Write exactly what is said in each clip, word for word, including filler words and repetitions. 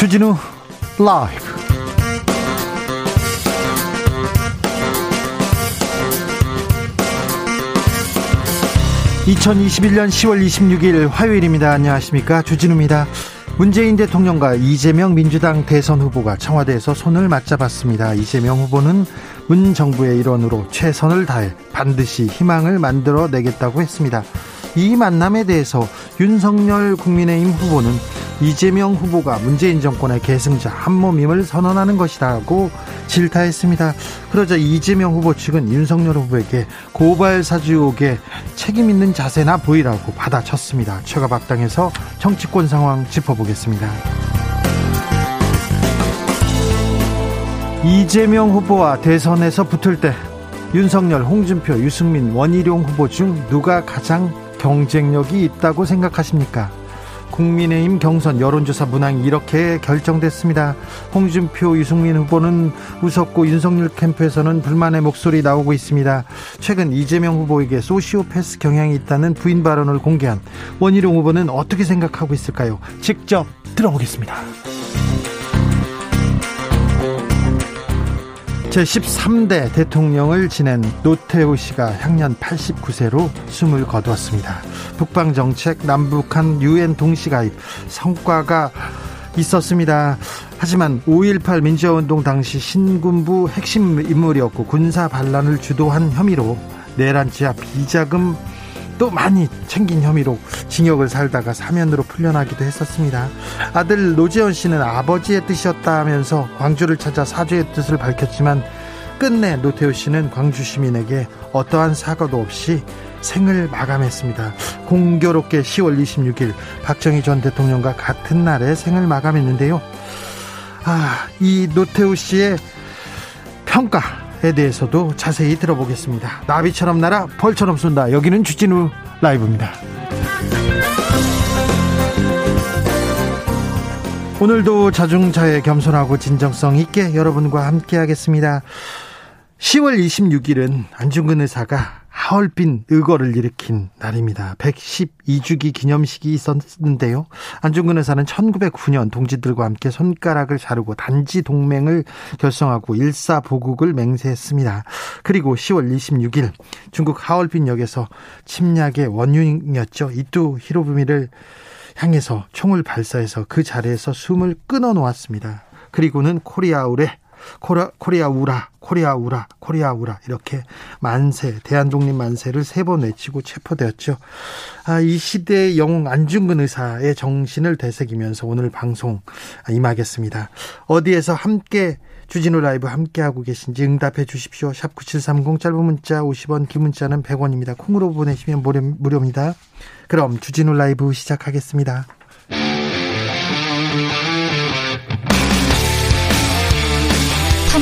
주진우 라이브 이천이십일년 시월 이십육일 화요일입니다. 안녕하십니까, 주진우입니다. 문재인 대통령과 이재명 민주당 대선 후보가 청와대에서 손을 맞잡았습니다. 이재명 후보는 문 정부의 일원으로 최선을 다해 반드시 희망을 만들어내겠다고 했습니다. 이 만남에 대해서 윤석열 국민의힘 후보는 이재명 후보가 문재인 정권의 계승자 한몸임을 선언하는 것이라고 질타했습니다. 그러자 이재명 후보 측은 윤석열 후보에게 고발 사주 의혹에 책임 있는 자세나 보이라고 받아쳤습니다. 최가박당에서 정치권 상황 짚어보겠습니다. 이재명 후보와 대선에서 붙을 때 윤석열, 홍준표, 유승민, 원희룡 후보 중 누가 가장 경쟁력이 있다고 생각하십니까? 국민의힘 경선 여론조사 문항이 이렇게 결정됐습니다. 홍준표, 유승민 후보는 웃었고 윤석열 캠프에서는 불만의 목소리 나오고 있습니다. 최근 이재명 후보에게 소시오패스 경향이 있다는 부인 발언을 공개한 원희룡 후보는 어떻게 생각하고 있을까요? 직접 들어보겠습니다. 제십삼대 대통령을 지낸 노태우 씨가 향년 팔십구세로 숨을 거두었습니다. 북방정책, 남북한 유엔 동시가입 성과가 있었습니다. 하지만 오일팔 민주화운동 당시 신군부 핵심 인물이었고 군사 반란을 주도한 혐의로 내란 지하 비자금 또 많이 챙긴 혐의로 징역을 살다가 사면으로 풀려나기도 했었습니다. 아들 노재현 씨는 아버지의 뜻이었다 하면서 광주를 찾아 사죄의 뜻을 밝혔지만 끝내 노태우 씨는 광주 시민에게 어떠한 사과도 없이 생을 마감했습니다. 공교롭게 시월 이십육일 박정희 전 대통령과 같은 날에 생을 마감했는데요. 아, 이 노태우 씨의 평가 에 대해서도 자세히 들어보겠습니다. 나비처럼 날아 벌처럼 쏜다. 여기는 주진우 라이브입니다. 오늘도 자중차에 겸손하고 진정성 있게 여러분과 함께 하겠습니다. 시월 이십육일은 안중근 의사가 하얼빈 의거를 일으킨 날입니다. 백십이주기 기념식이 있었는데요. 안중근 의사는 천구백구년 동지들과 함께 손가락을 자르고 단지 동맹을 결성하고 일사보국을 맹세했습니다. 그리고 시월 이십육일 중국 하얼빈역에서 침략의 원흉이었죠. 이토 히로부미를 향해서 총을 발사해서 그 자리에서 숨을 끊어 놓았습니다. 그리고는 코리아우레 코라, 코리아 우라 코리아 우라 코리아 우라 이렇게 만세, 대한독립 만세를 세 번 외치고 체포되었죠. 아, 이 시대의 영웅 안중근 의사의 정신을 되새기면서 오늘 방송 임하겠습니다. 어디에서 함께 주진우 라이브 함께하고 계신지 응답해 주십시오. 샵 구칠삼공 짧은 문자 오십원, 긴 문자는 백원입니다. 콩으로 보내시면 무료입니다. 그럼 주진우 라이브 시작하겠습니다.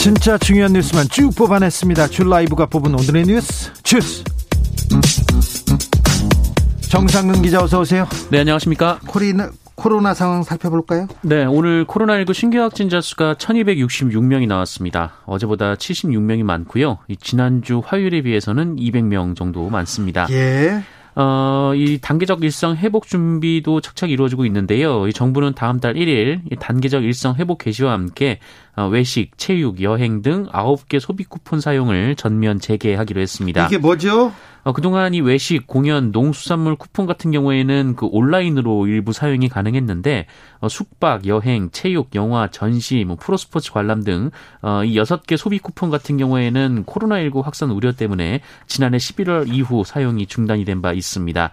진짜 중요한 뉴스만 쭉 뽑아냈습니다. 주 라이브가 뽑은 오늘의 뉴스 주스. 정상근 기자 어서 오세요. 네, 안녕하십니까. 코리나, 코로나 상황 살펴볼까요? 네, 오늘 코로나십구 신규 확진자 수가 천이백육십육명이 나왔습니다. 어제보다 칠십육명이 많고요. 지난주 화요일에 비해서는 이백명 정도 많습니다. 예. 어, 이 단계적 일상 회복 준비도 착착 이루어지고 있는데요. 이 정부는 다음 달 일일 이 단계적 일상 회복 개시와 함께 외식, 체육, 여행 등 아홉 개 소비 쿠폰 사용을 전면 재개하기로 했습니다. 이게 뭐죠? 어, 그동안 이 외식, 공연, 농수산물 쿠폰 같은 경우에는 그 온라인으로 일부 사용이 가능했는데 어, 숙박, 여행, 체육, 영화, 전시, 뭐 프로스포츠 관람 등 어, 이 여섯 개 소비 쿠폰 같은 경우에는 코로나십구 확산 우려 때문에 지난해 십일월 이후 사용이 중단이 된 바 있습니다.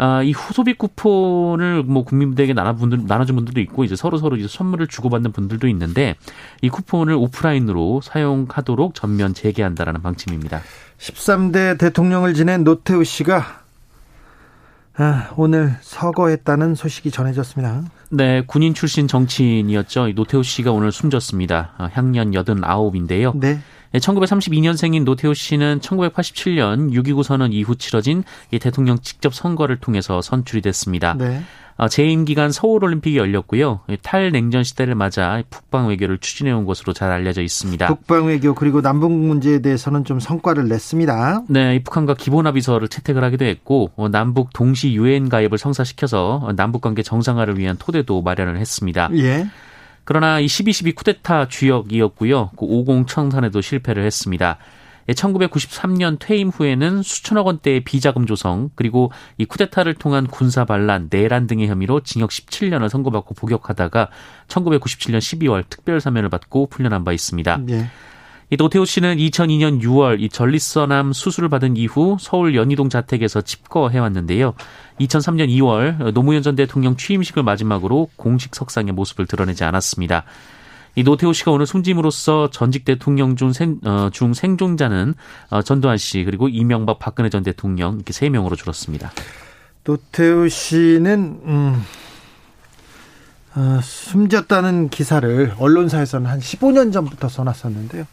아, 이 소비 쿠폰을 뭐 국민들에게 나눠분들, 나눠준 분들도 있고 이제 서로서로 이제 선물을 주고받는 분들도 있는데 이 쿠폰을 오프라인으로 사용하도록 전면 재개한다라는 방침입니다. 십삼대 대통령을 지낸 노태우 씨가 아, 오늘 서거했다는 소식이 전해졌습니다. 네, 군인 출신 정치인이었죠. 노태우 씨가 오늘 숨졌습니다. 향년 여든아홉인데요. 네. 천구백삼십이 년생인 노태우 씨는 천구백팔십칠 년 육이구 선언 이후 치러진 대통령 직접 선거를 통해서 선출이 됐습니다. 네. 재임 기간 서울올림픽이 열렸고요. 탈냉전 시대를 맞아 북방 외교를 추진해온 것으로 잘 알려져 있습니다. 북방 외교 그리고 남북 문제에 대해서는 좀 성과를 냈습니다. 네, 북한과 기본합의서를 채택을 하기도 했고 남북 동시 유엔 가입을 성사시켜서 남북관계 정상화를 위한 토대도 마련을 했습니다. 예. 그러나 이 십이 십이 쿠데타 주역이었고요. 오공 청산에도 실패를 했습니다. 천구백구십삼 년 퇴임 후에는 수천억 원대의 비자금 조성 그리고 이 쿠데타를 통한 군사 반란, 내란 등의 혐의로 징역 십칠 년을 선고받고 복역하다가 천구백구십칠 년 십이월 특별 사면을 받고 풀려난 바 있습니다. 네. 이 노태우 씨는 이천이 년 유월 이 전립선암 수술을 받은 이후 서울 연희동 자택에서 집거해왔는데요. 이천삼 년 이월 노무현 전 대통령 취임식을 마지막으로 공식 석상의 모습을 드러내지 않았습니다. 이 노태우 씨가 오늘 숨짐으로써 전직 대통령 중, 생, 어, 중 생존자는 어, 전두환 씨 그리고 이명박 박근혜 전 대통령 이렇게 세 명으로 줄었습니다. 노태우 씨는 음, 어, 숨졌다는 기사를 언론사에서는 한 십오 년 전부터 써놨었는데요.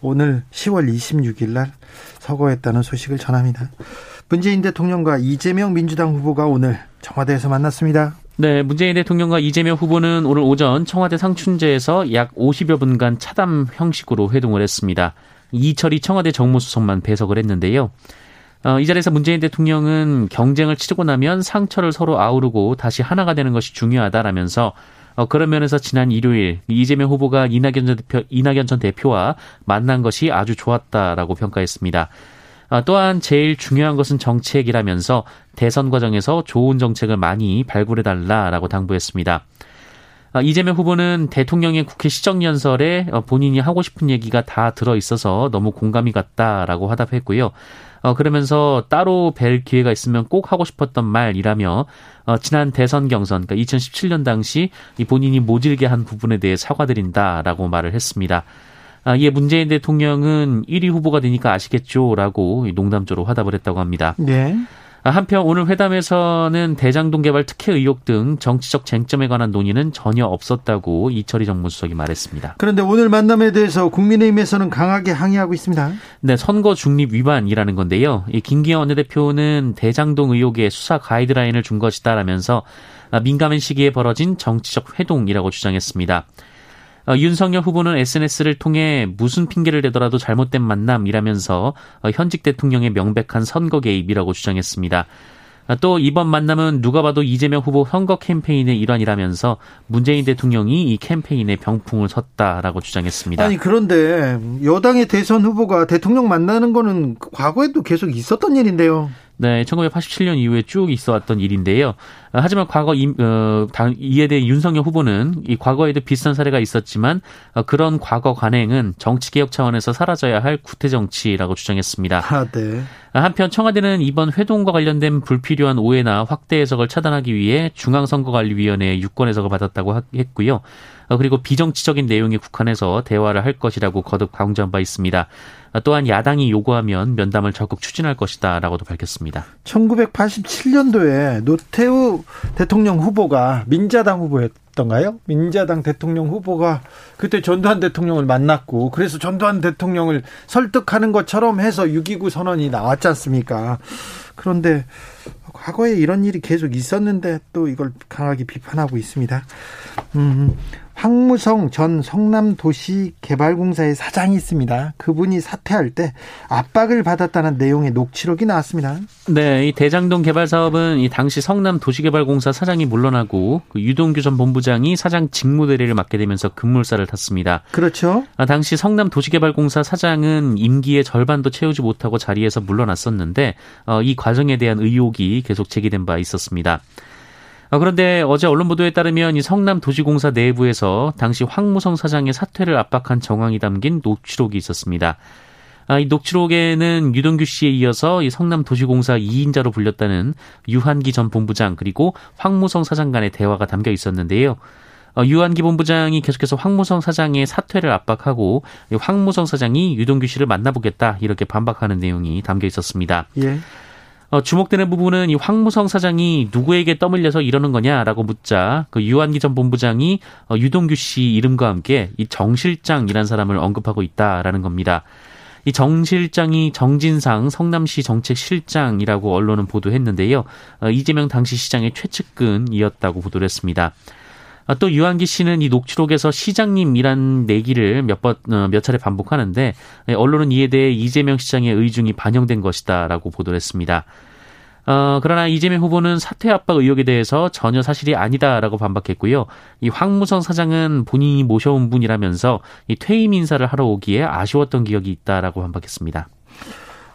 오늘 시월 이십육일 날 서거했다는 소식을 전합니다. 문재인 대통령과 이재명 민주당 후보가 오늘 청와대에서 만났습니다. 네, 문재인 대통령과 이재명 후보는 오늘 오전 청와대 상춘재에서 약 오십여 분간 차담 형식으로 회동을 했습니다. 이철이 청와대 정무수석만 배석을 했는데요. 어, 이 자리에서 문재인 대통령은 경쟁을 치르고 나면 상처를 서로 아우르고 다시 하나가 되는 것이 중요하다라면서 어, 그런 면에서 지난 일요일 이재명 후보가 이낙연 전 대표, 이낙연 전 대표와 만난 것이 아주 좋았다라고 평가했습니다. 또한 제일 중요한 것은 정책이라면서 대선 과정에서 좋은 정책을 많이 발굴해달라라고 당부했습니다. 이재명 후보는 대통령의 국회 시정연설에 본인이 하고 싶은 얘기가 다 들어있어서 너무 공감이 갔다라고 화답했고요. 그러면서 따로 뵐 기회가 있으면 꼭 하고 싶었던 말이라며 지난 대선 경선, 그러니까 이천십칠 년 당시 본인이 모질게 한 부분에 대해 사과드린다라고 말을 했습니다. 아, 이에 문재인 대통령은 일 위 후보가 되니까 아시겠죠라고 농담조로 화답을 했다고 합니다. 네. 한편 오늘 회담에서는 대장동 개발 특혜 의혹 등 정치적 쟁점에 관한 논의는 전혀 없었다고 이철희 정무수석이 말했습니다. 그런데 오늘 만남에 대해서 국민의힘에서는 강하게 항의하고 있습니다. 네, 선거 중립 위반이라는 건데요. 이 김기현 원내대표는 대장동 의혹에 수사 가이드라인을 준 것이다라면서 민감한 시기에 벌어진 정치적 회동이라고 주장했습니다. 어, 윤석열 후보는 에스엔에스를 통해 무슨 핑계를 대더라도 잘못된 만남이라면서 어, 현직 대통령의 명백한 선거 개입이라고 주장했습니다. 어, 또 이번 만남은 누가 봐도 이재명 후보 선거 캠페인의 일환이라면서 문재인 대통령이 이 캠페인의 병풍을 섰다라고 주장했습니다. 아니 그런데 여당의 대선 후보가 대통령 만나는 거는 과거에도 계속 있었던 일인데요. 네, 천구백팔십칠 년 이후에 쭉 있어왔던 일인데요. 하지만 과거 이, 어, 당, 이에 대해 윤석열 후보는 이 과거에도 비슷한 사례가 있었지만 어, 그런 과거 관행은 정치개혁 차원에서 사라져야 할 구태정치라고 주장했습니다. 아, 네. 한편 청와대는 이번 회동과 관련된 불필요한 오해나 확대 해석을 차단하기 위해 중앙선거관리위원회의 유권 해석을 받았다고 했고요. 그리고 비정치적인 내용에 국한해서 대화를 할 것이라고 거듭 강조한 바 있습니다. 또한 야당이 요구하면 면담을 적극 추진할 것이다 라고도 밝혔습니다. 천구백팔십칠 년도에 노태우 대통령 후보가 민자당 후보였던가요? 민자당 대통령 후보가 그때 전두환 대통령을 만났고 그래서 전두환 대통령을 설득하는 것처럼 해서 육이구 선언이 나왔지 않습니까? 그런데 과거에 이런 일이 계속 있었는데 또 이걸 강하게 비판하고 있습니다. 음, 황무성 전 성남도시개발공사의 사장이 있습니다. 그분이 사퇴할 때 압박을 받았다는 내용의 녹취록이 나왔습니다. 네, 이 대장동 개발 사업은 이 당시 성남도시개발공사 사장이 물러나고 그 유동규 전 본부장이 사장 직무대리를 맡게 되면서 급물살을 탔습니다. 그렇죠. 아, 당시 성남도시개발공사 사장은 임기의 절반도 채우지 못하고 자리에서 물러났었는데 어, 이 과정에 대한 의혹이 계속 제기된 바 있었습니다. 그런데 어제 언론 보도에 따르면 이 성남도시공사 내부에서 당시 황무성 사장의 사퇴를 압박한 정황이 담긴 녹취록이 있었습니다. 이 녹취록에는 유동규 씨에 이어서 이 성남도시공사 이인자로 불렸다는 유한기 전 본부장 그리고 황무성 사장 간의 대화가 담겨 있었는데요. 유한기 본부장이 계속해서 황무성 사장의 사퇴를 압박하고 황무성 사장이 유동규 씨를 만나보겠다 이렇게 반박하는 내용이 담겨 있었습니다. 예. 주목되는 부분은 이 황무성 사장이 누구에게 떠밀려서 이러는 거냐라고 묻자 그 유한기 전 본부장이 유동규 씨 이름과 함께 이 정 실장이라는 사람을 언급하고 있다라는 겁니다. 이 정 실장이 정진상 성남시 정책실장이라고 언론은 보도했는데요. 이재명 당시 시장의 최측근이었다고 보도를 했습니다. 또 유한기 씨는 이 녹취록에서 시장님이란 내기를 몇 번, 몇 차례 반복하는데 언론은 이에 대해 이재명 시장의 의중이 반영된 것이다라고 보도를 했습니다. 어, 그러나 이재명 후보는 사퇴 압박 의혹에 대해서 전혀 사실이 아니다라고 반박했고요. 이 황무성 사장은 본인이 모셔온 분이라면서 이 퇴임 인사를 하러 오기에 아쉬웠던 기억이 있다라고 반박했습니다.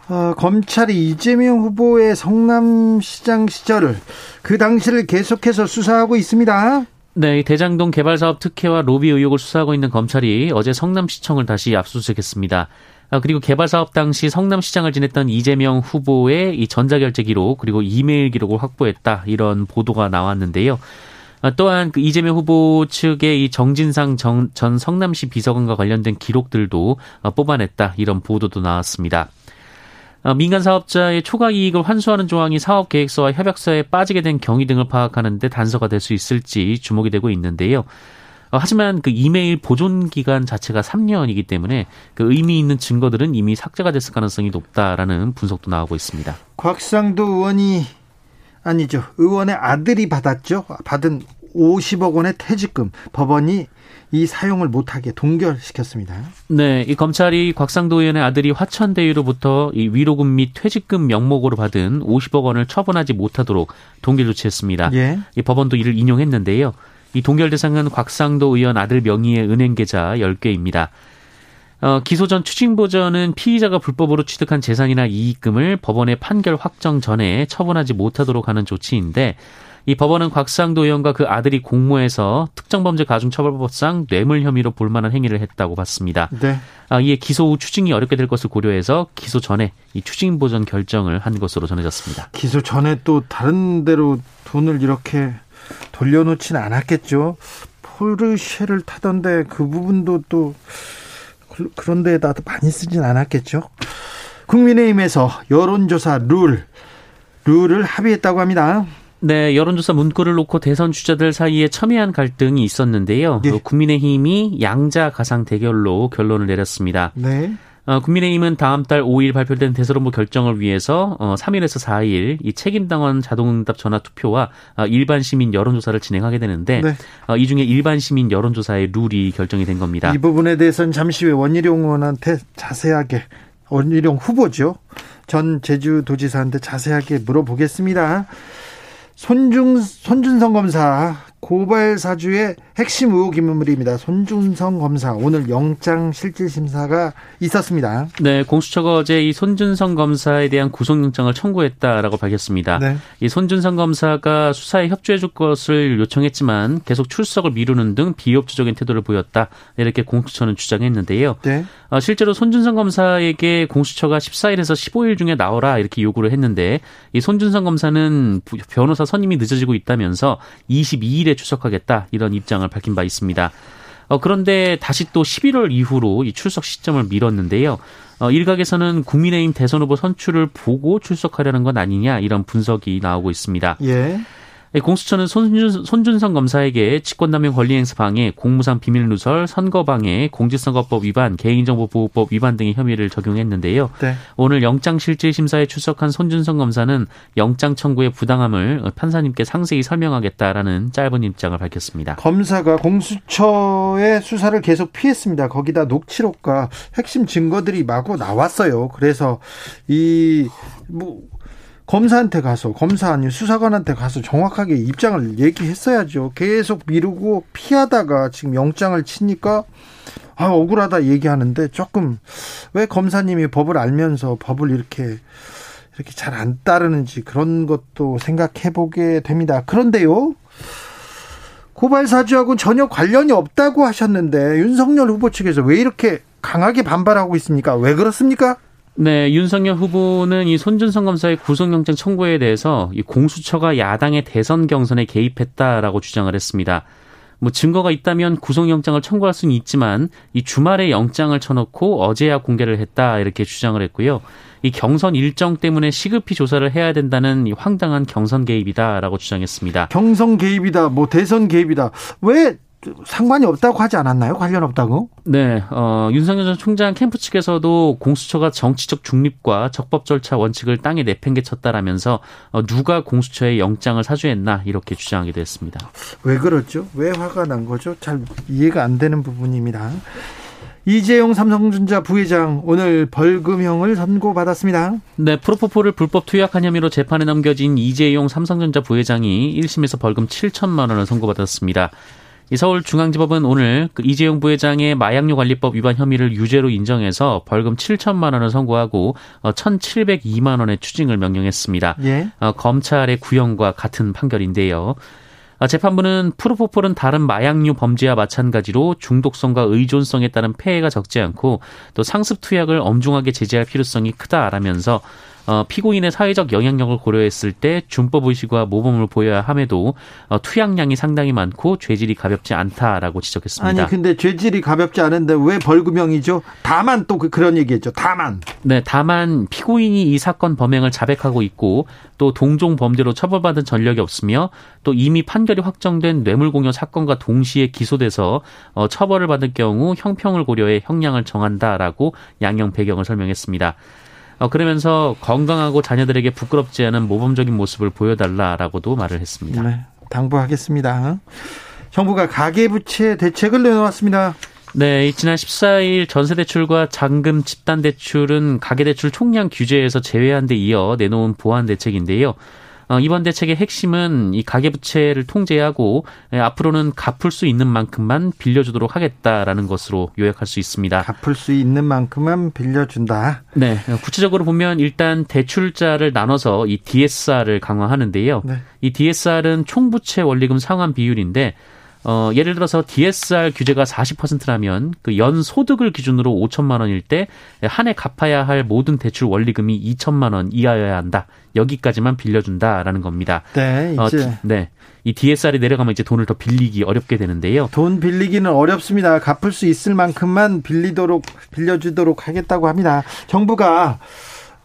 어, 검찰이 이재명 후보의 성남시장 시절을 그 당시를 계속해서 수사하고 있습니다. 네, 대장동 개발사업 특혜와 로비 의혹을 수사하고 있는 검찰이 어제 성남시청을 다시 압수수색했습니다. 그리고 개발사업 당시 성남시장을 지냈던 이재명 후보의 이 전자결제 기록 그리고 이메일 기록을 확보했다, 이런 보도가 나왔는데요. 또한 그 이재명 후보 측의 이 정진상 전, 전 성남시 비서관과 관련된 기록들도 뽑아냈다, 이런 보도도 나왔습니다. 민간 사업자의 초과 이익을 환수하는 조항이 사업 계획서와 협약서에 빠지게 된 경위 등을 파악하는 데 단서가 될 수 있을지 주목이 되고 있는데요. 하지만 그 이메일 보존 기간 자체가 삼 년이기 때문에 그 의미 있는 증거들은 이미 삭제가 됐을 가능성이 높다라는 분석도 나오고 있습니다. 곽상도 의원이 아니죠. 의원의 아들이 받았죠. 받은 오십억 원의 퇴직금, 법원이 이 사용을 못하게 동결시켰습니다. 네, 이 검찰이 곽상도 의원의 아들이 화천대유로부터 이 위로금 및 퇴직금 명목으로 받은 오십억 원을 처분하지 못하도록 동결 조치했습니다. 예. 이 법원도 이를 인용했는데요. 이 동결 대상은 곽상도 의원 아들 명의의 은행 계좌 열 개입니다. 어, 기소 전 추징보전은 피의자가 불법으로 취득한 재산이나 이익금을 법원의 판결 확정 전에 처분하지 못하도록 하는 조치인데, 이 법원은 곽상도 의원과 그 아들이 공모해서 특정범죄가중처벌법상 뇌물 혐의로 볼만한 행위를 했다고 봤습니다. 네. 아, 이에 기소 후 추징이 어렵게 될 것을 고려해서 기소 전에 이 추징보전 결정을 한 것으로 전해졌습니다. 기소 전에 또 다른 데로 돈을 이렇게 돌려놓지는 않았겠죠. 포르쉐를 타던데 그 부분도 또 그런 데에다 많이 쓰진 않았겠죠. 국민의힘에서 여론조사 룰, 룰을 합의했다고 합니다. 네, 여론조사 문구를 놓고 대선 주자들 사이에 첨예한 갈등이 있었는데요. 네. 국민의힘이 양자 가상 대결로 결론을 내렸습니다. 네. 어, 국민의힘은 다음 달 오 일 발표된 대선 후보 결정을 위해서 어, 삼 일에서 사 일 이 책임당원 자동응답 전화 투표와 어, 일반 시민 여론조사를 진행하게 되는데, 네. 어, 이 중에 일반 시민 여론조사의 룰이 결정이 된 겁니다. 이 부분에 대해서는 잠시 후에 원희룡 의원한테 자세하게, 원희룡 후보죠, 전 제주도지사한테 자세하게 물어보겠습니다. 손중, 손준성 검사 고발 사주의 핵심 의혹 인물입니다. 손준성 검사, 오늘 영장실질심사가 있었습니다. 네, 공수처가 어제 이 손준성 검사에 대한 구속영장을 청구했다라고 밝혔습니다. 네. 이 손준성 검사가 수사에 협조해줄 것을 요청했지만 계속 출석을 미루는 등 비협조적인 태도를 보였다, 이렇게 공수처는 주장했는데요. 네. 실제로 손준성 검사에게 공수처가 십사 일에서 십오 일 중에 나오라, 이렇게 요구를 했는데, 이 손준성 검사는 변호사 선임이 늦어지고 있다면서 이십이 일 출석하겠다, 이런 입장을 밝힌 바 있습니다. 어, 그런데 다시 또 십일월 이후로 이 출석 시점을 미뤘는데요. 어, 일각에서는 국민의힘 대선 후보 선출을 보고 출석하려는 건 아니냐, 이런 분석이 나오고 있습니다. 예. 공수처는 손준, 손준성 검사에게 직권남용 권리행사 방해, 공무상 비밀 누설, 선거 방해, 공직선거법 위반, 개인정보보호법 위반 등의 혐의를 적용했는데요. 네. 오늘 영장실질심사에 출석한 손준성 검사는 영장 청구의 부당함을 판사님께 상세히 설명하겠다라는 짧은 입장을 밝혔습니다. 검사가 공수처의 수사를 계속 피했습니다. 거기다 녹취록과 핵심 증거들이 마구 나왔어요. 그래서 이... 뭐 검사한테 가서, 검사 아니면 수사관한테 가서 정확하게 입장을 얘기했어야죠. 계속 미루고 피하다가 지금 영장을 치니까 아, 억울하다 얘기하는데, 조금 왜 검사님이 법을 알면서 법을 이렇게 이렇게 잘 안 따르는지 그런 것도 생각해보게 됩니다. 그런데요, 고발 사주하고 전혀 관련이 없다고 하셨는데 윤석열 후보 측에서 왜 이렇게 강하게 반발하고 있습니까? 왜 그렇습니까? 네, 윤석열 후보는 이 손준성 검사의 구속영장 청구에 대해서 이 공수처가 야당의 대선 경선에 개입했다라고 주장을 했습니다. 뭐 증거가 있다면 구속영장을 청구할 수는 있지만 이 주말에 영장을 쳐놓고 어제야 공개를 했다, 이렇게 주장을 했고요. 이 경선 일정 때문에 시급히 조사를 해야 된다는 이 황당한 경선 개입이다라고 주장했습니다. 경선 개입이다, 뭐 대선 개입이다. 왜 상관이 없다고 하지 않았나요? 관련 없다고? 네. 어, 윤석열 전 총장 캠프 측에서도 공수처가 정치적 중립과 적법 절차 원칙을 땅에 내팽개쳤다라면서 어, 누가 공수처의 영장을 사주했나 이렇게 주장하기도 했습니다. 왜 그렇죠? 왜 화가 난 거죠? 잘 이해가 안 되는 부분입니다. 이재용 삼성전자 부회장 오늘 벌금형을 선고받았습니다. 네, 프로포폴을 불법 투약한 혐의로 재판에 넘겨진 이재용 삼성전자 부회장이 일 심에서 벌금 칠천만 원을 선고받았습니다. 서울중앙지법은 오늘 이재용 부회장의 마약류관리법 위반 혐의를 유죄로 인정해서 벌금 칠천만 원을 선고하고 천칠백이만 원의 추징을 명령했습니다. 예. 검찰의 구형과 같은 판결인데요. 재판부는 프로포폴은 다른 마약류 범죄와 마찬가지로 중독성과 의존성에 따른 폐해가 적지 않고 또 상습 투약을 엄중하게 제재할 필요성이 크다라면서 피고인의 사회적 영향력을 고려했을 때 준법의식과 모범을 보여야 함에도 투약량이 상당히 많고 죄질이 가볍지 않다라고 지적했습니다. 아니 근데 죄질이 가볍지 않은데 왜 벌금형이죠? 다만 또 그런 얘기했죠. 다만. 네, 다만 피고인이 이 사건 범행을 자백하고 있고 또 동종 범죄로 처벌받은 전력이 없으며 또 이미 판결이 확정된 뇌물공여 사건과 동시에 기소돼서 처벌을 받을 경우 형평을 고려해 형량을 정한다라고 양형 배경을 설명했습니다. 어, 그러면서 건강하고 자녀들에게 부끄럽지 않은 모범적인 모습을 보여달라라고도 말을 했습니다. 네, 당부하겠습니다. 정부가 가계부채 대책을 내놓았습니다. 네, 지난 십사 일 전세대출과 잔금 집단대출은 가계대출 총량 규제에서 제외한 데 이어 내놓은 보완 대책인데요. 어, 이번 대책의 핵심은 이 가계부채를 통제하고 예, 앞으로는 갚을 수 있는 만큼만 빌려주도록 하겠다라는 것으로 요약할 수 있습니다. 갚을 수 있는 만큼만 빌려준다. 네, 구체적으로 보면 일단 대출자를 나눠서 이 디에스알을 강화하는데요. 네. 이 디에스알은 총부채 원리금 상환 비율인데 어, 예를 들어서 디에스알 규제가 사십 퍼센트라면 그 연 소득을 기준으로 오천만 원일 때 한 해 갚아야 할 모든 대출 원리금이 이천만 원 이하여야 한다. 여기까지만 빌려준다라는 겁니다. 네, 이제. 어, 네. 이 디에스알이 내려가면 이제 돈을 더 빌리기 어렵게 되는데요. 돈 빌리기는 어렵습니다. 갚을 수 있을 만큼만 빌리도록, 빌려주도록 하겠다고 합니다. 정부가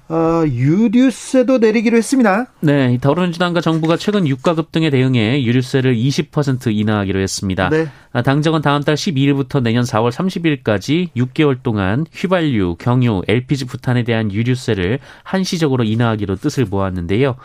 어, 유류세도 내리기로 했습니다. 네, 더불어민주당과 정부가 최근 유가 급등에 대응해 유류세를 이십 퍼센트 인하하기로 했습니다. 네. 당정은 다음 달 십이 일부터 내년 사월 삼십일까지 육 개월 동안 휘발유, 경유, 엘피지 부탄에 대한 유류세를 한시적으로 인하하기로 뜻을 모았는데요.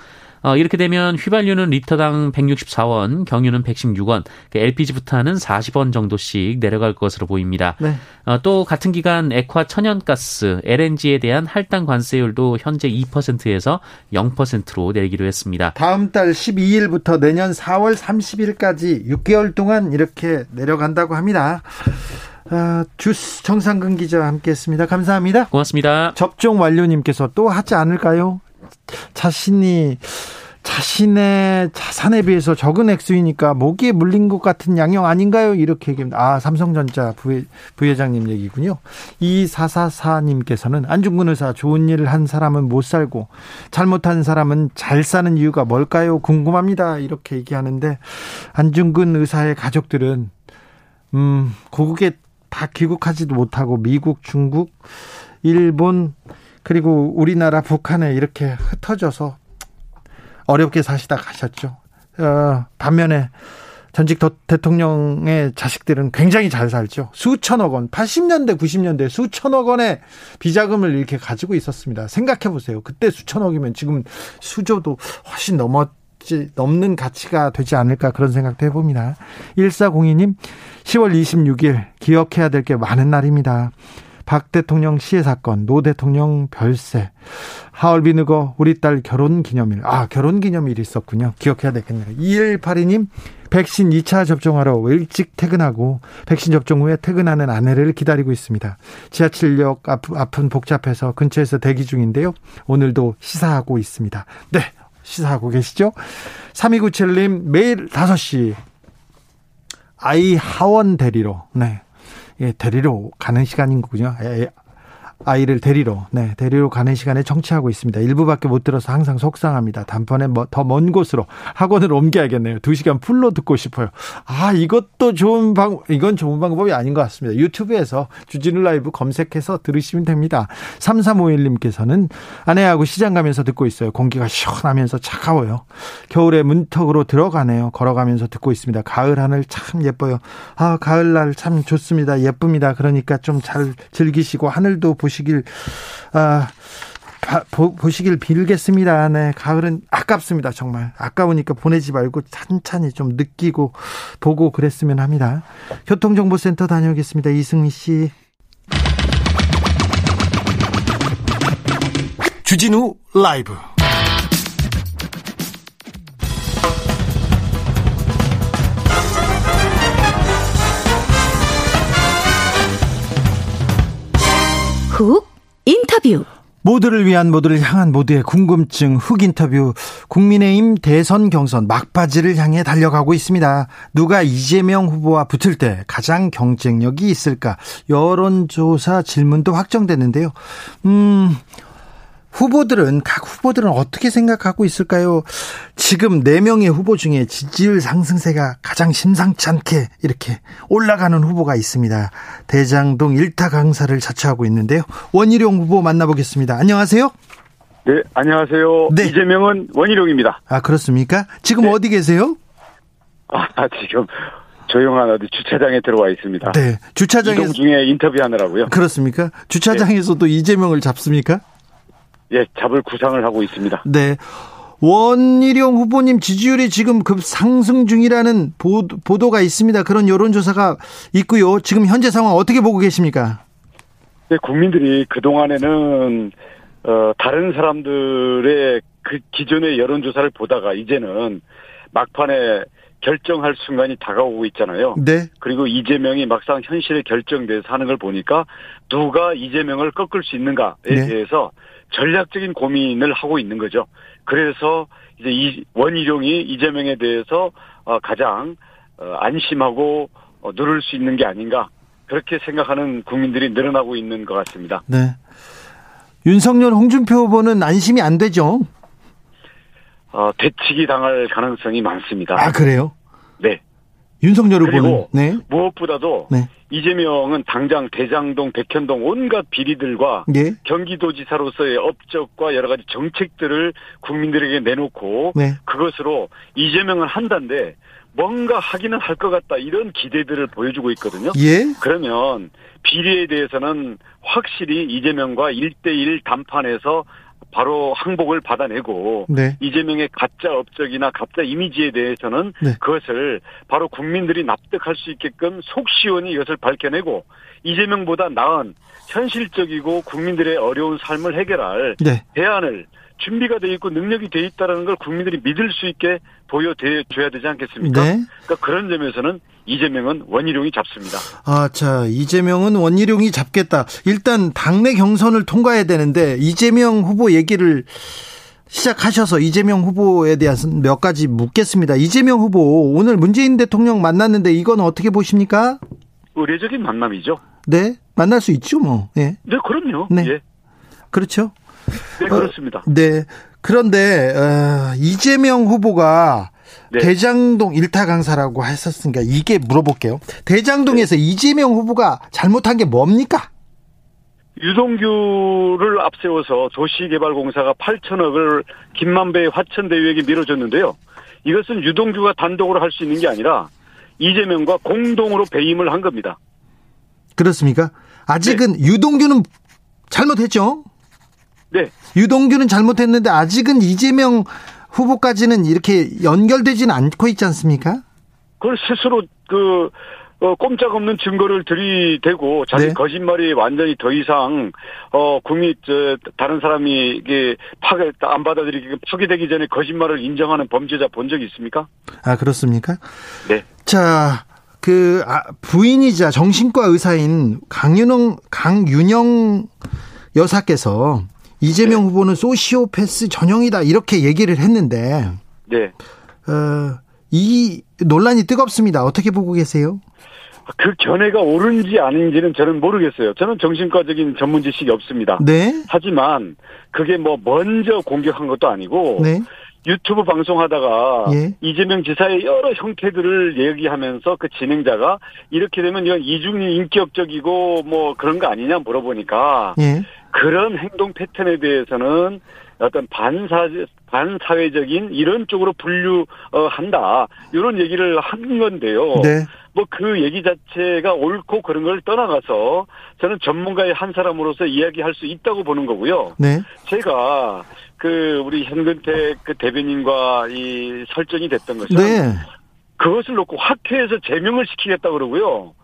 어, 이렇게 되면 휘발유는 리터당 백육십사 원, 경유는 백십육 원, 엘피지 부탄은 사십 원 정도씩 내려갈 것으로 보입니다. 네. 어, 또 같은 기간 액화 천연가스, 엘엔지에 대한 할당 관세율도 현재 이 퍼센트에서 영 퍼센트로 내리기로 했습니다. 다음 달 십이 일부터 내년 사월 삼십일까지 육 개월 동안 이렇게 내려간다고 합니다. 아, 주스 정상근 기자와 함께했습니다. 감사합니다. 고맙습니다. 접종 완료님께서 또 하지 않을까요? 자신이 자신의 자산에 비해서 적은 액수이니까 모기에 물린 것 같은 양형 아닌가요? 이렇게 얘기합니다. 아, 삼성전자 부회, 부회장님 얘기군요. 이사사사님께서는 안중근 의사 좋은 일을 한 사람은 못 살고 잘못한 사람은 잘 사는 이유가 뭘까요? 궁금합니다. 이렇게 얘기하는데 안중근 의사의 가족들은 음, 고국에 다 귀국하지도 못하고 미국, 중국, 일본 그리고 우리나라 북한에 이렇게 흩어져서 어렵게 사시다 가셨죠. 어, 반면에 전직 대통령의 자식들은 굉장히 잘 살죠. 수천억 원, 팔십 년대, 구십 년대 수천억 원의 비자금을 이렇게 가지고 있었습니다. 생각해 보세요. 그때 수천억이면 지금 수조도 훨씬 넘었지, 넘는 가치가 되지 않을까 그런 생각도 해봅니다. 일사공이 님, 시월 이십육일 기억해야 될 게 많은 날입니다. 박 대통령 시해 사건, 노 대통령 별세, 하얼빈 의거 우리 딸 결혼기념일. 아, 결혼기념일이 있었군요. 기억해야 되겠네요. 이일팔이 님, 백신 이 차 접종하러 일찍 퇴근하고 백신 접종 후에 퇴근하는 아내를 기다리고 있습니다. 지하철역 앞, 앞은 복잡해서 근처에서 대기 중인데요. 오늘도 시사하고 있습니다. 네, 시사하고 계시죠? 삼이구칠 님, 매일 다섯 시 아이 하원 대리로. 네. 예, 데리러 가는 시간인 거군요. 예, 아이를 데리러 네 데리러 가는 시간에 청취하고 있습니다. 일부밖에 못 들어서 항상 속상합니다. 단번에 더 먼 곳으로 학원을 옮겨야겠네요. 두 시간 풀로 듣고 싶어요. 아 이것도 좋은 방 이건 좋은 방법이 아닌 것 같습니다. 유튜브에서 주진우 라이브 검색해서 들으시면 됩니다. 삼삼오일 님께서는 아내하고 시장 가면서 듣고 있어요. 공기가 시원하면서 차가워요. 겨울에 문턱으로 들어가네요. 걸어가면서 듣고 있습니다. 가을 하늘 참 예뻐요. 아 가을날 참 좋습니다. 예쁩니다. 그러니까 좀 잘 즐기시고 하늘도 보시길 아, 바, 보, 보시길 빌겠습니다. 네, 가을은 아깝습니다. 정말 아까우니까 보내지 말고 찬찬히 좀 느끼고 보고 그랬으면 합니다. 교통정보센터 다녀오겠습니다. 이승미 씨. 주진우 라이브. 훅 인터뷰. 모두를 위한, 모두를 향한, 모두의 궁금증 훅 인터뷰. 국민의힘 대선 경선 막바지를 향해 달려가고 있습니다. 누가 이재명 후보와 붙을 때 가장 경쟁력이 있을까? 여론조사 질문도 확정됐는데요. 음... 후보들은 각 후보들은 어떻게 생각하고 있을까요? 지금 네 명의 후보 중에 지지율 상승세가 가장 심상치 않게 이렇게 올라가는 후보가 있습니다. 대장동 일타 강사를 자처하고 있는데요. 원희룡 후보 만나보겠습니다. 안녕하세요. 네, 안녕하세요. 네. 이재명은 원희룡입니다. 아, 그렇습니까? 지금 네. 어디 계세요? 아, 지금 조용한 어디 주차장에 들어와 있습니다. 네, 주차장에서 이동 중에 인터뷰하느라고요. 그렇습니까? 주차장에서도 네. 이재명을 잡습니까? 예, 잡을 구상을 하고 있습니다. 네. 원희룡 후보님 지지율이 지금 급상승 중이라는 보도가 있습니다. 그런 여론조사가 있고요. 지금 현재 상황 어떻게 보고 계십니까? 네, 국민들이 그동안에는 어, 다른 사람들의 그 기존의 여론조사를 보다가 이제는 막판에 결정할 순간이 다가오고 있잖아요. 네. 그리고 이재명이 막상 현실에 결정돼서 하는 걸 보니까 누가 이재명을 꺾을 수 있는가에 네. 대해서 전략적인 고민을 하고 있는 거죠. 그래서 이제 이 원희룡이 이재명에 대해서 가장 안심하고 누를 수 있는 게 아닌가 그렇게 생각하는 국민들이 늘어나고 있는 것 같습니다. 네. 윤석열, 홍준표 후보는 안심이 안 되죠. 어, 대치기 당할 가능성이 많습니다. 아 그래요? 네. 윤석열 후보는 네. 무엇보다도 네. 이재명은 당장 대장동, 백현동 온갖 비리들과 네. 경기도지사로서의 업적과 여러 가지 정책들을 국민들에게 내놓고 네. 그것으로 이재명은 한다는데 뭔가 하기는 할 것 같다 이런 기대들을 보여주고 있거든요. 예. 그러면 비리에 대해서는 확실히 이재명과 일대일 담판에서 바로 항복을 받아내고 네. 이재명의 가짜 업적이나 가짜 이미지에 대해서는 네. 그것을 바로 국민들이 납득할 수 있게끔 속 시원히 이것을 밝혀내고 이재명보다 나은 현실적이고 국민들의 어려운 삶을 해결할 네. 대안을 준비가 돼 있고 능력이 돼 있다는 걸 국민들이 믿을 수 있게 보여줘야 되지 않겠습니까? 네. 그러니까 그런 점에서는 이재명은 원희룡이 잡습니다. 아, 자, 이재명은 원희룡이 잡겠다. 일단 당내 경선을 통과해야 되는데 이재명 후보 얘기를 시작하셔서 이재명 후보에 대해서 몇 가지 묻겠습니다. 이재명 후보 오늘 문재인 대통령 만났는데 이건 어떻게 보십니까? 의례적인 만남이죠. 네, 만날 수 있죠, 뭐. 예. 네, 그럼요. 네, 예. 그렇죠. 네, 그렇습니다. 어, 네, 그런데 어, 이재명 후보가 네. 대장동 일타 강사라고 했었으니까 이게 물어볼게요. 대장동에서 네. 이재명 후보가 잘못한 게 뭡니까? 유동규를 앞세워서 도시개발공사가 팔천억을 김만배의 화천대유에게 밀어줬는데요. 이것은 유동규가 단독으로 할 수 있는 게 아니라 이재명과 공동으로 배임을 한 겁니다. 그렇습니까? 아직은 네. 유동규는 잘못했죠? 네. 유동규는 잘못했는데 아직은 이재명 후보까지는 이렇게 연결되지는 않고 있지 않습니까? 그걸 스스로 그 어, 꼼짝없는 증거를 들이대고 자기 네. 거짓말이 완전히 더 이상 어, 국민 저, 다른 사람이 이게 파괴 안 받아들이기 파괴되기 전에 거짓말을 인정하는 범죄자 본 적이 있습니까? 아 그렇습니까? 네. 자, 그 아, 부인이자 정신과 의사인 강윤영 강윤영 여사께서. 이재명 네. 후보는 소시오패스 전형이다 이렇게 얘기를 했는데 네. 어, 이 논란이 뜨겁습니다. 어떻게 보고 계세요? 그 견해가 옳은지 아닌지는 저는 모르겠어요. 저는 정신과적인 전문 지식이 없습니다. 네. 하지만 그게 뭐 먼저 공격한 것도 아니고 네. 유튜브 방송하다가 예. 이재명 지사의 여러 형태들을 얘기하면서 그 진행자가 이렇게 되면 이건 이중이 인격적이고 뭐 그런 거 아니냐 물어보니까 예. 그런 행동 패턴에 대해서는 어떤 반사, 반사회적인 이런 쪽으로 분류한다. 이런 얘기를 한 건데요. 네. 뭐 그 얘기 자체가 옳고 그런 걸 떠나가서 저는 전문가의 한 사람으로서 이야기할 수 있다고 보는 거고요. 네. 제가 그 우리 현근택 그 대변인과 이 설전이 됐던 것은 네. 그것을 놓고 학회에서 제명을 시키겠다 그러고요.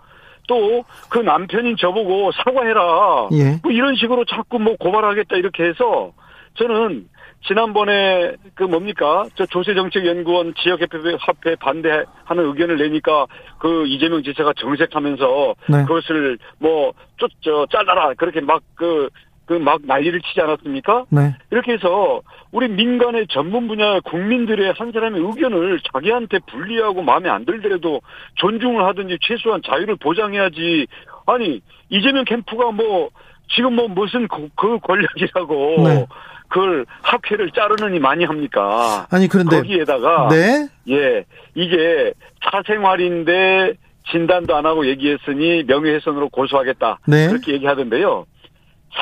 또 그 남편인 저보고 사과해라. 예. 뭐 이런 식으로 자꾸 뭐 고발하겠다 이렇게 해서 저는 지난번에 그 뭡니까 저 조세정책연구원 지역협회 반대하는 의견을 내니까 그 이재명 지사가 정색하면서 네. 그것을 뭐 쫓 저 잘라라 그렇게 막 그 그 막 난리를 치지 않았습니까? 네. 이렇게 해서 우리 민간의 전문 분야 국민들의 한 사람의 의견을 자기한테 불리하고 마음에 안 들더라도 존중을 하든지 최소한 자유를 보장해야지. 아니 이재명 캠프가 뭐 지금 뭐 무슨 그, 그 권력이라고 네. 그걸 학회를 자르느니 많이 합니까? 아니 그런데 거기에다가 네? 예 이게 사생활인데 진단도 안 하고 얘기했으니 명예훼손으로 고소하겠다 네? 그렇게 얘기하던데요.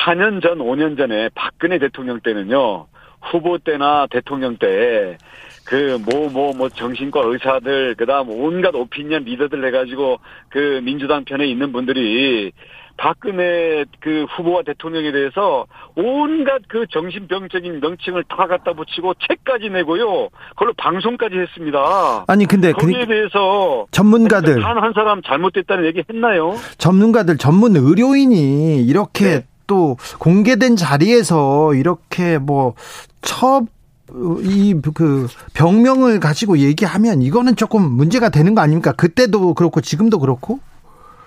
사 년 전, 오 년 전에 박근혜 대통령 때는요, 후보 때나 대통령 때, 그, 뭐, 뭐, 뭐, 정신과 의사들, 그 다음 온갖 오피니언 리더들 해가지고, 그, 민주당 편에 있는 분들이, 박근혜 그 후보와 대통령에 대해서 온갖 그 정신병적인 명칭을 다 갖다 붙이고 책까지 내고요. 그걸로 방송까지 했습니다. 아니 근데 거기에 그 대해서 전문가들 한 한 사람 잘못됐다는 얘기 했나요? 전문가들 전문 의료인이 이렇게 네. 또 공개된 자리에서 이렇게 뭐 처 이 그 병명을 가지고 얘기하면 이거는 조금 문제가 되는 거 아닙니까? 그때도 그렇고 지금도 그렇고.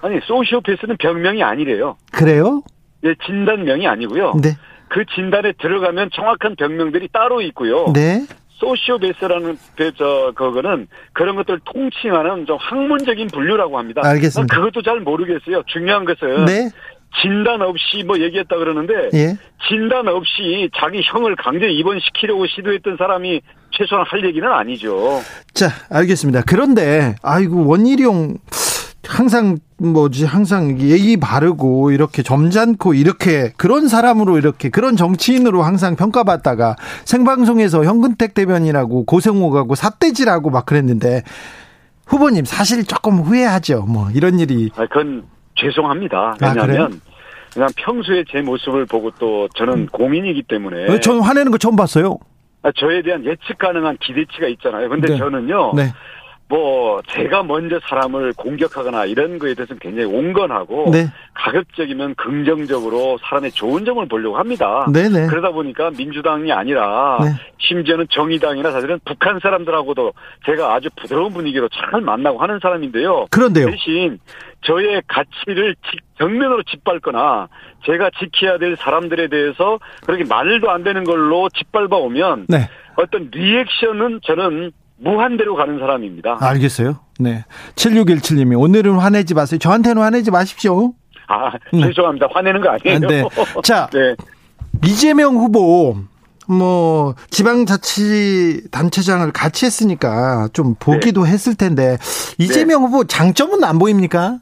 아니 소시오패스는 병명이 아니래요. 그래요? 예, 진단명이 아니고요. 네. 그 진단에 들어가면 정확한 병명들이 따로 있고요. 네. 소시오패스라는 저 그거는 그런 것들 통칭하는 좀 학문적인 분류라고 합니다. 알겠습니다. 그것도 잘 모르겠어요. 중요한 것은 네. 진단 없이 뭐 얘기했다 그러는데 예. 진단 없이 자기 형을 강제 입원시키려고 시도했던 사람이 최소한 할 얘기는 아니죠. 자, 알겠습니다. 그런데 아이고 원희룡 항상 뭐지 항상 예의 바르고 이렇게 점잖고 이렇게 그런 사람으로 이렇게 그런 정치인으로 항상 평가받다가 생방송에서 현근택 대변인이라고 고생오가고 삿대질하고 막 그랬는데 후보님 사실 조금 후회하죠. 뭐 이런 일이. 아, 그건 죄송합니다. 왜냐하면 아, 그냥 평소에 제 모습을 보고 또 저는 음. 공인이기 때문에. 저는 화내는 거 처음 봤어요. 아, 저에 대한 예측 가능한 기대치가 있잖아요. 근데 네. 저는요. 네. 뭐 제가 먼저 사람을 공격하거나 이런 거에 대해서는 굉장히 온건하고 네. 가급적이면 긍정적으로 사람의 좋은 점을 보려고 합니다. 네네. 그러다 보니까 민주당이 아니라 네. 심지어는 정의당이나 사실은 북한 사람들하고도 제가 아주 부드러운 분위기로 잘 만나고 하는 사람인데요. 그런데요. 대신 저의 가치를 정면으로 짓밟거나 제가 지켜야 될 사람들에 대해서 그렇게 말도 안 되는 걸로 짓밟아 오면 네. 어떤 리액션은 저는 무한대로 가는 사람입니다. 알겠어요. 네. 칠육일칠 님이 오늘은 화내지 마세요. 저한테는 화내지 마십시오. 아, 죄송합니다. 네. 화내는 거 아니에요. 네. 자, 네. 이재명 후보 뭐 지방자치단체장을 같이 했으니까 좀 보기도 네. 했을 텐데 이재명 네. 후보 장점은 안 보입니까?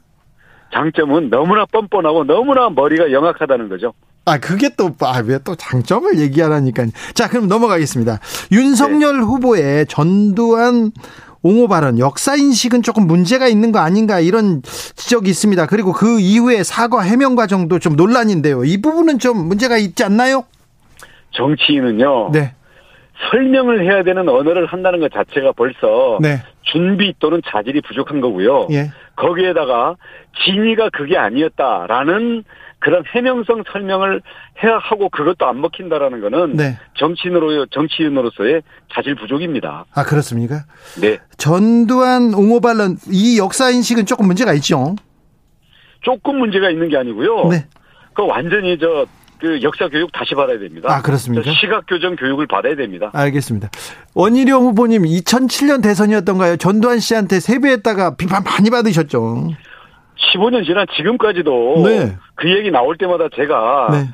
장점은 너무나 뻔뻔하고 너무나 머리가 영악하다는 거죠. 아, 그게 또, 아, 왜 또 장점을 얘기하라니까. 자, 그럼 넘어가겠습니다. 윤석열 네. 후보의 전두환 옹호 발언, 역사인식은 조금 문제가 있는 거 아닌가 이런 지적이 있습니다. 그리고 그 이후에 사과 해명 과정도 좀 논란인데요. 이 부분은 좀 문제가 있지 않나요? 정치인은요. 네. 설명을 해야 되는 언어를 한다는 것 자체가 벌써 네. 준비 또는 자질이 부족한 거고요. 예. 거기에다가 진위가 그게 아니었다라는 그런 해명성 설명을 해야 하고 그것도 안 먹힌다라는 거는 네. 정치인으로, 정치인으로서의 자질 부족입니다. 아, 그렇습니까? 네. 전두환 옹호 발언, 이 역사인식은 조금 문제가 있죠? 조금 문제가 있는 게 아니고요. 네. 그거 완전히 저, 그 역사 교육 다시 받아야 됩니다. 아, 그렇습니까? 시각 교정 교육을 받아야 됩니다. 알겠습니다. 원희룡 후보님 이천칠 년 대선이었던가요? 전두환 씨한테 세배했다가 비판 많이 받으셨죠? 십오 년 지난 지금까지도 네. 그 얘기 나올 때마다 제가 네.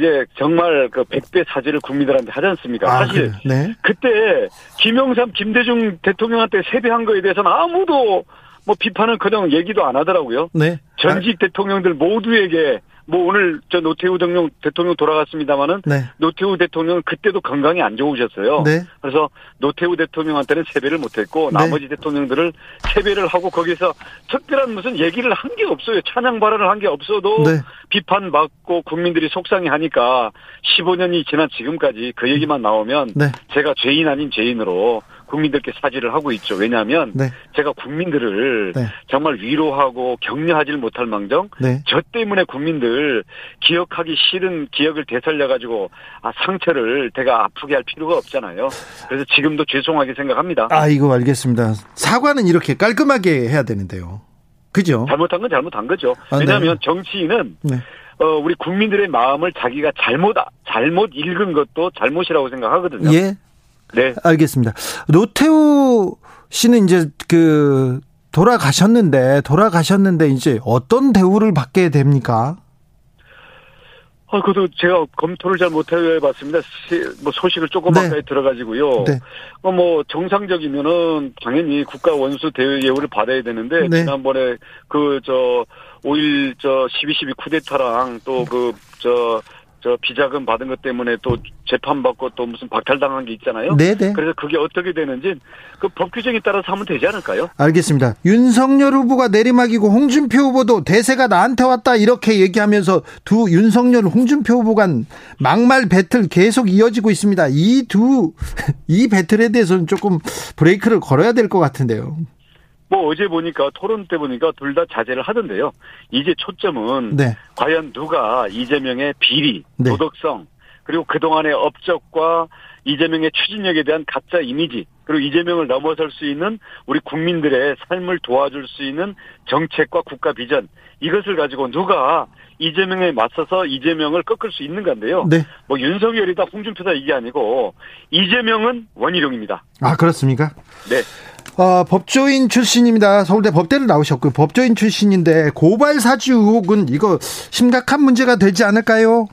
예, 정말 그 백 배 사죄를 국민들한테 하지 않습니까? 아, 사실 그래. 네. 그때 김영삼, 김대중 대통령한테 세배한 거에 대해서는 아무도 뭐 비판은커녕 얘기도 안 하더라고요. 네. 전직 아. 대통령들 모두에게 뭐 오늘 저 노태우 대통령 대통령 돌아갔습니다마는 네. 노태우 대통령은 그때도 건강이 안 좋으셨어요. 네. 그래서 노태우 대통령한테는 세배를 못했고 네. 나머지 대통령들을 세배를 하고 거기서 특별한 무슨 얘기를 한 게 없어요. 찬양 발언을 한 게 없어도 네. 비판받고 국민들이 속상해하니까 십오 년이 지난 지금까지 그 얘기만 나오면 네. 제가 죄인 아닌 죄인으로 국민들께 사죄를 하고 있죠. 왜냐하면 네. 제가 국민들을 네. 정말 위로하고 격려하지 못할 망정 네. 저 때문에 국민들 기억하기 싫은 기억을 되살려가지고 아, 상처를 내가 아프게 할 필요가 없잖아요. 그래서 지금도 죄송하게 생각합니다. 아, 이거 알겠습니다. 사과는 이렇게 깔끔하게 해야 되는데요. 그죠? 잘못한 건 잘못한 거죠. 아, 왜냐하면 네. 정치인은 네. 어, 우리 국민들의 마음을 자기가 잘못 잘못 읽은 것도 잘못이라고 생각하거든요. 예. 네. 알겠습니다. 노태우 씨는 이제 그 돌아가셨는데 돌아가셨는데 이제 어떤 대우를 받게 됩니까? 아, 그래도 제가 검토를 잘 못해봤습니다. 뭐 소식을 조금 네. 가까이 들어가지고요. 네. 어, 뭐 정상적이면은 당연히 국가 원수 대우 예우를 받아야 되는데 네. 지난번에 그 저 오일 저 십이 십이 쿠데타랑 또 그 저 저 비자금 받은 것 때문에 또 재판받고 또 무슨 박탈당한 게 있잖아요. 네네. 그래서 그게 어떻게 되는지 그 법 규정에 따라서 하면 되지 않을까요? 알겠습니다. 윤석열 후보가 내리막이고 홍준표 후보도 대세가 나한테 왔다 이렇게 얘기하면서 두 윤석열, 홍준표 후보 간 막말 배틀 계속 이어지고 있습니다. 이 두, 이 배틀에 대해서는 조금 브레이크를 걸어야 될 것 같은데요. 뭐 어제 보니까 토론 때 보니까 둘 다 자제를 하던데요. 이제 초점은 네. 과연 누가 이재명의 비리, 네. 도덕성 그리고 그동안의 업적과 이재명의 추진력에 대한 가짜 이미지 그리고 이재명을 넘어설 수 있는 우리 국민들의 삶을 도와줄 수 있는 정책과 국가 비전 이것을 가지고 누가 이재명에 맞서서 이재명을 꺾을 수 있는 건데요. 네. 뭐 윤석열이다 홍준표다 이게 아니고 이재명은 원희룡입니다. 아 그렇습니까? 네. 어, 법조인 출신입니다. 서울대 법대를 나오셨고요. 법조인 출신인데 고발 사주 의혹은 이거 심각한 문제가 되지 않을까요?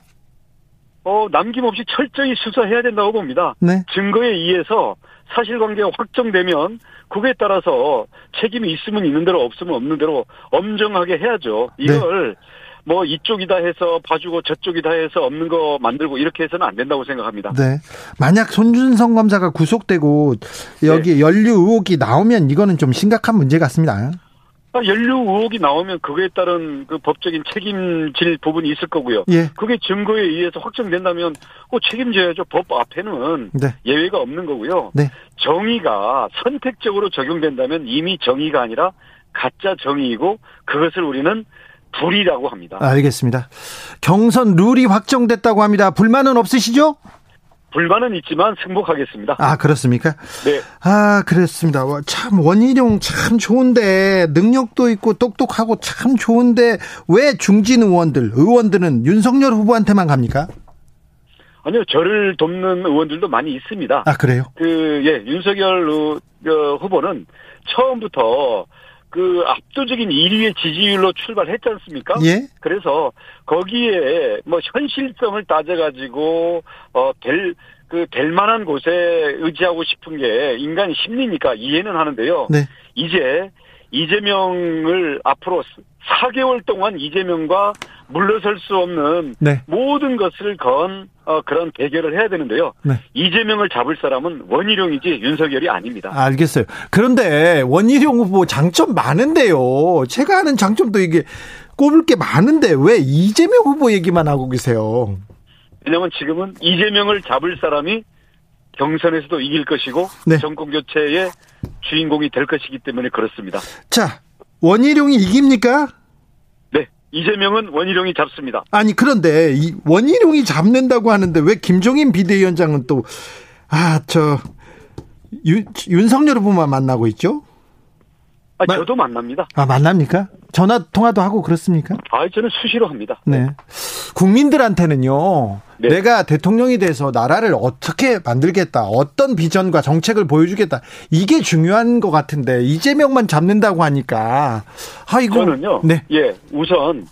어, 남김없이 철저히 수사해야 된다고 봅니다. 네. 증거에 의해서 사실관계가 확정되면 그거에 따라서 책임이 있으면 있는 대로 없으면 없는 대로 엄정하게 해야죠. 이걸 네. 뭐 이쪽이다 해서 봐주고 저쪽이다 해서 없는 거 만들고 이렇게 해서는 안 된다고 생각합니다. 네. 만약 손준성 검사가 구속되고 여기 네. 연루 의혹이 나오면 이거는 좀 심각한 문제 같습니다. 연루 의혹이 나오면 그거에 따른 그 법적인 책임질 부분이 있을 거고요. 예. 그게 증거에 의해서 확정된다면 꼭 책임져야죠. 법 앞에는 네. 예외가 없는 거고요. 네. 정의가 선택적으로 적용된다면 이미 정의가 아니라 가짜 정의이고 그것을 우리는 불이라고 합니다. 알겠습니다. 경선 룰이 확정됐다고 합니다. 불만은 없으시죠? 불만은 있지만 승복하겠습니다. 아 그렇습니까? 네. 아 그렇습니다. 참 원희룡 참 좋은데 능력도 있고 똑똑하고 참 좋은데 왜 중진 의원들 의원들은 윤석열 후보한테만 갑니까? 아니요, 저를 돕는 의원들도 많이 있습니다. 아 그래요? 그 예, 윤석열 후보는 처음부터 그 압도적인 일 위의 지지율로 출발했지 않습니까? 예. 그래서 거기에 뭐 현실성을 따져가지고 어 될 그 될 만한 곳에 의지하고 싶은 게 인간의 심리니까 이해는 하는데요. 네. 이제 이재명을 앞으로 사 개월 동안 이재명과 물러설 수 없는 네. 모든 것을 건 어, 그런 대결을 해야 되는데요. 네. 이재명을 잡을 사람은 원희룡이지 윤석열이 아닙니다. 알겠어요. 그런데 원희룡 후보 장점 많은데요. 제가 아는 장점도 이게 꼽을 게 많은데 왜 이재명 후보 얘기만 하고 계세요? 왜냐하면 지금은 이재명을 잡을 사람이 경선에서도 이길 것이고 네. 정권교체의 주인공이 될 것이기 때문에 그렇습니다. 자, 원희룡이 이깁니까? 네, 이재명은 원희룡이 잡습니다. 아니 그런데 이 원희룡이 잡는다고 하는데 왜 김종인 비대위원장은 또 아, 저 윤석열 후보만 만나고 있죠? 아, 저도 만납니다. 아 만납니까? 전화 통화도 하고 그렇습니까? 아, 저는 수시로 합니다. 네. 국민들한테는요. 네. 내가 대통령이 돼서 나라를 어떻게 만들겠다, 어떤 비전과 정책을 보여주겠다, 이게 중요한 것 같은데 이재명만 잡는다고 하니까 아 이거 저는요. 네. 예, 우선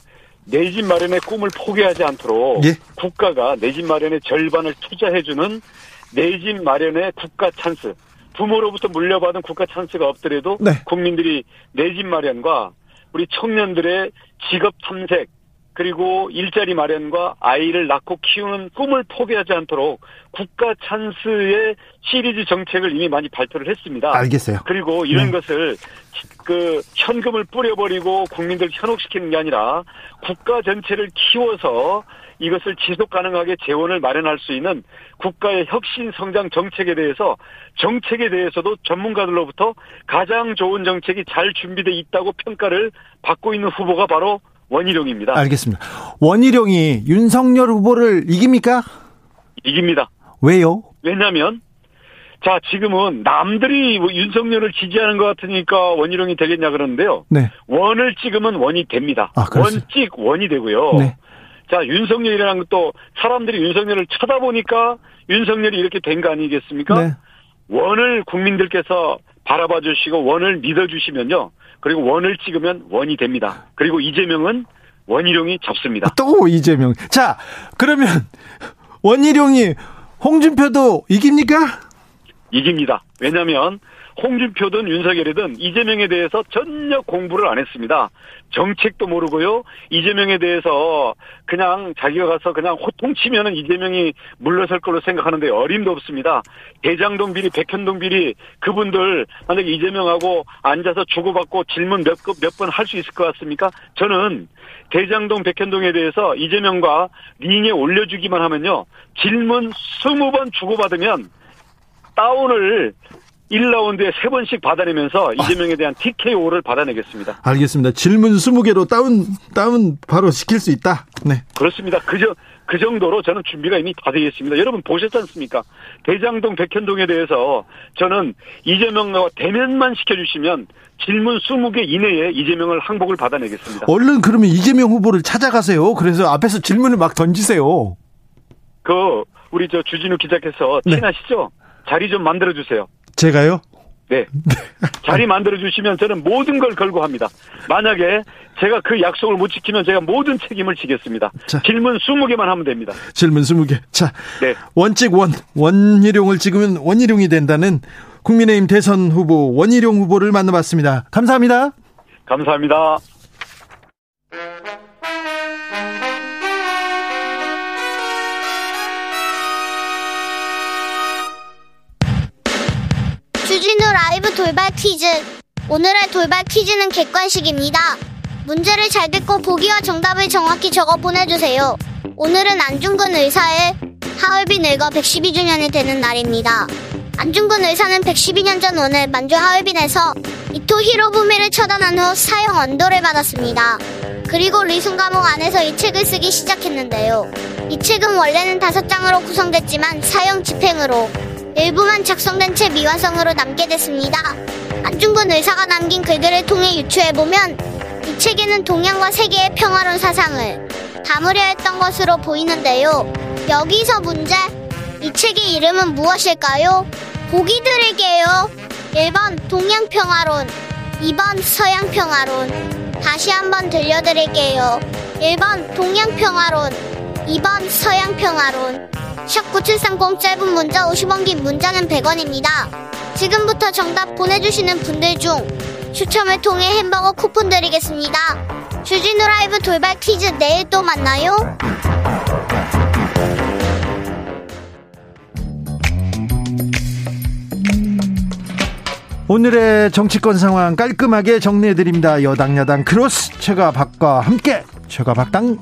내 집 마련의 꿈을 포기하지 않도록 예. 국가가 내 집 마련의 절반을 투자해주는 내 집 마련의 국가 찬스, 부모로부터 물려받은 국가 찬스가 없더라도 네. 국민들이 내 집 마련과 우리 청년들의 직업 탐색 그리고 일자리 마련과 아이를 낳고 키우는 꿈을 포기하지 않도록 국가 찬스의 시리즈 정책을 이미 많이 발표를 했습니다. 알겠어요. 그리고 이런 네. 것을 그 현금을 뿌려버리고 국민들 현혹시키는 게 아니라 국가 전체를 키워서 이것을 지속 가능하게 재원을 마련할 수 있는 국가의 혁신 성장 정책에 대해서 정책에 대해서도 전문가들로부터 가장 좋은 정책이 잘 준비되어 있다고 평가를 받고 있는 후보가 바로 원희룡입니다. 알겠습니다. 원희룡이 윤석열 후보를 이깁니까? 이깁니다. 왜요? 왜냐하면 자 지금은 남들이 뭐 윤석열을 지지하는 것 같으니까 원희룡이 되겠냐 그러는데요. 네. 원을 찍으면 원이 됩니다. 아, 원찍 원이 되고요. 네. 자 윤석열이라는 것도 사람들이 윤석열을 쳐다보니까 윤석열이 이렇게 된 거 아니겠습니까? 네. 원을 국민들께서 바라봐 주시고 원을 믿어주시면요. 그리고 원을 찍으면 원이 됩니다. 그리고 이재명은 원희룡이 잡습니다. 또 이재명. 자, 그러면 원희룡이 홍준표도 이깁니까? 이깁니다. 왜냐하면 홍준표든 윤석열이든 이재명에 대해서 전혀 공부를 안 했습니다. 정책도 모르고요. 이재명에 대해서 그냥 자기가 가서 그냥 호통치면은 이재명이 물러설 걸로 생각하는데 어림도 없습니다. 대장동 비리, 백현동 비리 그분들 만약에 이재명하고 앉아서 주고받고 질문 몇 몇 번 할 수 있을 것 같습니까? 저는 대장동, 백현동에 대해서 이재명과 링에 올려주기만 하면요. 질문 스무 번 주고받으면 다운을 일 라운드에 세 번씩 받아내면서 이재명에 대한 티케이오를 받아내겠습니다. 알겠습니다. 질문 스무 개로 다운, 다운 바로 시킬 수 있다. 네. 그렇습니다. 그저, 그 정도로 저는 준비가 이미 다 되어 있습니다. 여러분 보셨지 않습니까? 대장동, 백현동에 대해서 저는 이재명과 대면만 시켜주시면 질문 스무 개 이내에 이재명을 항복을 받아내겠습니다. 얼른 그러면 이재명 후보를 찾아가세요. 그래서 앞에서 질문을 막 던지세요. 그, 우리 저 주진우 기자께서 친하시죠? 네. 자리 좀 만들어주세요. 제가요? 네. 자리 만들어주시면 저는 모든 걸 걸고 합니다. 만약에 제가 그 약속을 못 지키면 제가 모든 책임을 지겠습니다. 자. 질문 스무 개만 하면 됩니다. 질문 스무 개. 자. 네. 원칙 원. 원희룡을 찍으면 원희룡이 된다는 국민의힘 대선 후보 원희룡 후보를 만나봤습니다. 감사합니다. 감사합니다. 주진우 라이브 돌발 퀴즈. 오늘의 돌발 퀴즈는 객관식입니다. 문제를 잘 듣고 보기와 정답을 정확히 적어 보내주세요. 오늘은 안중근 의사의 하얼빈 늙어 백십이 주년이 되는 날입니다. 안중근 의사는 백십이 년 전 오늘 만주 하얼빈에서 이토 히로부미를 처단한 후 사형 언도를 받았습니다. 그리고 리순 감옥 안에서 이 책을 쓰기 시작했는데요. 이 책은 원래는 다섯 장으로 구성됐지만 사형 집행으로 일부만 작성된 채 미완성으로 남게 됐습니다. 안중근 의사가 남긴 글들을 통해 유추해보면 이 책에는 동양과 세계의 평화로운 사상을 담으려 했던 것으로 보이는데요. 여기서 문제, 이 책의 이름은 무엇일까요? 보기 드릴게요. 일 번 동양평화론, 이 번 서양평화론. 다시 한번 들려드릴게요. 일 번 동양평화론, 이 번 서양평화론. 샵 구칠삼공 짧은 문자 오십 원, 긴 문자는 백 원입니다. 지금부터 정답 보내주시는 분들 중 추첨을 통해 햄버거 쿠폰 드리겠습니다. 주진우 라이브 돌발 퀴즈 내일 또 만나요. 오늘의 정치권 상황 깔끔하게 정리해드립니다. 여당 야당 크로스 최가박과 함께 최가박당.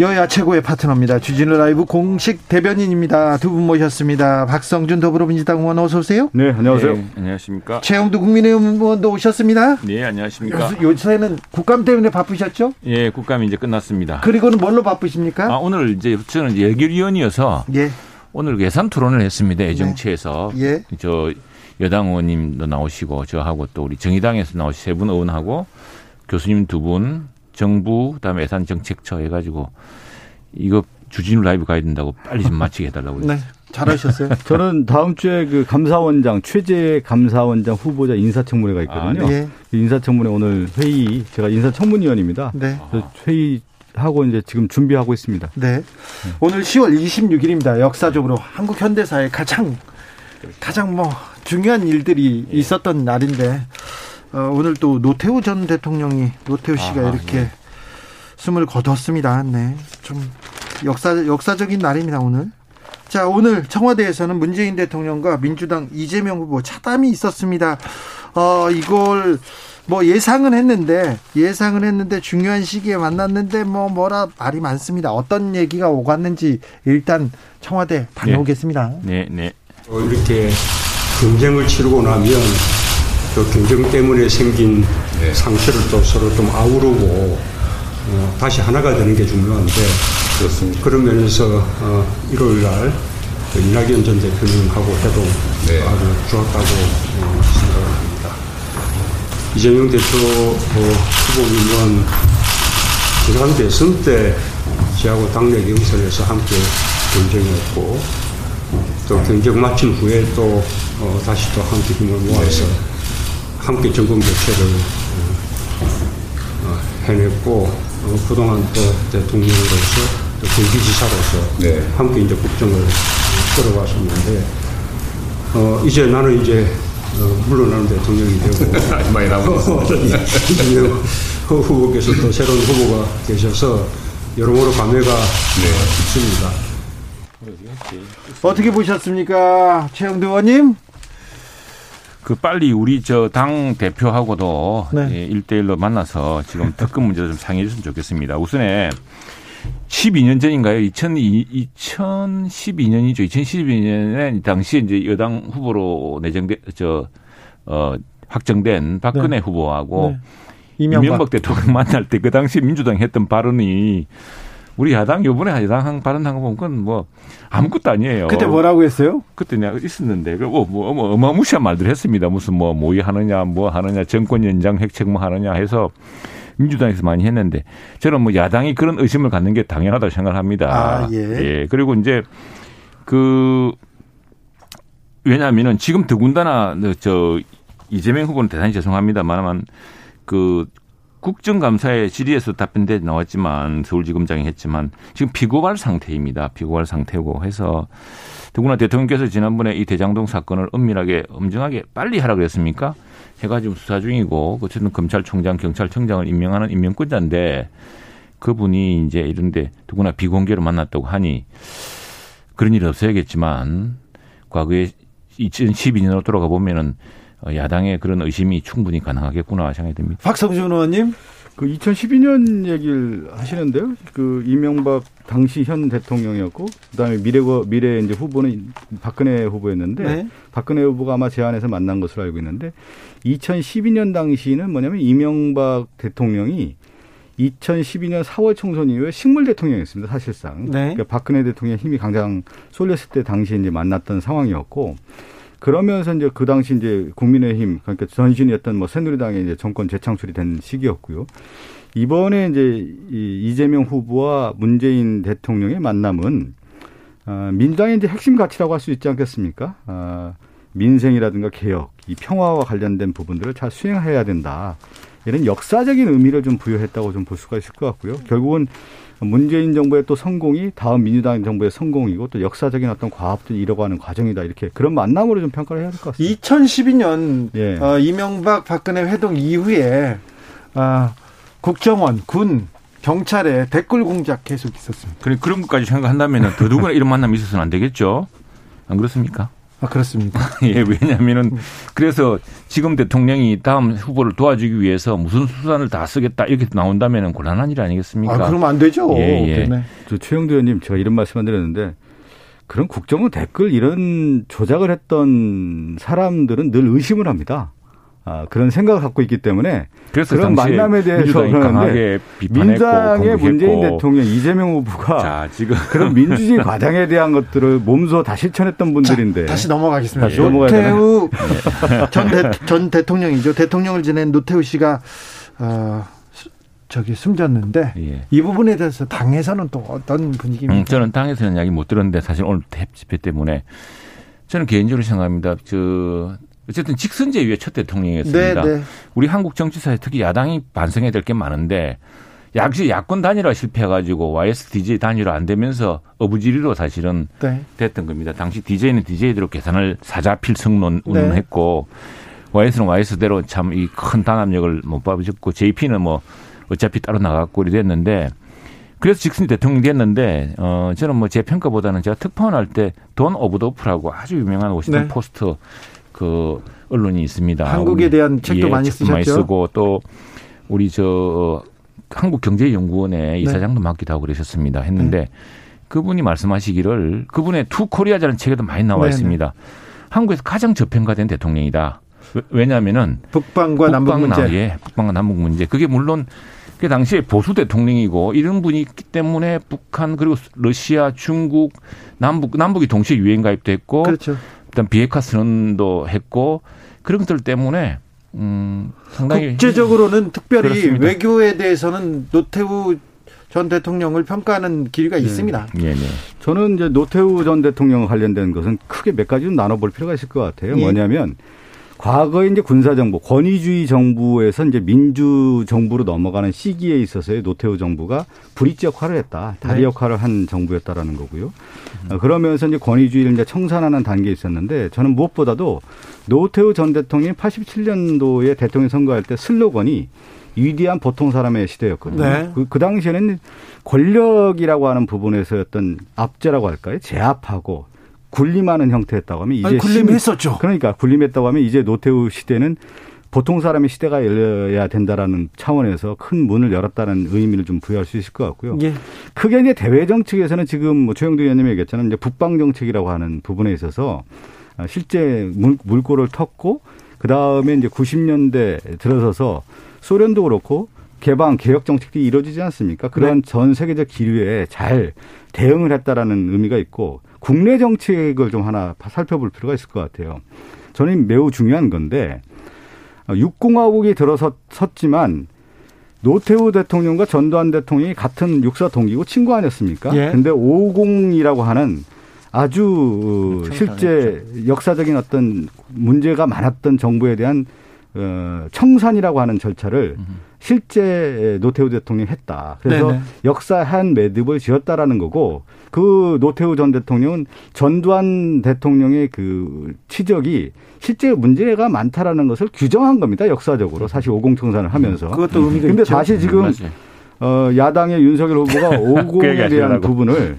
여야 최고의 파트너입니다. 주진우 라이브 공식 대변인입니다. 두 분 모셨습니다. 박성준 더불어민주당 의원 어서 오세요. 네, 안녕하세요. 네. 안녕하십니까. 최영두 국민의힘 의원도 오셨습니다. 네, 안녕하십니까. 요새는 국감 때문에 바쁘셨죠? 예, 네, 국감이 이제 끝났습니다. 그리고는 뭘로 바쁘십니까? 아, 오늘 이제 저는 예결위원이어서 예. 오늘 예산 토론을 했습니다. 예정치에서. 예. 저 여당 의원님도 나오시고 저하고 또 우리 정의당에서 나오신 세 분 의원하고 교수님 두 분, 정부 그다음에 예산정책처 해가지고 이거 주진우 라이브 가야 된다고 빨리 좀 마치게 해달라고 그랬어요. 네. 잘하셨어요. 저는 다음 주에 그 감사원장, 최재 감사원장 후보자 인사청문회가 있거든요. 아, 네. 인사청문회 오늘 회의, 제가 인사청문위원입니다. 네. 회의 하고 이제 지금 준비하고 있습니다. 네. 네. 오늘 시월 이십육일입니다. 역사적으로 한국 현대사의 가장 가장 뭐 중요한 일들이 예. 있었던 날인데 어, 오늘 또 노태우 전 대통령이 노태우 씨가 아, 이렇게 네. 숨을 거뒀습니다. 네. 좀 역사 역사적인 날입니다, 오늘. 자, 오늘 청와대에서는 문재인 대통령과 민주당 이재명 후보 차담이 있었습니다. 어, 이걸 뭐 예상은 했는데 예상은 했는데 중요한 시기에 만났는데 뭐 뭐라 말이 많습니다. 어떤 얘기가 오갔는지 일단 청와대 다녀오겠습니다. 네, 네. 네. 어, 이렇게 경쟁을 치르고 나면 그 경쟁 때문에 생긴 네. 상처를 또 서로 좀 아우르고 어, 다시 하나가 되는 게 중요한데 그렇습니다. 그런 면에서 어, 일요일 날 그 이낙연 전 대표님하고 해도 네. 아주 좋았다고 어, 생각을 합니다. 이재명 대표 어, 후보님은 지난 대선 때 저하고 당내 경선에서 함께 경쟁했고 또 경쟁 마친 후에 또 어, 다시 또 함께 힘을 모아서 네. 함께 정권 교체를 어, 해냈고 어, 그동안 또 대통령으로서 또 경기지사로서 네. 함께 이제 국정을 끌어왔었는데 어, 이제 나는 이제 어, 물러나는 대통령이 되고 많이 남았어. 이재명 후보께서 또 새로운 후보가 계셔서 여러모로 감회가 네. 깊습니다. 어떻게 보셨습니까, 최영두 의원님? 그 빨리 우리 저 당 대표하고도 네. 일 대일로 만나서 지금 특검 문제를 좀 상의해 주셨으면 좋겠습니다. 우선에 십이 년 전인가요? 이천십이 년이죠. 이천십이 년에 당시 이제 여당 후보로 내정돼 저 어, 확정된 박근혜 네. 후보하고 네. 이명박. 이명박 대통령 만날 때 그 당시 민주당 했던 발언이 우리 야당 요번에 야당 발언한 거 보면 그건 뭐 아무것도 아니에요. 그때 뭐라고 했어요? 그때 내가 있었는데 뭐, 뭐, 뭐 어마무시한 말들 했습니다. 무슨 뭐 모의하느냐 뭐 하느냐 정권 연장 핵책 뭐 하느냐 해서 민주당에서 많이 했는데 저는 뭐 야당이 그런 의심을 갖는 게 당연하다고 생각합니다. 아, 예. 예. 그리고 이제 그 왜냐하면은 지금 더군다나 저 이재명 후보는 대단히 죄송합니다만은 그 국정감사의 질의에서 답변대 나왔지만 서울지검장이 했지만 지금 피고발 상태입니다. 피고발 상태고 해서 더구나 대통령께서 지난번에 이 대장동 사건을 엄밀하게 엄정하게 빨리 하라 그랬습니까? 해가 지금 수사 중이고 어쨌든 검찰총장, 경찰청장을 임명하는 임명권자인데 그분이 이제 이런데 더구나 비공개로 만났다고 하니 그런 일은 없어야겠지만 과거에 이천십이 년으로 돌아가 보면은 야당의 그런 의심이 충분히 가능하겠구나 생각이 듭니다. 박성준 의원님, 그 이천십이 년 얘기를 하시는데요. 그 이명박 당시 현 대통령이었고, 그다음에 미래고 미래 이제 후보는 박근혜 후보였는데, 네. 박근혜 후보가 아마 제안해서 만난 것으로 알고 있는데, 이천십이 년 당시는 뭐냐면 이명박 대통령이 이천십이 년 사월 총선 이후에 식물 대통령이었습니다. 사실상 네. 그러니까 박근혜 대통령 힘이 가장 쏠렸을 때 당시 이제 만났던 상황이었고. 그러면서 이제 그 당시 이제 국민의힘, 그러니까 전신이었던 뭐 새누리당의 이제 정권 재창출이 된 시기였고요. 이번에 이제 이재명 후보와 문재인 대통령의 만남은, 아, 민주당의 이제 핵심 가치라고 할 수 있지 않겠습니까? 아, 민생이라든가 개혁, 이 평화와 관련된 부분들을 잘 수행해야 된다. 이런 역사적인 의미를 좀 부여했다고 좀 볼 수가 있을 것 같고요. 결국은 문재인 정부의 또 성공이 다음 민주당 정부의 성공이고 또 역사적인 어떤 과업도 이뤄가는 과정이다. 이렇게 그런 만남으로 좀 평가를 해야 될 것 같습니다. 이천십이 년 예. 어, 이명박 박근혜 회동 이후에 어, 국정원, 군, 경찰에 댓글 공작 계속 있었습니다. 그래, 그런 것까지 생각한다면 더더구나 이런 만남이 있어서는 안 되겠죠. 안 그렇습니까? 아, 그렇습니까? 예, 왜냐면은, 그래서 지금 대통령이 다음 후보를 도와주기 위해서 무슨 수단을 다 쓰겠다, 이렇게 나온다면은 곤란한 일 아니겠습니까? 아, 그러면 안 되죠. 예, 예. 네. 저 최영두 의원님, 제가 이런 말씀 안 드렸는데, 그런 국정원 댓글 이런 조작을 했던 사람들은 늘 의심을 합니다. 아, 그런 생각을 갖고 있기 때문에 그래서 그런 만남에 대해서는 민주당의 문재인 대통령 이재명 후보가 자, 지금. 그런 민주주의 과장에 대한 것들을 몸소 다 실천했던 분들인데. 자, 다시 넘어가겠습니다. 다시 노태우 전, 대, 전 대통령이죠. 대통령을 지낸 노태우 씨가 어, 저기 숨졌는데 예. 이 부분에 대해서 당에서는 또 어떤 분위기입니까? 음, 저는 당에서는 이야기 못 들었는데 사실 오늘 집회 때문에 저는 개인적으로 생각합니다. 저 어쨌든 직선제위의 첫 대통령이었습니다. 네, 네. 우리 한국 정치사에 특히 야당이 반성해야 될 게 많은데 역시 야권 단일화 실패해가지고 와이에스 디제이 단일화 안 되면서 어부지리로 사실은 네. 됐던 겁니다. 당시 디제이는 디제이대로 계산을 사자필승론 운운했고 네. 와이에스는 와이에스대로 참 이 큰 단합력을 못 받으셨고 제이피는 뭐 어차피 따로 나갔고 이랬는데 그래서 직선이 대통령이 됐는데 어, 저는 뭐 제 평가보다는 제가 특파원할 때 돈 오브 더 오프라고 아주 유명한 워싱턴 네. 포스트 그 언론이 있습니다. 한국에 대한 우리, 책도 예, 많이 쓰셨죠. 많이 쓰고 또 우리 저 한국경제연구원의 이사장도 네. 맡기도 하고 그러셨습니다. 했는데 네. 그분이 말씀하시기를 그분의 투 코리아자라는 책에도 많이 나와 네, 있습니다. 네. 한국에서 가장 저평가된 대통령이다. 왜냐하면은 북방과 남북 문제, 예, 북방과 남북 문제. 그게 물론 그 당시에 보수 대통령이고 이런 분이 있기 때문에 북한 그리고 러시아, 중국, 남북 남북이 동시에 유엔 가입됐고. 그렇죠. 일단 비핵화 선언도 했고 그런 것들 때문에 음, 상당히 국제적으로는 특별히 그렇습니다. 외교에 대해서는 노태우 전 대통령을 평가하는 길이가 네. 있습니다. 네, 네. 저는 이제 노태우 전 대통령 관련된 것은 크게 몇 가지는 나눠볼 필요가 있을 것 같아요. 예. 뭐냐면 과거에 이제 군사정부, 권위주의 정부에서 이제 민주정부로 넘어가는 시기에 있어서의 노태우 정부가 브릿지 역할을 했다. 다리 네. 역할을 한 정부였다라는 거고요. 음. 그러면서 이제 권위주의를 이제 청산하는 단계에 있었는데 저는 무엇보다도 노태우 전 대통령이 팔십칠년도에 대통령 선거할 때 슬로건이 위대한 보통 사람의 시대였거든요. 네. 그, 그 당시에는 권력이라고 하는 부분에서 어떤 압제라고 할까요? 제압하고. 군림하는 형태였다고 하면 이제 아니, 군림했었죠. 심, 그러니까 군림했다고 하면 이제 노태우 시대는 보통 사람의 시대가 열려야 된다라는 차원에서 큰 문을 열었다는 의미를 좀 부여할 수 있을 것 같고요. 예. 크게 이제 대외 정책에서는 지금 뭐 최영두 의원님이 얘기했잖아요. 이제 북방 정책이라고 하는 부분에 있어서 실제 물, 물꼬를 텄고 그 다음에 이제 구십년대 들어서서 소련도 그렇고. 개방, 개혁 정책이 이루어지지 않습니까? 그런 네. 전 세계적 기류에 잘 대응을 했다라는 의미가 있고 국내 정책을 좀 하나 살펴볼 필요가 있을 것 같아요. 저는 매우 중요한 건데 육공화국이 들어섰지만 노태우 대통령과 전두환 대통령이 같은 육사 동기고 친구 아니었습니까? 그런데 예. 오공이라고 하는 아주 실제 역사적인 어떤 문제가 많았던 정부에 대한 청산이라고 하는 절차를 실제 노태우 대통령이 했다. 그래서 네네. 역사한 매듭을 지었다라는 거고 그 노태우 전 대통령은 전두환 대통령의 그 치적이 실제 문제가 많다라는 것을 규정한 겁니다. 역사적으로 사실 오공청산을 하면서. 그것도 의미가 근데 있죠. 다시 지금 어, 야당의 윤석열 후보가 오공에 대한 부분을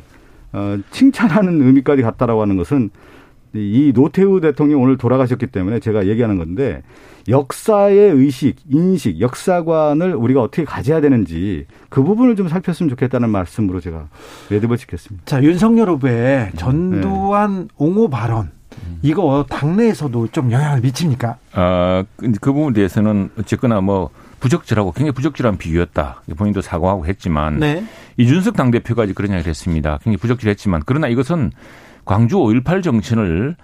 어, 칭찬하는 의미까지 갔다라고 하는 것은 이 노태우 대통령이 오늘 돌아가셨기 때문에 제가 얘기하는 건데 역사의 의식, 인식, 역사관을 우리가 어떻게 가져야 되는지 그 부분을 좀 살폈으면 좋겠다는 말씀으로 제가 매듭을 짓겠습니다. 자, 윤석열 후보의 전두환 네. 옹호 발언 이거 당내에서도 좀 영향을 미칩니까? 아, 그 부분에 대해서는 어쨌거나 뭐 부적절하고 굉장히 부적절한 비유였다. 본인도 사과하고 했지만 네. 이준석 당대표까지 그런 이야기를 했습니다. 굉장히 부적절했지만 그러나 이것은 광주 오일팔 정신을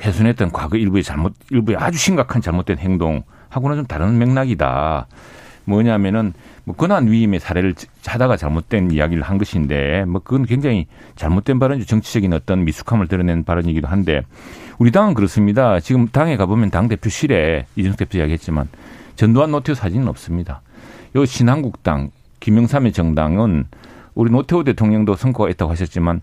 훼손했던 과거 일부의 잘못, 일부의 아주 심각한 잘못된 행동하고는 좀 다른 맥락이다. 뭐냐면은 뭐 권한 위임의 사례를 하다가 잘못된 이야기를 한 것인데, 뭐 그건 굉장히 잘못된 발언이죠. 정치적인 어떤 미숙함을 드러낸 발언이기도 한데, 우리 당은 그렇습니다. 지금 당에 가보면 당 대표실에 이준석 대표 이야기했지만 전두환 노태우 사진은 없습니다. 요 신한국당 김영삼의 정당은 우리 노태우 대통령도 성과가 있다고 하셨지만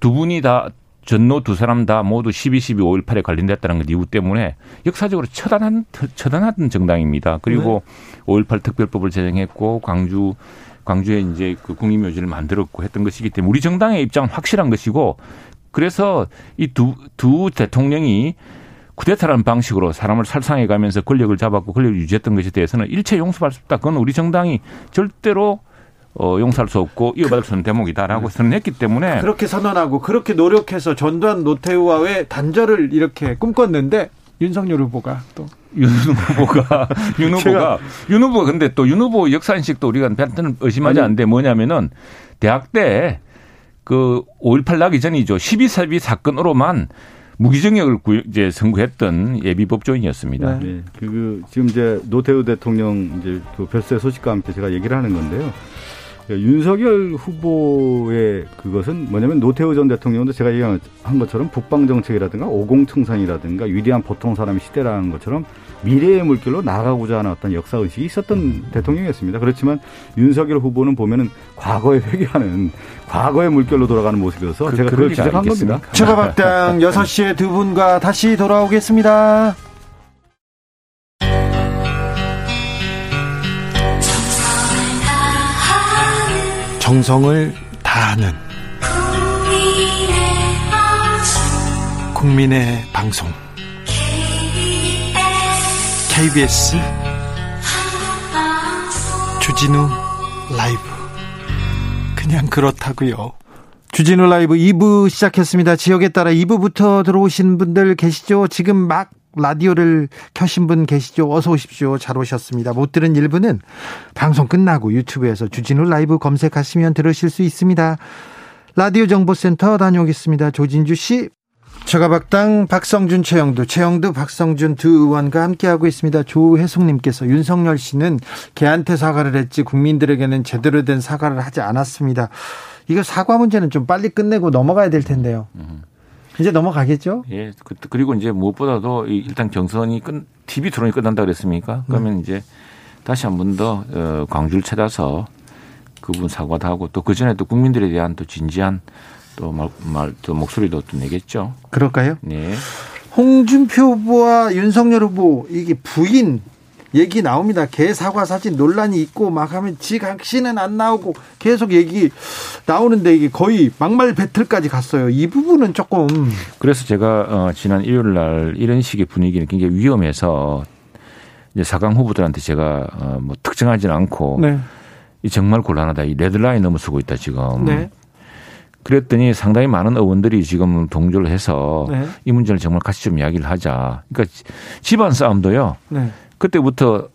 두 분이 다 전노 두 사람 다 모두 십이, 십이, 오일팔에 관련됐다는 것 이유 때문에 역사적으로 처단한, 처단하던 정당입니다. 그리고 네. 오일팔 특별법을 제정했고 광주, 광주에 이제 그 국립묘지를 만들었고 했던 것이기 때문에 우리 정당의 입장은 확실한 것이고 그래서 이 두, 두 대통령이 쿠데타라는 방식으로 사람을 살상해 가면서 권력을 잡았고 권력을 유지했던 것에 대해서는 일체 용서할 수 없다. 그건 우리 정당이 절대로 어, 용서할 수 없고 이어받을 수 없는 대목이다라고 선언했기 때문에 그렇게 선언하고 그렇게 노력해서 전두환 노태우와의 단절을 이렇게 꿈꿨는데 윤석열 후보가 또. 윤 후보가. 윤 후보가. 윤 후보가 근데 또 윤 후보 역사인식도 우리가 뱉는 의심하지 않는데 뭐냐면은 대학 때 그 오일팔 나기 전이죠. 십이 살비 사건으로만 무기징역을 이제 선고했던 예비 법조인이었습니다. 네. 그 지금 이제 노태우 대통령 이제 그 별세 소식과 함께 제가 얘기를 하는 건데요. 윤석열 후보의 그것은 뭐냐면 노태우 전 대통령도 제가 얘기한 것처럼 북방정책이라든가 오공청산이라든가 위대한 보통 사람의 시대라는 것처럼 미래의 물길로 나아가고자 하는 어떤 역사의식이 있었던 대통령이었습니다. 그렇지만 윤석열 후보는 보면은 과거에 회귀하는 과거의 물결로 돌아가는 모습이어서 그, 제가 그걸 지적한 겁니다. 최가박당 여섯 시에 두 분과 다시 돌아오겠습니다. 정성을 다하는 국민의 방송 케이비에스 주진우 라이브 그냥 그렇다고요. 주진우 라이브 이 부 시작했습니다. 지역에 따라 이 부부터 들어오신 분들 계시죠? 지금 막 라디오를 켜신 분 계시죠? 어서 오십시오. 잘 오셨습니다. 못 들은 일 부는 방송 끝나고 유튜브에서 주진우 라이브 검색하시면 들으실 수 있습니다. 라디오 정보센터 다녀오겠습니다. 조진주 씨. 최가박당 박성준 최영두 최영두 박성준 두 의원과 함께하고 있습니다. 조혜송님께서 윤석열 씨는 걔한테 사과를 했지 국민들에게는 제대로 된 사과를 하지 않았습니다. 이거 사과 문제는 좀 빨리 끝내고 넘어가야 될 텐데요. 음. 이제 넘어가겠죠? 예. 그리고 이제 무엇보다도 일단 경선이 끝, 티비 토론이 끝난다 그랬습니까? 그러면 음. 이제 다시 한 번 더 광주를 찾아서 그분 사과도 하고 또 그 전에 또 국민들에 대한 또 진지한 또 말, 말, 또 목소리도 또 내겠죠. 그럴까요? 네. 홍준표 후보와 윤석열 후보 이게 부인 얘기 나옵니다. 개 사과 사진 논란이 있고 막 하면 지각시는 안 나오고 계속 얘기 나오는데 이게 거의 막말 배틀까지 갔어요. 이 부분은 조금. 그래서 제가 지난 일요일 날 이런 식의 분위기는 굉장히 위험해서 이제 사 강 후보들한테 제가 뭐 특정하진 않고 네. 정말 곤란하다. 이 레드라인 넘어서고 있다 지금. 네. 그랬더니 상당히 많은 의원들이 지금 동조를 해서 네. 이 문제를 정말 같이 좀 이야기를 하자. 그러니까 집안 싸움도요. 네. 그때부터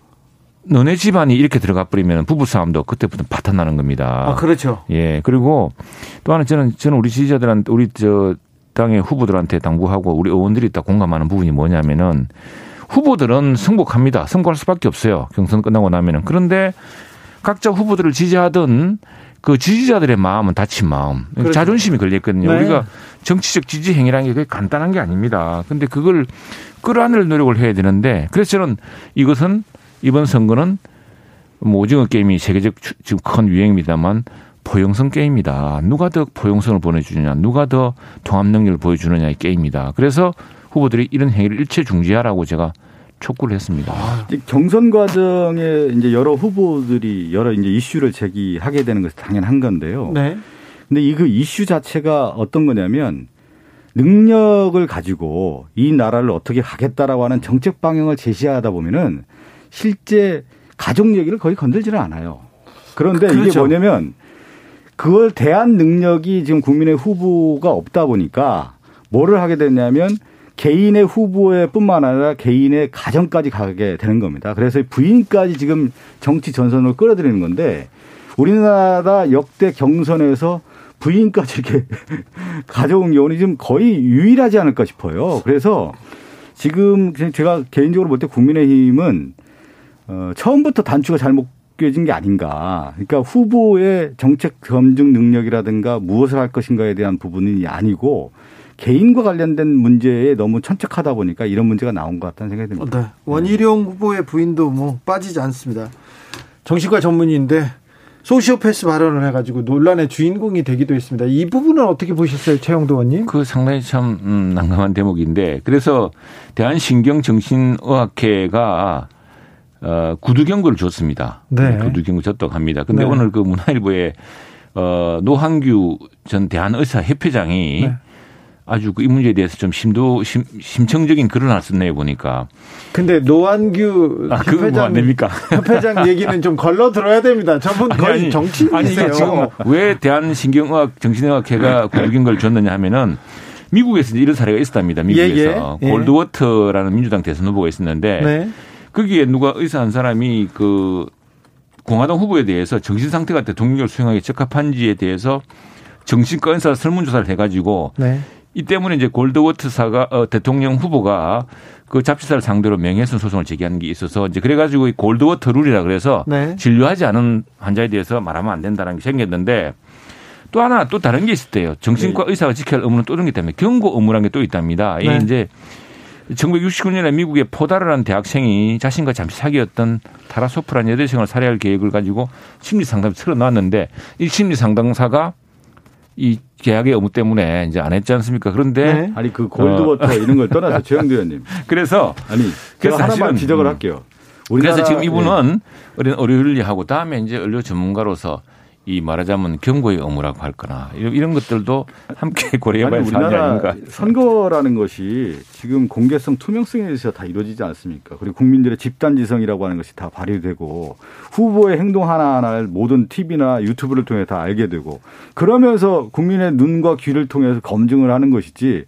너네 집안이 이렇게 들어가 버리면 부부싸움도 그때부터 파탄나는 겁니다. 아, 그렇죠. 예. 그리고 또 하나 저는, 저는 우리 지지자들한테, 우리 저 당의 후보들한테 당부하고 우리 의원들이 다 공감하는 부분이 뭐냐면은 후보들은 승복합니다. 승복할 수밖에 없어요. 경선 끝나고 나면은. 그런데 각자 후보들을 지지하던 그 지지자들의 마음은 다친 마음. 그렇죠. 자존심이 걸렸거든요. 네. 우리가 정치적 지지 행위라는 게 그게 간단한 게 아닙니다. 그런데 그걸 끌어안을 노력을 해야 되는데 그래서 저는 이것은 이번 선거는 뭐 오징어 게임이 세계적 지금 큰 유행입니다만 포용성 게임이다. 누가 더 포용성을 보내주느냐 누가 더 통합 능력을 보여주느냐의 게임이다. 그래서 후보들이 이런 행위를 일체 중지하라고 제가 촉구를 했습니다. 경선 과정에 이제 여러 후보들이 여러 이제 이슈를 제기하게 되는 것이 당연한 건데요. 네. 근데 이 그 이슈 자체가 어떤 거냐면 능력을 가지고 이 나라를 어떻게 가겠다라고 하는 정책 방향을 제시하다 보면은 실제 가족 얘기를 거의 건들지는 않아요. 그런데 그렇죠. 이게 뭐냐면 그걸 대한 능력이 지금 국민의 후보가 없다 보니까 뭐를 하게 됐냐면 개인의 후보에 뿐만 아니라 개인의 가정까지 가게 되는 겁니다. 그래서 부인까지 지금 정치 전선으로 끌어들이는 건데 우리나라 역대 경선에서 부인까지 이렇게 가져온 경우는 지금 거의 유일하지 않을까 싶어요. 그래서 지금 제가 개인적으로 볼 때 국민의힘은 어, 처음부터 단추가 잘못 껴진 게 아닌가. 그러니까 후보의 정책 검증 능력이라든가 무엇을 할 것인가에 대한 부분이 아니고 개인과 관련된 문제에 너무 천착하다 보니까 이런 문제가 나온 것 같다는 생각이 듭니다. 네. 원희룡 후보의 부인도 뭐 빠지지 않습니다. 정신과 전문의인데 소시오패스 발언을 해가지고 논란의 주인공이 되기도 했습니다. 이 부분은 어떻게 보셨어요, 최영도 의원님? 그 상당히 참 음, 난감한 대목인데 그래서 대한신경정신의학회가 어, 구두경고를 줬습니다. 네. 구두경고 줬다고 합니다. 그런데 네. 오늘 그 문화일보에 어, 노한규 전 대한의사협회장이 네. 아주 이 문제에 대해서 좀 심도 심, 심층적인 글을 안 썼네요 보니까. 근데 노한규 아, 협회장 뭐 안 됩니까? 협회장 얘기는 좀 걸러 들어야 됩니다. 저분 아니, 거의 아니, 정치인이세요. 아니 이게 지금 왜 대한신경의학 정신의학회가 구두경고를 줬느냐 하면은 미국에서 이런 사례가 있었답니다. 미국에서. 예, 예. 골드워터라는 민주당 대선 후보가 있었는데 네. 거기에 누가 의사 한 사람이 그 공화당 후보에 대해서 정신 상태가 대통령을 수행하기 적합한지에 대해서 정신과 의사 설문조사를 해가지고 네. 이 때문에 이제 골드워터사가 어, 대통령 후보가 그 잡지사를 상대로 명예훼손 소송을 제기한 게 있어서 이제 그래가지고 이 골드워터 룰이라 그래서 네. 진료하지 않은 환자에 대해서 말하면 안 된다는 게 생겼는데 또 하나 또 다른 게 있을 때요. 정신과 네. 의사가 지켜야 할 의무는 또 있는 게 때문에 경고 의무라는 게 또 있답니다. 네. 이 이제 천구백육십구 년에 미국의 포다르라는 대학생이 자신과 잠시 사귀었던 타라소프라는 여대생을 살해할 계획을 가지고 심리상담에 틀어놨는데 이 심리상담사가 이 계약의 의무 때문에 이제 안 했지 않습니까? 그런데 네. 아니 그 골드워터 어. 이런 걸 떠나서 최영두 의원님. 그래서 아니 그래서 제가 하나만 지적을 음. 할게요. 그래서 지금 이분은 네. 의료윤리하고 다음에 이제 의료 전문가로서 이 말하자면 경고의 의무라고 할 거나 이런 것들도 함께 고려해봐야 하는 게 아닌가. 선거라는 것이 지금 공개성 투명성에 대해서 다 이루어지지 않습니까? 그리고 국민들의 집단지성이라고 하는 것이 다 발휘되고 후보의 행동 하나하나를 모든 티비나 유튜브를 통해 다 알게 되고 그러면서 국민의 눈과 귀를 통해서 검증을 하는 것이지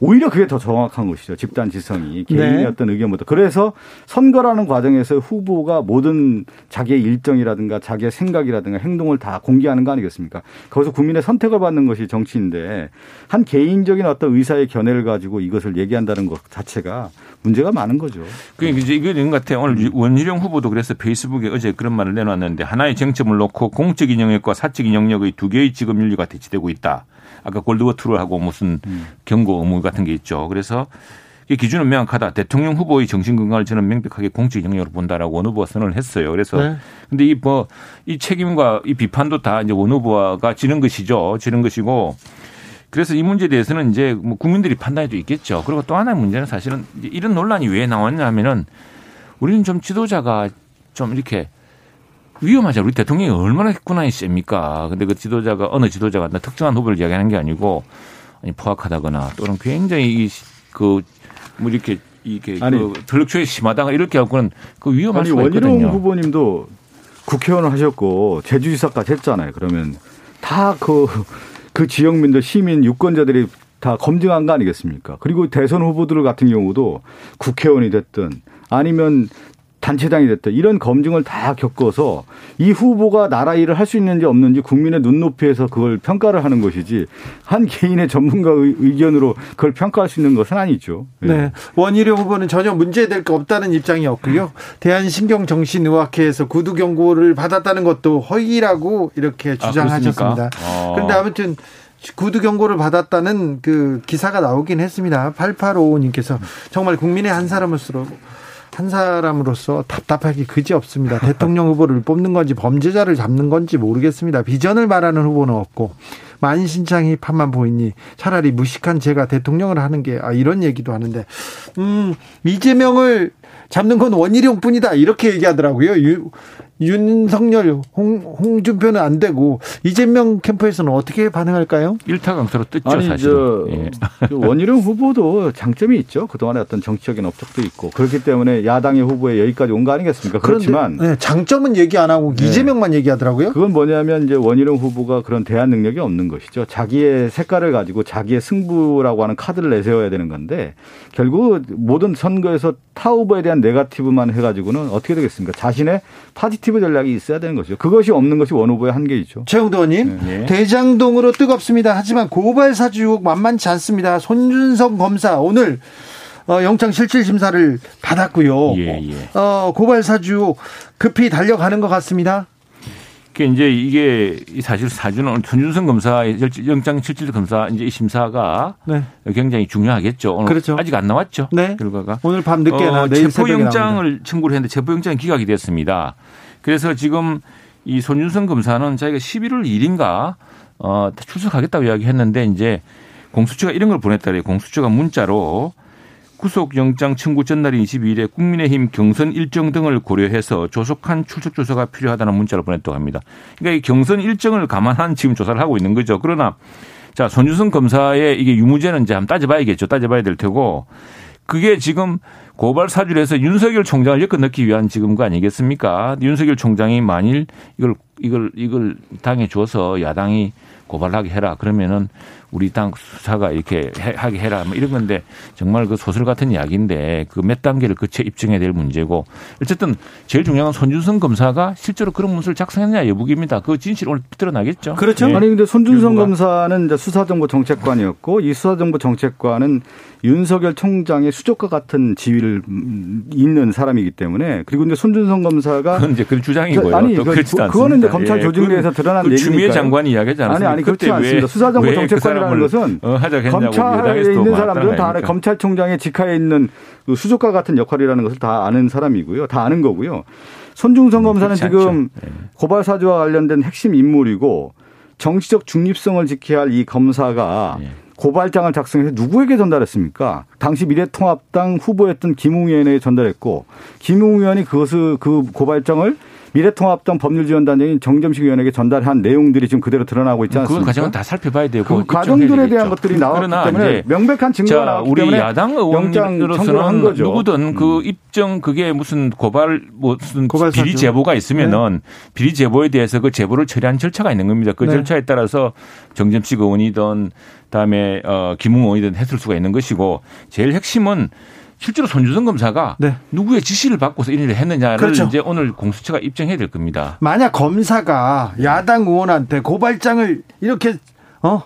오히려 그게 더 정확한 것이죠. 집단 지성이 개인의 네. 어떤 의견보다. 그래서 선거라는 과정에서 후보가 모든 자기의 일정이라든가 자기의 생각이라든가 행동을 다 공개하는 거 아니겠습니까? 거기서 국민의 선택을 받는 것이 정치인데 한 개인적인 어떤 의사의 견해를 가지고 이것을 얘기한다는 것 자체가 문제가 많은 거죠. 그러니까 이제 이게 있는 것 같아요. 오늘 원희룡 후보도 그래서 페이스북에 어제 그런 말을 내놨는데 하나의 쟁점을 놓고 공적 인용력과 사적 인용력의 두 개의 직업 윤리가 대치되고 있다. 아까 골드워터하고 무슨 음. 경고 의무 같은 게 있죠. 그래서 이 기준은 명확하다. 대통령 후보의 정신건강을 저는 명백하게 공적 영역으로 본다라고 원 후보가 선언을 했어요. 그래서 네. 근데 이 뭐 이 책임과 이 비판도 다 이제 원 후보가 지는 것이죠. 지는 것이고 그래서 이 문제에 대해서는 이제 뭐 국민들이 판단해도 있겠죠. 그리고 또 하나의 문제는 사실은 이런 논란이 왜 나왔냐면은 우리는 좀 지도자가 좀 이렇게 위험하죠. 우리 대통령이 얼마나 권한이 셉니까? 근데 그 지도자가 어느 지도자가 특정한 후보를 이야기하는 게 아니고 아니, 포악하다거나 또는 굉장히 그 뭐 이렇게 이게 그 전력조회 심하다거나 이렇게 하고는 그 위험할 아니, 수가 있거든요. 원희룡 후보님도 국회의원을 하셨고 제주지사까지 했잖아요. 그러면 다 그 그 지역민들 시민 유권자들이 다 검증한 거 아니겠습니까? 그리고 대선 후보들 같은 경우도 국회의원이 됐든 아니면 단체장이 됐다. 이런 검증을 다 겪어서 이 후보가 나라 일을 할 수 있는지 없는지 국민의 눈높이에서 그걸 평가를 하는 것이지 한 개인의 전문가 의견으로 그걸 평가할 수 있는 것은 아니죠. 네. 네. 원희룡 후보는 전혀 문제될 게 없다는 입장이었고요. 대한신경정신의학회에서 구두 경고를 받았다는 것도 허위라고 이렇게 주장하셨습니다. 아, 그런데 아무튼 구두 경고를 받았다는 그 기사가 나오긴 했습니다. 팔팔오오 님께서 정말 국민의 한 사람으로서 한 사람으로서 답답하기 그지없습니다. 대통령 후보를 뽑는 건지 범죄자를 잡는 건지 모르겠습니다. 비전을 말하는 후보는 없고 만신창이 판만 보이니 차라리 무식한 제가 대통령을 하는 게 아, 이런 얘기도 하는데 음, 이재명을 잡는 건 원희룡뿐이다 이렇게 얘기하더라고요. 유, 윤석열, 홍, 홍준표는 안 되고 이재명 캠프에서는 어떻게 반응할까요? 일타강사로 뜯죠. 아니, 사실은. 저, 예. 원희룡 후보도 장점이 있죠. 그동안의 어떤 정치적인 업적도 있고 그렇기 때문에 야당의 후보에 여기까지 온 거 아니겠습니까? 그런데, 그렇지만 네, 장점은 얘기 안 하고 네. 이재명만 얘기하더라고요. 그건 뭐냐면 이제 원희룡 후보가 그런 대안 능력이 없는 것이죠. 자기의 색깔을 가지고 자기의 승부라고 하는 카드를 내세워야 되는 건데 결국 모든 선거에서 타 후보에 대한 네거티브만 해가지고는 어떻게 되겠습니까? 자신의 파지티브 전략이 있어야 되는 것이죠. 그것이 없는 것이 원 후보의 한계이죠. 최영도 의원님, 네. 대장동으로 뜨겁습니다. 하지만 고발 사주 의혹 만만치 않습니다. 손준성 검사 오늘 어, 영장 실질 심사를 받았고요. 예, 예. 어, 고발 사주 의혹 급히 달려가는 것 같습니다. 그러니까 이제 이게 사실 사주는 손준성 검사의 영장 실질 검사 이제 이 심사가 네. 굉장히 중요하겠죠. 오늘 그렇죠. 아직 안 나왔죠. 네. 결과가 오늘 밤 늦게나 어, 내일 체포 영장을 청구를 했는데 체포 영장이 기각이 됐습니다. 그래서 지금 이 손준성 검사는 자기가 십일월 일일인가 어, 출석하겠다고 이야기했는데 이제 공수처가 이런 걸 보냈다래요. 공수처가 문자로 구속영장 청구 전날인 이십이일에 국민의힘 경선 일정 등을 고려해서 조속한 출석 조사가 필요하다는 문자를 보냈다고 합니다. 그러니까 이 경선 일정을 감안한 지금 조사를 하고 있는 거죠. 그러나 자 손준성 검사의 이게 유무죄는 이제 한번 따져봐야겠죠. 따져봐야 될 테고 그게 지금 고발 사주를 해서 윤석열 총장을 엮어 넣기 위한 지금 거 아니겠습니까? 윤석열 총장이 만일 이걸 이걸 이걸 당해 줘서 야당이 고발하게 해라 그러면은 우리 당 수사가 이렇게 해, 하게 해라 뭐 이런 건데 정말 그 소설 같은 이야기인데 그 몇 단계를 거쳐 입증해야 될 문제고 어쨌든 제일 중요한 건 손준성 검사가 실제로 그런 문서를 작성했냐 여부입니다. 그 진실 오늘 드러나겠죠. 그렇죠. 예. 아니 근데 손준성 유부가. 검사는 이제 수사정보정책관이었고 이 수사정보정책관은 윤석열 총장의 수족과 같은 지위를 있는 사람이기 때문에 그리고 이제 손준성 검사가 그건 이제 그 주장이고요. 아니 또 그렇지도 그, 않습니다. 그거는 이제 검찰 조직내에서 예. 드러난 그 얘기니까요. 추미애 장관이 이야기하지 않았습니까? 아니 아니 그렇지 않습니다. 수사정보정책관이라는 그 것은 어, 검찰에 있는 사람들은 다 아는 검찰총장의 직하에 있는 그 수족과 같은 역할이라는 것을 다 아는 사람이고요. 다 아는 거고요. 손준성 검사는 지금 네. 고발 사주와 관련된 핵심 인물이고 정치적 중립성을 지켜야 할 이 검사가 네. 고발장을 작성해서 누구에게 전달했습니까? 당시 미래통합당 후보였던 김웅 의원에게 전달했고 김웅 의원이 그것을 그 고발장을 미래통합당 법률지원단장인 정점식 의원에게 전달한 내용들이 지금 그대로 드러나고 있지 않습니까? 그 과정은 다 살펴봐야 되고 그 과정들에 대한 것들이 나왔기 때문에 명백한 증거가 나왔기 우리 때문에 야당 의원으로서는 누구든 그 입증 그게 무슨 고발 무슨 고발사주. 비리 제보가 있으면은 네. 비리 제보에 대해서 그 제보를 처리한 절차가 있는 겁니다. 그 네. 절차에 따라서 정점식 의원이든 그다음에 어, 김웅 의원이든 했을 수가 있는 것이고 제일 핵심은 실제로 손준성 검사가 네. 누구의 지시를 받고서 이런 일을 했느냐를 그렇죠. 이제 오늘 공수처가 입증해야 될 겁니다. 만약 검사가 야당 의원한테 고발장을 이렇게 어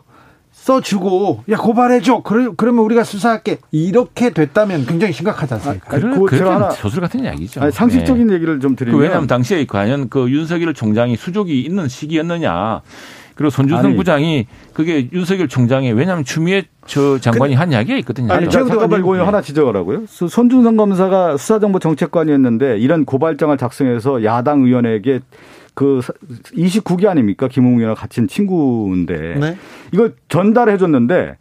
써주고 야 고발해줘 그러면 우리가 수사할게 이렇게 됐다면 굉장히 심각하지 않습니까? 아, 그, 그 하나 소설 같은 이야기죠. 아니, 상식적인 네. 얘기를 좀 드리면 그 왜냐하면 당시에 과연 그 윤석열 총장이 수족이 있는 시기였느냐. 그리고 손준성 아니. 부장이 그게 윤석열 총장이 왜냐하면 추미애 저 장관이 한 이야기가 있거든요. 아니, 제가 말고 하나 지적하라고요. 손준성 검사가 수사정보정책관이었는데 이런 고발장을 작성해서 야당 의원에게 그 이십구 기 아닙니까? 김웅 의원과 같은 친구인데 네. 이걸 전달해 줬는데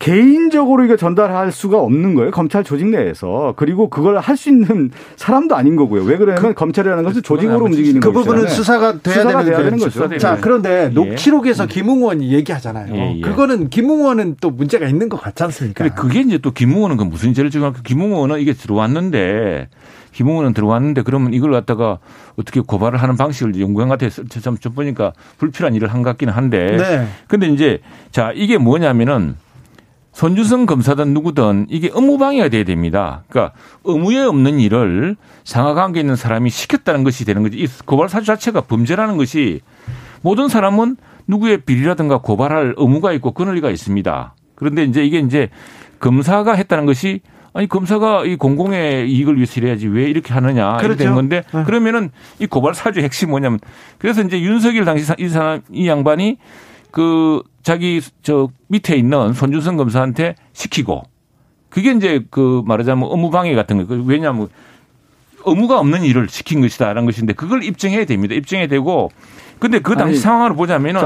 개인적으로 이게 전달할 수가 없는 거예요. 검찰 조직 내에서. 그리고 그걸 할 수 있는 사람도 아닌 거고요. 왜 그러냐면 그, 검찰이라는 것은 조직으로 움직이는 거잖아요. 그 부분은 수사가 돼야, 수사가 돼야 되는 거죠. 되는 자, 그런데 예. 녹취록에서 김웅 의원이 얘기하잖아요. 예, 예. 그거는 김웅 의원은 또 문제가 있는 것 같지 않습니까? 근데 그게 이제 또 김웅 의원은 그 무슨 죄를 지금 김웅 의원은 이게 들어왔는데 김웅은 들어왔는데 그러면 이걸 갖다가 어떻게 고발을 하는 방식을 연구한 것 같아서 참 좀 보니까 불필요한 일을 한 것 같긴 한데. 네. 근데 이제 자, 이게 뭐냐면은 손준성 검사든 누구든 이게 업무방해가 돼야 됩니다. 그러니까 의무에 없는 일을 상하관계에 있는 사람이 시켰다는 것이 되는 거지. 이 고발사주 자체가 범죄라는 것이 모든 사람은 누구의 비리라든가 고발할 의무가 있고 권리가 있습니다. 그런데 이제 이게 이제 검사가 했다는 것이 아니 검사가 이 공공의 이익을 위해서 해야지 왜 이렇게 하느냐 그렇죠. 이렇게 된 건데 네. 그러면은 이 고발 사주의 핵심이 뭐냐면 그래서 이제 윤석열 당시 이 사람 이 양반이 그 자기 저 밑에 있는 손준성 검사한테 시키고 그게 이제 그 말하자면 업무 방해 같은 거 왜냐하면 의무가 없는 일을 시킨 것이다라는 것인데 그걸 입증해야 됩니다. 입증해야 되고. 근데 그 당시 아니, 상황으로 보자면은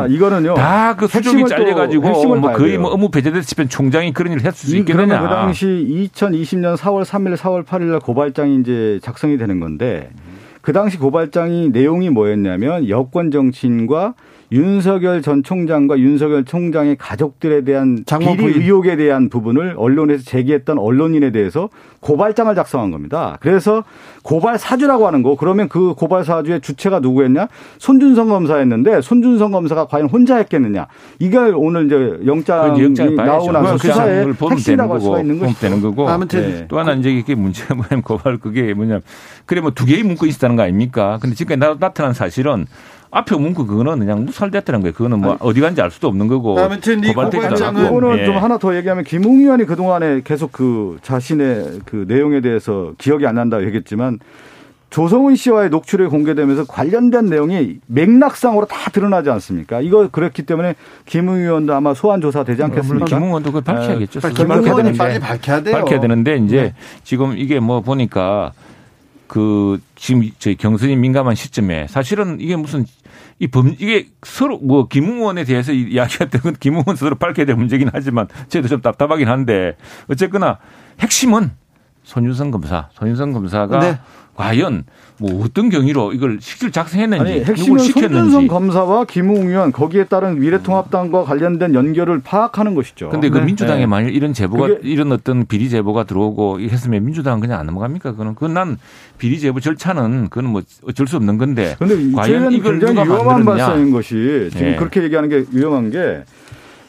다 그 수족이 잘려가지고 뭐 거의 뭐 업무 배제됐을 때 총장이 그런 일을 했을 수 있겠느냐. 그 당시 이천이십 년 사월 삼일, 사월 팔일 고발장이 이제 작성이 되는 건데 그 당시 고발장이 내용이 뭐였냐면 여권 정치인과 윤석열 전 총장과 윤석열 총장의 가족들에 대한 비리 의혹에 대한 부분을 언론에서 제기했던 언론인에 대해서 고발장을 작성한 겁니다. 그래서 고발 사주라고 하는 거 그러면 그 고발 사주의 주체가 누구였냐? 손준성 검사였는데 손준성 검사가 과연 혼자 했겠느냐? 이걸 오늘 이제 영장이 나오고 나서 수사에 핵심이라고 할 수가 있는 것이죠. 아무튼 네. 또 하나 이제 이게 문제가 뭐냐면 고발 그게 뭐냐면 그래 뭐 두 개의 문건이 있다는 거 아닙니까? 근데 지금까지 나타난 사실은 앞에 문구 그거는 그냥 무살됐다는 거예요. 그거는 뭐 아니, 어디 간지 알 수도 없는 거고. 아무튼 이 고발장은 오늘 좀 하나 더 얘기하면 김웅 의원이 그 동안에 계속 그 자신의 그 내용에 대해서 기억이 안 난다고 얘기했지만 조성은 씨와의 녹취록이 공개되면서 관련된 내용이 맥락상으로 다 드러나지 않습니까? 이거 그렇기 때문에 김웅 의원도 아마 소환 조사 되지 않겠습니까? 김웅 의원도 그걸 밝혀야겠죠. 아, 김웅 의원이 빨리 밝혀야 돼요. 밝혀야 되는데 이제 네. 지금 이게 뭐 보니까. 그 지금 저희 경선이 민감한 시점에 사실은 이게 무슨 이 범 이게 서로 뭐 김웅 의원에 대해서 이야기했던 건 김웅 의원 스스로 밝혀야 될 문제긴 하지만 저도 좀 답답하긴 한데 어쨌거나 핵심은 손준성 검사, 손준성 검사가 네. 과연 뭐 어떤 경위로 이걸 실질 작성했는지 아니, 핵심은 손준성 검사와 김웅 의원 거기에 따른 미래통합당과 관련된 연결을 파악하는 것이죠. 그런데 그 네. 민주당에 네. 만일 이런 제보가 이런 어떤 비리 제보가 들어오고 했으면 민주당은 그냥 안 넘어갑니까? 그건 그건 난 비리 제보 절차는 그건 뭐 어쩔 수 없는 건데. 그런데 과연 이걸 굉장히 누가 위험한 만드느냐. 발상인 것이 지금 네. 그렇게 얘기하는 게 위험한 게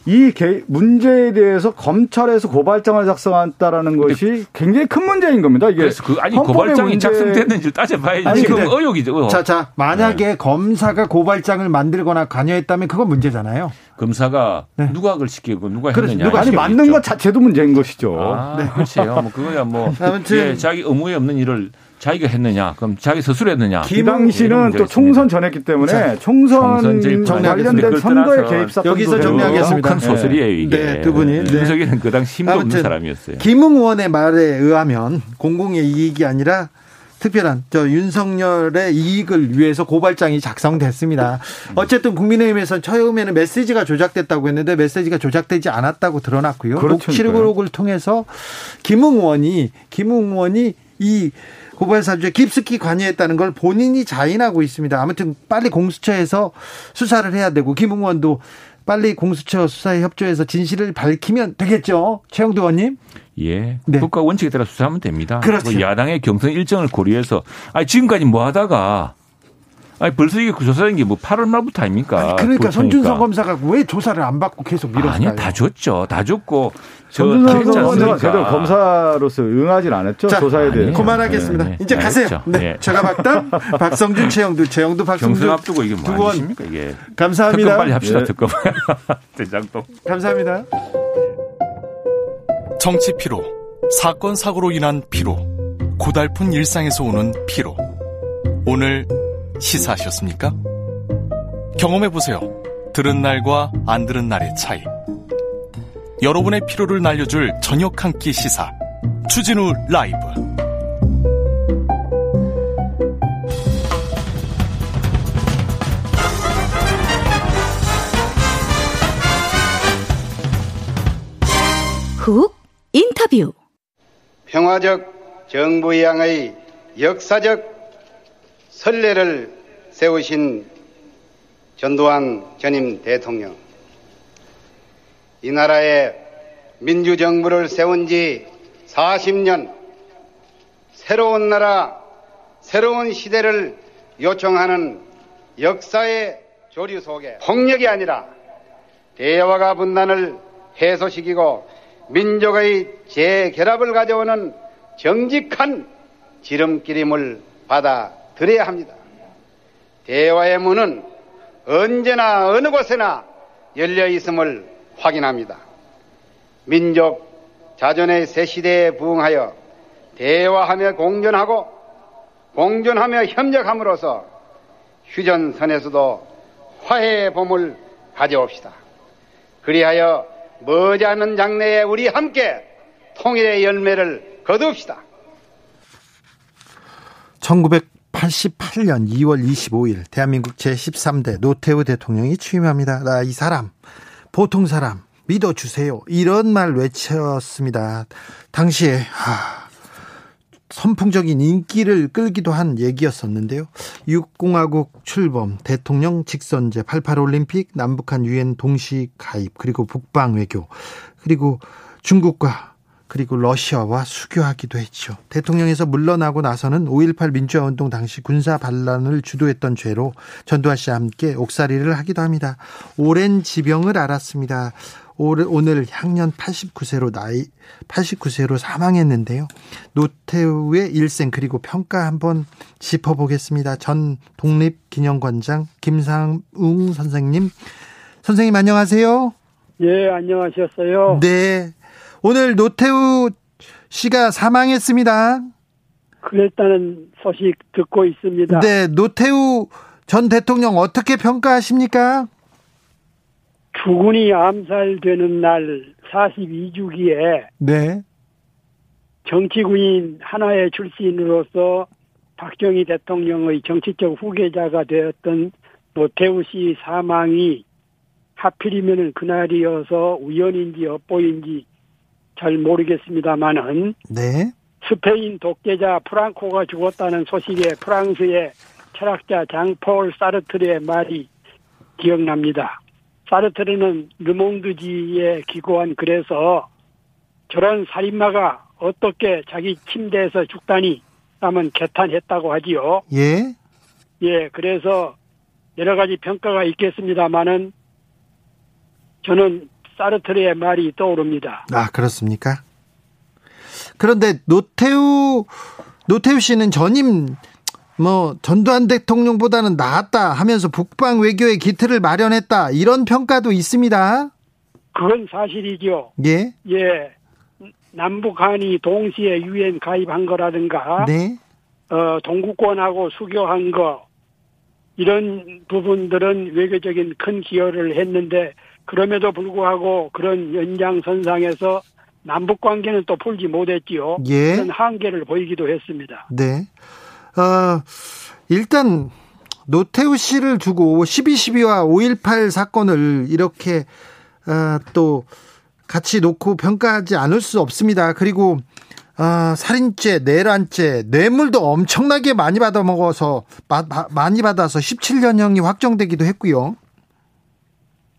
이 문제에 대해서 검찰에서 고발장을 작성한다라는 것이 굉장히 큰 문제인 겁니다. 이게 그래서 그, 아니 고발장이 문제... 작성됐는지 따져봐야지. 아니, 지금 근데, 의혹이죠. 의혹. 자, 자, 만약에 네. 검사가 고발장을 만들거나 관여했다면 그건 문제잖아요. 검사가 네. 누가 그걸 시키고 누가 그렇지, 했느냐. 누가 아니 만든 있죠. 것 자체도 문제인 것이죠. 아, 네. 그렇지요. 뭐 그거야 뭐 예, 자기 의무에 없는 일을. 자기가 했느냐, 그럼 자기 스스로 했느냐. 이 당시는 또 총선 전했기 때문에 자, 총선, 총선 관련된 선거에 개입사 여기서 정리하겠습니다. 큰 소설이에요. 네, 두 분이. 윤석이는 네. 그 당시 힘도 없는 사람이었어요. 김웅 의원의 말에 의하면 공공의 이익이 아니라 특별한 저 윤석열의 이익을 위해서 고발장이 작성됐습니다. 어쨌든 국민의힘에서는 처음에는 메시지가 조작됐다고 했는데 메시지가 조작되지 않았다고 드러났고요. 녹취록을 통해서 김웅 의원이 김웅 의원이 이 고발 사주에 깊숙이 관여했다는 걸 본인이 자인하고 있습니다. 아무튼 빨리 공수처에서 수사를 해야 되고 김웅 의원도 빨리 공수처 수사에 협조해서 진실을 밝히면 되겠죠. 최영두 의원님. 예. 네. 국가 원칙에 따라 수사하면 됩니다. 그렇죠. 야당의 경선 일정을 고려해서 아니 지금까지 뭐 하다가 아니 벌써 이게 조사된 게 뭐 팔월 말부터 아닙니까? 아니 그러니까 손준성 검사가 왜 조사를 안 받고 계속 미뤘어요? 아니 다 줬죠. 다 줬고 손준성 검사가 제대로 검사로서 응하진 않았죠. 자, 조사에 대해. 그만하겠습니다. 네, 네. 이제 가세요. 알겠죠. 네, 네. 제가 박담 박성준 최영두 최영두 박성준 경선 앞두고 이게 뭐 아십니까 이게. 감사합니다. 특검 빨리 합시다. 네. 특검. 대장동. 감사합니다. 정치 피로, 사건 사고로 인한 피로, 고달픈 일상에서 오는 피로. 오늘. 시사하셨습니까? 경험해보세요. 들은 날과 안 들은 날의 차이. 여러분의 피로를 날려줄 저녁 한 끼 시사 주진우 라이브. 훅 인터뷰. 평화적 정부 이양의 역사적 선례를 세우신 전두환 전임 대통령, 이 나라에 민주정부를 세운 지 사십 년, 새로운 나라, 새로운 시대를 요청하는 역사의 조류 속에 폭력이 아니라 대화가 분단을 해소시키고 민족의 재결합을 가져오는 정직한 지름길임을 받아 드려야 합니다. 대화의 문은 언제나 어느 곳에나 열려 있음을 확인합니다. 민족 자존의 새 시대에 부응하여 대화하며 공존하고 공존하며 협력함으로써 휴전선에서도 화해의 봄을 가져옵시다. 그리하여 머지않은 장래에 우리 함께 통일의 열매를 거둡시다. 천구백팔십팔년 이월 이십오일 대한민국 제십삼대 노태우 대통령이 취임합니다. 나 이 사람, 보통 사람 믿어주세요. 이런 말 외쳤습니다. 당시에 하, 선풍적인 인기를 끌기도 한 얘기였었는데요. 육공화국 출범, 대통령 직선제, 팔십팔 올림픽, 남북한 유엔 동시 가입, 그리고 북방 외교, 그리고 중국과 그리고 러시아와 수교하기도 했죠. 대통령에서 물러나고 나서는 오일팔 민주화운동 당시 군사 반란을 주도했던 죄로 전두환 씨와 함께 옥살이를 하기도 합니다. 오랜 지병을 앓았습니다. 오늘 향년 팔십구세로 나이 팔십구세로 사망했는데요. 노태우의 일생 그리고 평가 한번 짚어보겠습니다. 전 독립기념관장 김상웅 선생님. 선생님 안녕하세요. 예, 안녕하셨어요. 네. 오늘 노태우 씨가 사망했습니다. 그랬다는 소식 듣고 있습니다. 네, 노태우 전 대통령 어떻게 평가하십니까? 주군이 암살되는 날 사십이주기에 네. 정치군인 하나의 출신으로서 박정희 대통령의 정치적 후계자가 되었던 노태우 씨 사망이 하필이면 그날이어서 우연인지 엿보인지 잘 모르겠습니다만은 네. 스페인 독재자 프랑코가 죽었다는 소식에 프랑스의 철학자 장폴 사르트르의 말이 기억납니다. 사르트르는 르몽드지에 기고한 글에서 저런 살인마가 어떻게 자기 침대에서 죽다니 남은 개탄했다고 하지요. 예. 예, 그래서 여러 가지 평가가 있겠습니다만은 저는 사르트르의 말이 떠오릅니다. 아, 그렇습니까? 그런데 노태우 노태우 씨는 전임 뭐 전두환 대통령보다는 나았다 하면서 북방 외교의 기틀을 마련했다, 이런 평가도 있습니다. 그건 사실이죠. 예. 예. 남북한이 동시에 유엔 가입한 거라든가, 네. 어, 동구권하고 수교한 거, 이런 부분들은 외교적인 큰 기여를 했는데, 그럼에도 불구하고 그런 연장선상에서 남북관계는 또 풀지 못했지요. 예. 그런 한계를 보이기도 했습니다. 네. 어, 일단 노태우 씨를 두고 십이 십이와 오일팔 사건을 이렇게 어, 또 같이 놓고 평가하지 않을 수 없습니다. 그리고 어, 살인죄, 내란죄, 뇌물도 엄청나게 많이 받아 먹어서 마, 마, 많이 받아서 십칠 년형이 확정되기도 했고요.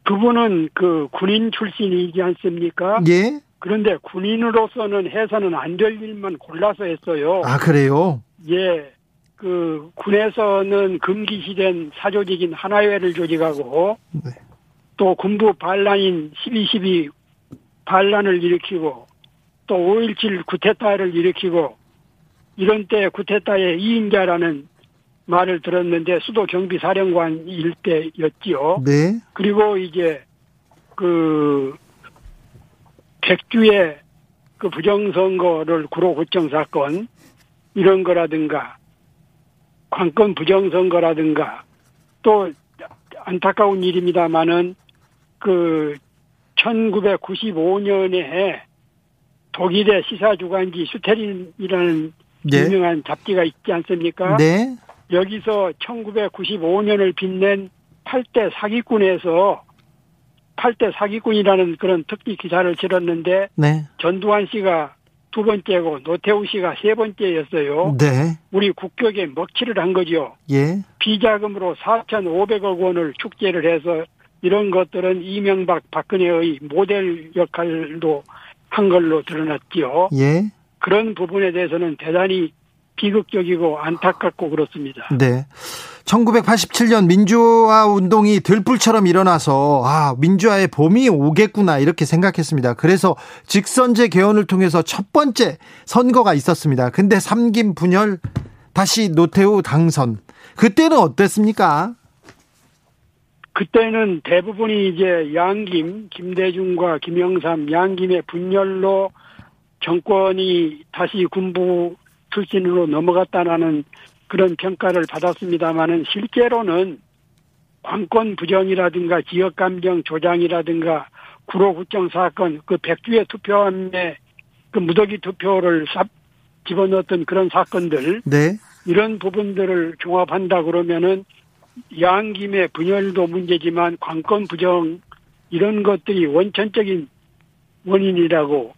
그분은 그 군인 출신이지 않습니까? 예. 그런데 군인으로서는 해서는 안 될 일만 골라서 했어요. 아, 그래요? 예. 그 군에서는 금기시된 사조직인 하나회를 조직하고, 네. 또 군부 반란인 십이 십이 반란을 일으키고, 또 오일칠 쿠데타를 일으키고, 이런 때 쿠데타의 이인자라는 말을 들었는데 수도 경비사령관 일대였지요. 네. 그리고 이제 그 백주의 그 부정선거를 구로구청 사건 이런 거라든가, 관권 부정선거라든가, 또 안타까운 일입니다만은 그 천구백구십오 년에 독일의 시사주간지 슈테린이라는, 네. 유명한 잡지가 있지 않습니까? 네. 여기서 천구백구십오 년을 빛낸 팔대 사기꾼에서 팔대 사기꾼이라는 그런 특집 기사를 실었는데, 네. 전두환 씨가 두 번째고 노태우 씨가 세 번째였어요. 네. 우리 국격에 먹칠을 한 거죠. 예. 비자금으로 사천오백억 원을 축제를 해서, 이런 것들은 이명박 박근혜의 모델 역할도 한 걸로 드러났지요. 예. 그런 부분에 대해서는 대단히 비극적이고 안타깝고 그렇습니다. 네. 천구백팔십칠 년 민주화 운동이 들불처럼 일어나서, 아, 민주화의 봄이 오겠구나, 이렇게 생각했습니다. 그래서 직선제 개헌을 통해서 첫 번째 선거가 있었습니다. 근데 삼김 분열, 다시 노태우 당선. 그때는 어땠습니까? 그때는 대부분이 이제 양김, 김대중과 김영삼, 양김의 분열로 정권이 다시 군부 출신으로 넘어갔다라는 그런 평가를 받았습니다만은, 실제로는 관권 부정이라든가 지역감정 조장이라든가 구로구청 사건, 그 백주의 투표함에 그 무더기 투표를 삽 집어넣었던 그런 사건들, 네. 이런 부분들을 종합한다 그러면은 양김의 분열도 문제지만 관권 부정 이런 것들이 원천적인 원인이라고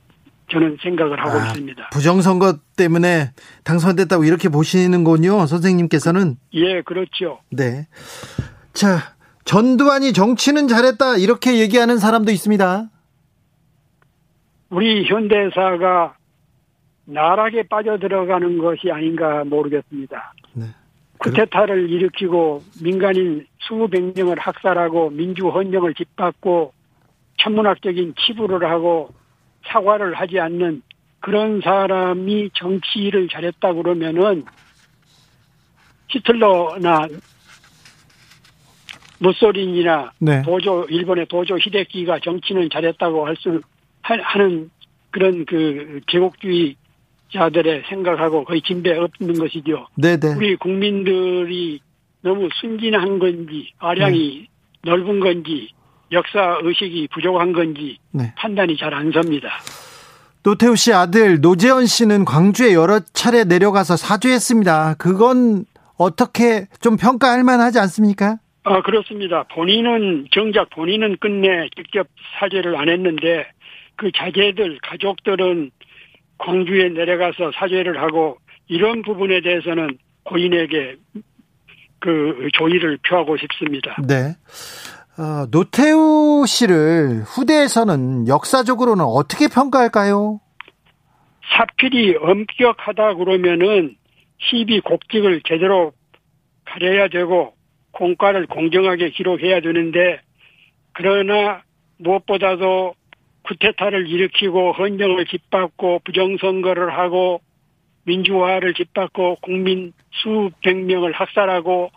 저는 생각을 하고 아, 있습니다. 부정선거 때문에 당선됐다고 이렇게 보시는군요, 선생님께서는. 예, 그렇죠. 네. 자, 전두환이 정치는 잘했다, 이렇게 얘기하는 사람도 있습니다. 우리 현대사가 나락에 빠져들어가는 것이 아닌가 모르겠습니다. 네. 쿠데타를 일으키고 민간인 수백 명을 학살하고 민주헌정을 짓밟고 천문학적인 치부를 하고 사과를 하지 않는 그런 사람이 정치를 잘했다 그러면은 히틀러나 무솔리니나, 네. 도조, 일본의 도조 히데키가 정치는 잘했다고 할 수 하는 그런 그 제국주의자들의 생각하고 거의 진배 없는 것이죠. 네네. 우리 국민들이 너무 순진한 건지, 아량이, 네. 넓은 건지, 역사 의식이 부족한 건지, 네. 판단이 잘 안 섭니다. 노태우 씨 아들 노재현 씨는 광주에 여러 차례 내려가서 사죄했습니다. 그건 어떻게 좀 평가할 만하지 않습니까? 아, 그렇습니다. 본인은 정작 본인은 끝내 직접 사죄를 안 했는데, 그 자제들 가족들은 광주에 내려가서 사죄를 하고, 이런 부분에 대해서는 고인에게 그 조의를 표하고 싶습니다. 네. 어, 노태우 씨를 후대에서는 역사적으로는 어떻게 평가할까요? 사필이 엄격하다 그러면은 시비 곡직을 제대로 가려야 되고 공과를 공정하게 기록해야 되는데, 그러나 무엇보다도 쿠데타를 일으키고 헌정을 짓밟고 부정선거를 하고 민주화를 짓밟고 국민 수백 명을 학살하고,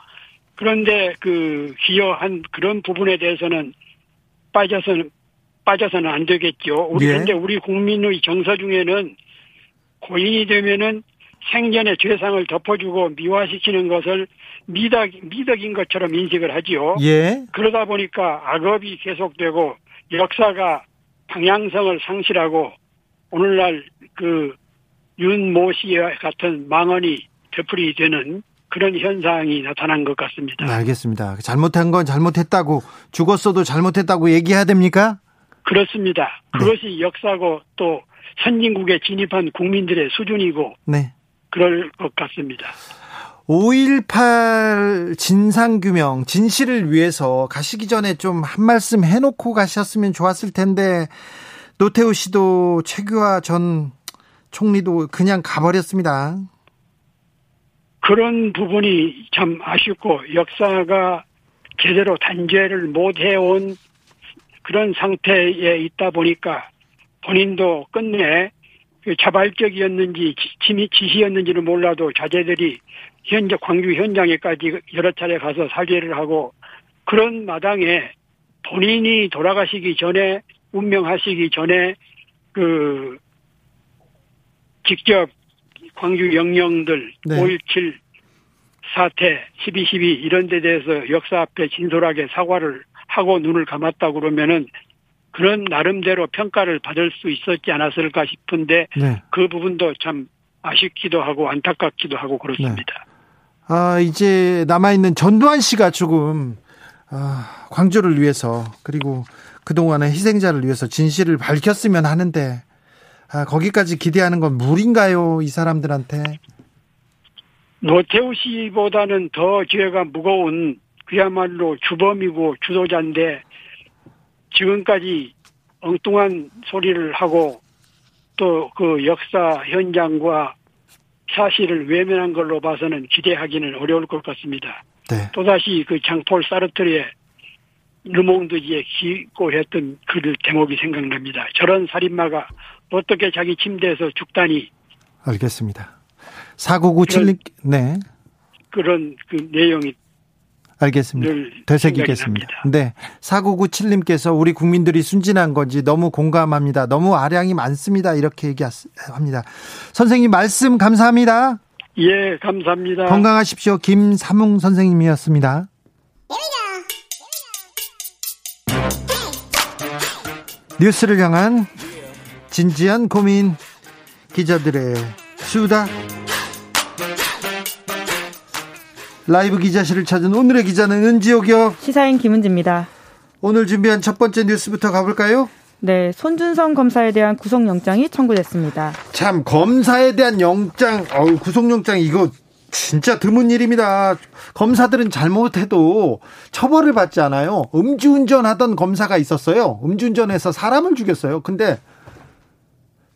그런데 그 기여한 그런 부분에 대해서는 빠져서는 빠져서는 안 되겠죠. 그런데 예. 우리 국민의 정서 중에는 고인이 되면은 생전의 죄상을 덮어주고 미화시키는 것을 미덕, 미덕인 것처럼 인식을 하지요. 예. 그러다 보니까 악업이 계속되고 역사가 방향성을 상실하고 오늘날 그 윤 모 씨 같은 망언이 되풀이 되는 그런 현상이 나타난 것 같습니다. 네, 알겠습니다. 잘못한 건 잘못했다고, 죽었어도 잘못했다고 얘기해야 됩니까? 그렇습니다. 네. 그것이 역사고 또 선진국에 진입한 국민들의 수준이고 네. 그럴 것 같습니다. 오일팔 진상규명, 진실을 위해서 가시기 전에 좀 한 말씀 해놓고 가셨으면 좋았을 텐데 노태우 씨도 최규하 전 총리도 그냥 가버렸습니다. 그런 부분이 참 아쉽고 역사가 제대로 단죄를 못 해온 그런 상태에 있다 보니까 본인도 끝내 자발적이었는지 지시였는지는 몰라도 자제들이 현재 광주 현장에까지 여러 차례 가서 사죄를 하고, 그런 마당에 본인이 돌아가시기 전에 운명하시기 전에 그 직접 광주 영령들 네. 오일칠 사태, 십이 십이 이런 데 대해서 역사 앞에 진솔하게 사과를 하고 눈을 감았다 그러면은 그런 나름대로 평가를 받을 수 있었지 않았을까 싶은데 네. 그 부분도 참 아쉽기도 하고 안타깝기도 하고 그렇습니다. 네. 아, 이제 남아있는 전두환 씨가 조금 아, 광주를 위해서 그리고 그동안의 희생자를 위해서 진실을 밝혔으면 하는데 아, 거기까지 기대하는 건 무리인가요? 이 사람들한테. 노태우 씨보다는 더 죄가 무거운 그야말로 주범이고 주도자인데 지금까지 엉뚱한 소리를 하고 또 그 역사 현장과 사실을 외면한 걸로 봐서는 기대하기는 어려울 것 같습니다. 네. 또다시 그 장폴 사르트르의 르몽드지에 기고했던 글 제목이 생각납니다. 저런 살인마가 어떻게 자기 침대에서 죽다니. 알겠습니다. 사구구칠 님 네. 그런 그 내용이. 알겠습니다. 되새기겠습니다. 네. 사구구칠 님께서 우리 국민들이 순진한 건지 너무 공감합니다. 너무 아량이 많습니다. 이렇게 얘기합니다. 선생님 말씀 감사합니다. 예, 감사합니다. 건강하십시오. 김상웅 선생님이었습니다. 뉴스를 향한 진지한 고민, 기자들의 수다. 라이브 기자실을 찾은 오늘의 기자는 은지옥이요. 시사인 김은지입니다. 오늘 준비한 첫 번째 뉴스부터 가볼까요? 네, 손준성 검사에 대한 구속영장이 청구됐습니다. 참, 검사에 대한 영장, 어우, 구속영장 이거 진짜 드문 일입니다. 검사들은 잘못해도 처벌을 받지 않아요. 음주운전하던 검사가 있었어요. 음주운전해서 사람을 죽였어요. 근데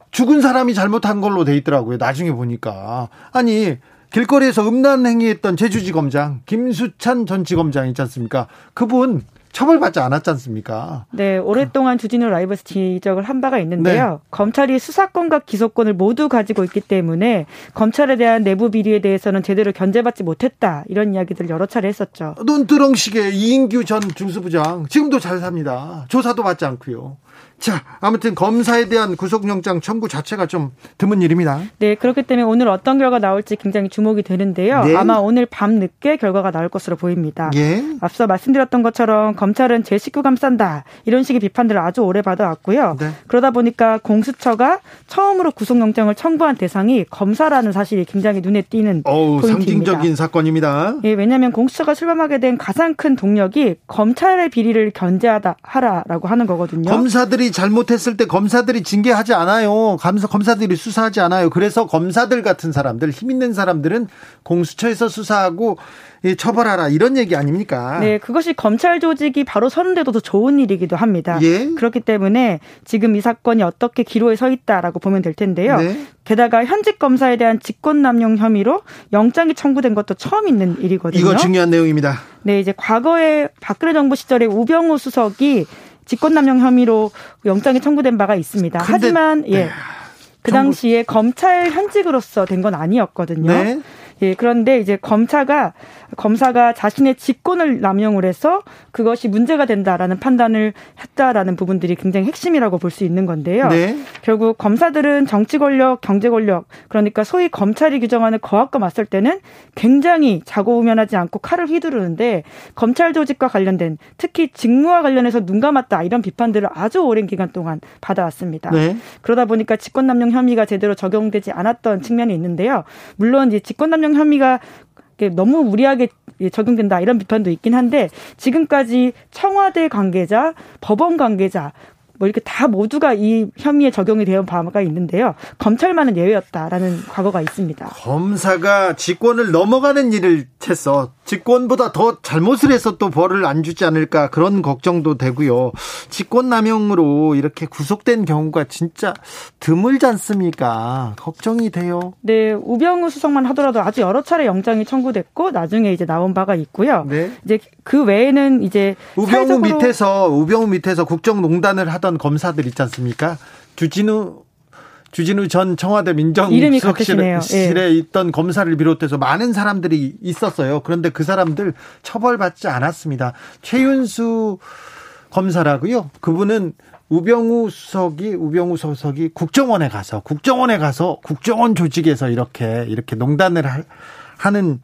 죽은 사람이 잘못한 걸로 돼 있더라고요. 나중에 보니까. 아니, 길거리에서 음란 행위했던 제주지검장 김수찬 전 지검장 있지 않습니까? 그분 처벌받지 않았지 않습니까? 네, 오랫동안 주진우 라이브에서 지적을 한 바가 있는데요. 네. 검찰이 수사권과 기소권을 모두 가지고 있기 때문에 검찰에 대한 내부 비리에 대해서는 제대로 견제받지 못했다. 이런 이야기들 여러 차례 했었죠. 논두렁식의 이인규 전 중수부장 지금도 잘 삽니다. 조사도 받지 않고요. 자, 아무튼 검사에 대한 구속영장 청구 자체가 좀 드문 일입니다. 네, 그렇기 때문에 오늘 어떤 결과 나올지 굉장히 주목이 되는데요. 네. 아마 오늘 밤늦게 결과가 나올 것으로 보입니다. 예. 앞서 말씀드렸던 것처럼 검찰은 제 식구 감싼다 이런 식의 비판들을 아주 오래 받아왔고요. 네. 그러다 보니까 공수처가 처음으로 구속영장을 청구한 대상이 검사라는 사실이 굉장히 눈에 띄는 어우, 포인트입니다. 상징적인 사건입니다. 예, 왜냐하면 공수처가 출범하게 된 가장 큰 동력이 검찰의 비리를 견제하다 하라라고 하는 거거든요. 검사들이 잘못했을 때 검사들이 징계하지 않아요. 감사, 검사들이 수사하지 않아요. 그래서 검사들 같은 사람들, 힘 있는 사람들은 공수처에서 수사하고 예, 처벌하라 이런 얘기 아닙니까? 네, 그것이 검찰 조직이 바로 서는데도 더 좋은 일이기도 합니다. 예? 그렇기 때문에 지금 이 사건이 어떻게 기로에 서 있다라고 보면 될 텐데요. 네? 게다가 현직 검사에 대한 직권남용 혐의로 영장이 청구된 것도 처음 있는 일이거든요. 이거 중요한 내용입니다. 네, 이제 과거에 박근혜 정부 시절에 우병우 수석이 직권남용 혐의로 영장이 청구된 바가 있습니다. 근데, 하지만 네. 예, 그 당시에 정부... 검찰 현직으로서 된 건 아니었거든요. 네. 예, 그런데 이제 검사가, 검사가 자신의 직권을 남용을 해서 그것이 문제가 된다라는 판단을 했다라는 부분들이 굉장히 핵심이라고 볼 수 있는 건데요. 네. 결국 검사들은 정치 권력, 경제 권력, 그러니까 소위 검찰이 규정하는 거학과 맞설 때는 굉장히 자고우면하지 않고 칼을 휘두르는데, 검찰 조직과 관련된, 특히 직무와 관련해서 눈 감았다, 이런 비판들을 아주 오랜 기간 동안 받아왔습니다. 네. 그러다 보니까 직권남용 혐의가 제대로 적용되지 않았던 측면이 있는데요. 물론 이제 직권남용 혐의가 너무 무리하게 적용된다 이런 비판도 있긴 한데, 지금까지 청와대 관계자, 법원 관계자 뭐 이렇게 다 모두가 이 혐의에 적용이 되어 온 바가 있는데요. 검찰만은 예외였다라는 과거가 있습니다. 검사가 직권을 넘어가는 일을 했어. 직권보다 더 잘못을 해서 또 벌을 안 주지 않을까, 그런 걱정도 되고요. 직권남용으로 이렇게 구속된 경우가 진짜 드물지 않습니까? 걱정이 돼요. 네, 우병우 수석만 하더라도 아주 여러 차례 영장이 청구됐고 나중에 이제 나온 바가 있고요. 네. 이제 그 외에는 이제 우병우 밑에서 우병우 밑에서 국정농단을 하던 검사들 있지 않습니까? 주진우 주진우 전 청와대 민정수석실에 예. 있던 검사를 비롯해서 많은 사람들이 있었어요. 그런데 그 사람들 처벌받지 않았습니다. 최윤수 검사라고요. 그분은 우병우 수석이 우병우 수석이 국정원에 가서 국정원에 가서 국정원 조직에서 이렇게 이렇게 농단을 하는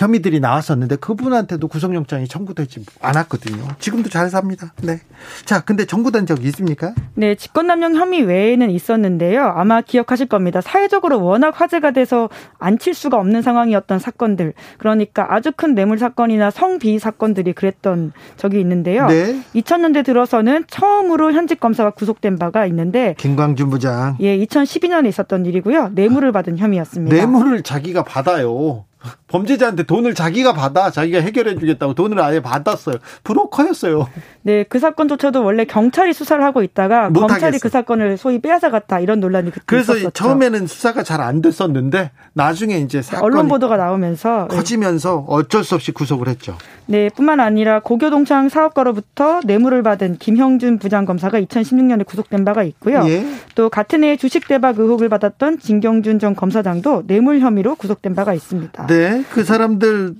혐의들이 나왔었는데, 그분한테도 구속영장이 청구되지 않았거든요. 지금도 잘 삽니다. 네. 자, 근데 청구된 적이 있습니까? 네, 직권남용 혐의 외에는 있었는데요. 아마 기억하실 겁니다. 사회적으로 워낙 화제가 돼서 안 칠 수가 없는 상황이었던 사건들. 그러니까 아주 큰 뇌물 사건이나 성비위 사건들이 그랬던 적이 있는데요. 네. 이천 년대 들어서는 처음으로 현직 검사가 구속된 바가 있는데, 김광준 부장. 예, 이천십이 년에 있었던 일이고요. 뇌물을 받은 혐의였습니다. 뇌물을 자기가 받아요. 범죄자한테 돈을 자기가 받아, 자기가 해결해 주겠다고 돈을 아예 받았어요. 브로커였어요. 네, 그 사건조차도 원래 경찰이 수사를 하고 있다가 검찰이 하겠어. 그 사건을 소위 빼앗아갔다, 이런 논란이 그때 그래서 있었었죠. 처음에는 수사가 잘 안 됐었는데 나중에 이제 사건이 언론 보도가 나오면서 커지면서 어쩔 수 없이 구속을 했죠. 네, 뿐만 아니라 고교동창 사업가로부터 뇌물을 받은 김형준 부장검사가 이천십육 년에 구속된 바가 있고요. 예. 또 같은 해에 주식 대박 의혹을 받았던 진경준 전 검사장도 뇌물 혐의로 구속된 바가 있습니다. 네, 그 사람들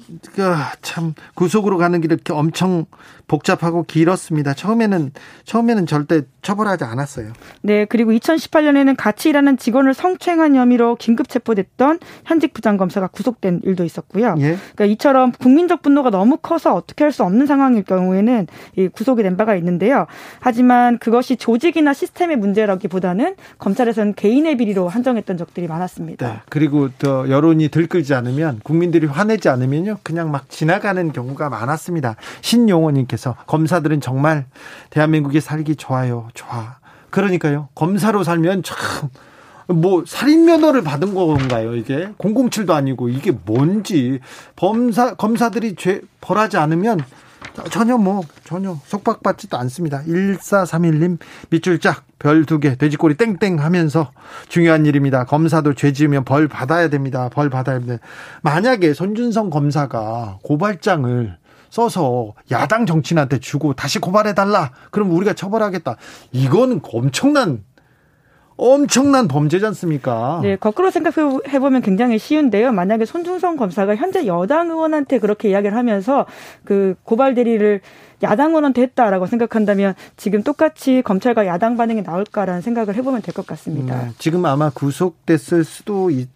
참 구속으로 가는 길이 엄청 복잡하고 길었습니다. 처음에는 처음에는 절대 처벌하지 않았어요. 네, 그리고 이천십팔 년에는 같이 일하는 직원을 성추행한 혐의로 긴급 체포됐던 현직 부장검사가 구속된 일도 있었고요. 예. 그러니까 이처럼 국민적 분노가 너무 커서 어떻게 할 수 없는 상황일 경우에는 구속이 된 바가 있는데요. 하지만 그것이 조직이나 시스템의 문제라기보다는 검찰에서는 개인의 비리로 한정했던 적들이 많았습니다. 네, 그리고 또 여론이 들끓지 않으면, 국민들이 화내지 않으면요, 그냥 막 지나가는 경우가 많았습니다. 신용호님께서, 검사들은 정말 대한민국에 살기 좋아요. 좋아. 그러니까요, 검사로 살면 참 뭐 살인면허를 받은 건가요? 이게 공공칠도 아니고 이게 뭔지. 범사 검사들이 죄 벌하지 않으면 전혀 뭐 전혀 속박받지도 않습니다. 일사삼일 님 밑줄 짝, 별 두 개, 돼지꼬리 땡땡 하면서, 중요한 일입니다. 검사도 죄 지으면 벌 받아야 됩니다. 벌 받아야 됩니다. 만약에 손준성 검사가 고발장을 써서 야당 정치인한테 주고 다시 고발해달라, 그럼 우리가 처벌하겠다, 이건 엄청난 엄청난 범죄지 않습니까? 네, 거꾸로 생각해보면 굉장히 쉬운데요. 만약에 손준성 검사가 현재 여당 의원한테 그렇게 이야기를 하면서 그 고발 대리를 야당 의원한테 했다라고 생각한다면 지금 똑같이 검찰과 야당 반응이 나올까라는 생각을 해보면 될 것 같습니다. 음, 지금 아마 구속됐을 수도 있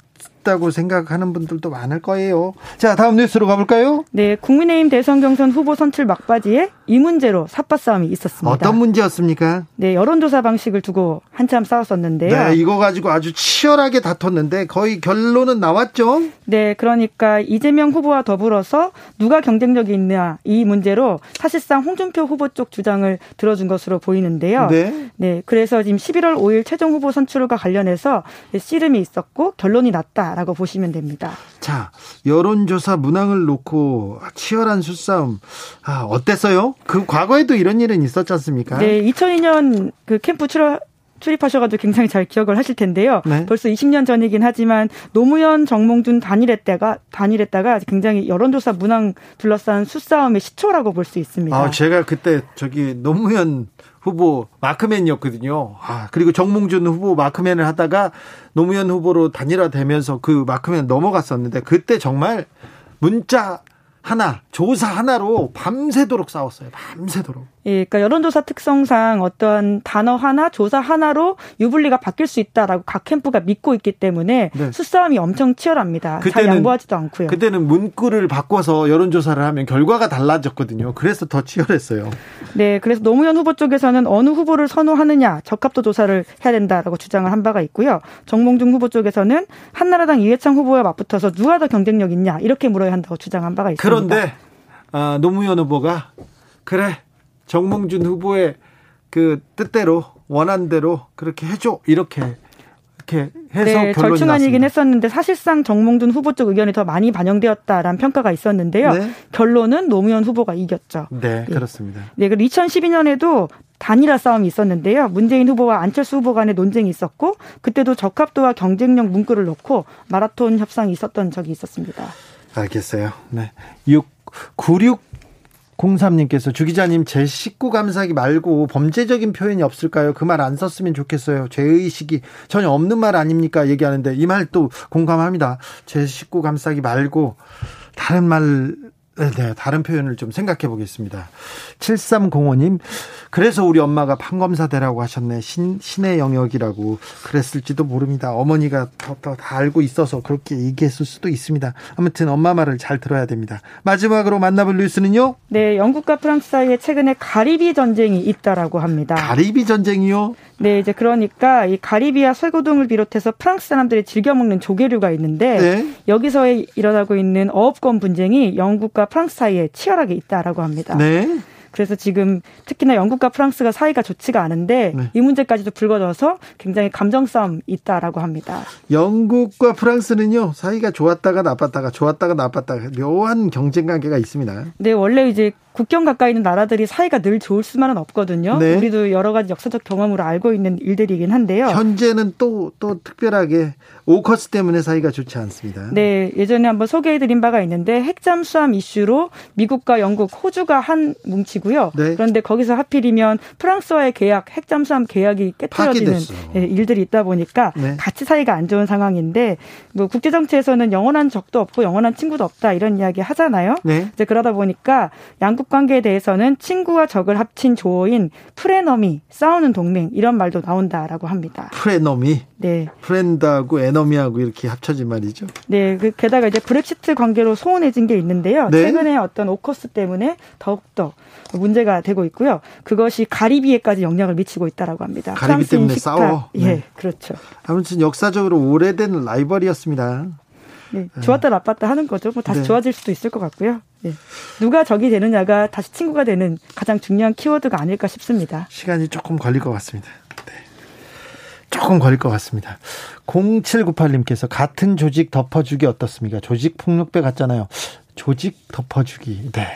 다고 생각하는 분들도 많을 거예요. 자, 다음 뉴스로 가볼까요? 네, 국민의힘 대선 경선 후보 선출 막바지에 이 문제로 삽바 싸움이 있었습니다. 어떤 문제였습니까? 네, 여론조사 방식을 두고 한참 싸웠었는데요. 네, 이거 가지고 아주 치열하게 다퉜는데 거의 결론은 나왔죠? 네, 그러니까 이재명 후보와 더불어서 누가 경쟁력이 있냐, 이 문제로 사실상 홍준표 후보 쪽 주장을 들어준 것으로 보이는데요. 네. 네, 그래서 지금 십일월 오일 최종 후보 선출과 관련해서 씨름이 있었고 결론이 났다 라고 보시면 됩니다. 자, 여론조사 문항을 놓고 치열한 수싸움, 아, 어땠어요? 그 과거에도 이런 일은 있었지 않습니까? 네, 이천이 년 그 캠프 출하, 출입하셔가지고 굉장히 잘 기억을 하실 텐데요. 네. 벌써 이십 년 전이긴 하지만 노무현, 정몽준 단일했다가 단일했다가 굉장히 여론조사 문항 둘러싼 수싸움의 시초라고 볼 수 있습니다. 아, 제가 그때 저기 노무현 후보 마크맨이었거든요. 아, 그리고 정몽준 후보 마크맨을 하다가 노무현 후보로 단일화되면서 그 마크맨 넘어갔었는데, 그때 정말 문자 하나, 조사 하나로 밤새도록 싸웠어요. 밤새도록. 예, 그러니까 여론조사 특성상 어떠한 단어 하나, 조사 하나로 유불리가 바뀔 수 있다라고 각 캠프가 믿고 있기 때문에 네. 수싸움이 엄청 치열합니다. 그때는, 잘 양보하지도 않고요. 그때는 문구를 바꿔서 여론조사를 하면 결과가 달라졌거든요. 그래서 더 치열했어요. 네, 그래서 노무현 후보 쪽에서는 어느 후보를 선호하느냐, 적합도 조사를 해야 된다라고 주장을 한 바가 있고요. 정몽준 후보 쪽에서는 한나라당 이회창 후보와 맞붙어서 누가 더 경쟁력 있냐, 이렇게 물어야 한다고 주장한 바가 있습니다. 그런데 아, 노무현 후보가 그래, 정몽준 후보의 그 뜻대로 원한대로 그렇게 해줘, 이렇게 이렇게 해서 네, 결론이 절충안이긴 났습니다. 했었는데 사실상 정몽준 후보 쪽 의견이 더 많이 반영되었다라는 평가가 있었는데요. 네. 결론은 노무현 후보가 이겼죠. 네, 예. 그렇습니다. 네, 그리고 이천십이 년에도 단일화 싸움이 있었는데요. 문재인 후보와 안철수 후보 간의 논쟁이 있었고, 그때도 적합도와 경쟁력 문구를 놓고 마라톤 협상이 있었던 적이 있었습니다. 알겠어요. 네, 구육공삼 님께서 주 기자님, 제 식구 감싸기 말고 범죄적인 표현이 없을까요? 그 말 안 썼으면 좋겠어요. 죄의식이 전혀 없는 말 아닙니까? 얘기하는데 이 말도 공감합니다. 제 식구 감싸기 말고 다른 말, 네, 다른 표현을 좀 생각해 보겠습니다. 칠삼공오 님, 그래서 우리 엄마가 판검사 되라고 하셨네. 신, 신의 영역이라고 그랬을지도 모릅니다. 어머니가 더, 더 다 알고 있어서 그렇게 얘기했을 수도 있습니다. 아무튼 엄마 말을 잘 들어야 됩니다. 마지막으로 만나볼 뉴스는요? 네, 영국과 프랑스 사이에 최근에 가리비 전쟁이 있다라고 합니다. 가리비 전쟁이요? 네, 이제 그러니까 이 가리비와 설고동을 비롯해서 프랑스 사람들이 즐겨 먹는 조개류가 있는데 네? 여기서 일어나고 있는 어업권 분쟁이 영국과 프랑스 사이에 치열하게 있다라고 합니다. 네. 그래서 지금 특히나 영국과 프랑스가 사이가 좋지가 않은데 네. 이 문제까지도 불거져서 굉장히 감정 싸움이 있다라고 합니다. 영국과 프랑스는요, 사이가 좋았다가 나빴다가 좋았다가 나빴다가 묘한 경쟁 관계가 있습니다. 네, 원래 이제 국경 가까이 있는 나라들이 사이가 늘 좋을 수만은 없거든요. 네. 우리도 여러 가지 역사적 경험으로 알고 있는 일들이긴 한데요. 현재는 또, 또 특별하게 오커스 때문에 사이가 좋지 않습니다. 네, 예전에 한번 소개해드린 바가 있는데 핵잠 수함 이슈로 미국과 영국, 호주가 한 뭉치고요. 네. 그런데 거기서 하필이면 프랑스와의 계약, 핵잠 수함 계약이 깨뜨려지는 네, 일들이 있다 보니까 네. 같이 사이가 안 좋은 상황인데, 뭐 국제 정치에서는 영원한 적도 없고 영원한 친구도 없다 이런 이야기 하잖아요. 네. 이제 그러다 보니까 양국 관계에 대해서는 친구와 적을 합친 조어인 프레너미, 싸우는 동맹, 이런 말도 나온다라고 합니다. 프레너미? 네. 프렌드하고 에너미하고 이렇게 합쳐진 말이죠. 네. 게다가 이제 브렉시트 관계로 소원해진 게 있는데요. 네? 최근에 어떤 오커스 때문에 더욱더 문제가 되고 있고요. 그것이 가리비에까지 영향을 미치고 있다라고 합니다. 가리비 때문에 식탁. 싸워? 예, 네. 그렇죠. 아무튼 역사적으로 오래된 라이벌이었습니다. 네, 좋았다 나빴다 하는 거죠. 뭐 다시 네. 좋아질 수도 있을 것 같고요. 네. 누가 적이 되느냐가 다시 친구가 되는 가장 중요한 키워드가 아닐까 싶습니다. 시간이 조금 걸릴 것 같습니다. 네. 조금 걸릴 것 같습니다. 공칠구팔 님께서 같은 조직 덮어주기 어떻습니까? 조직 폭력배 같잖아요. 조직 덮어주기. 네.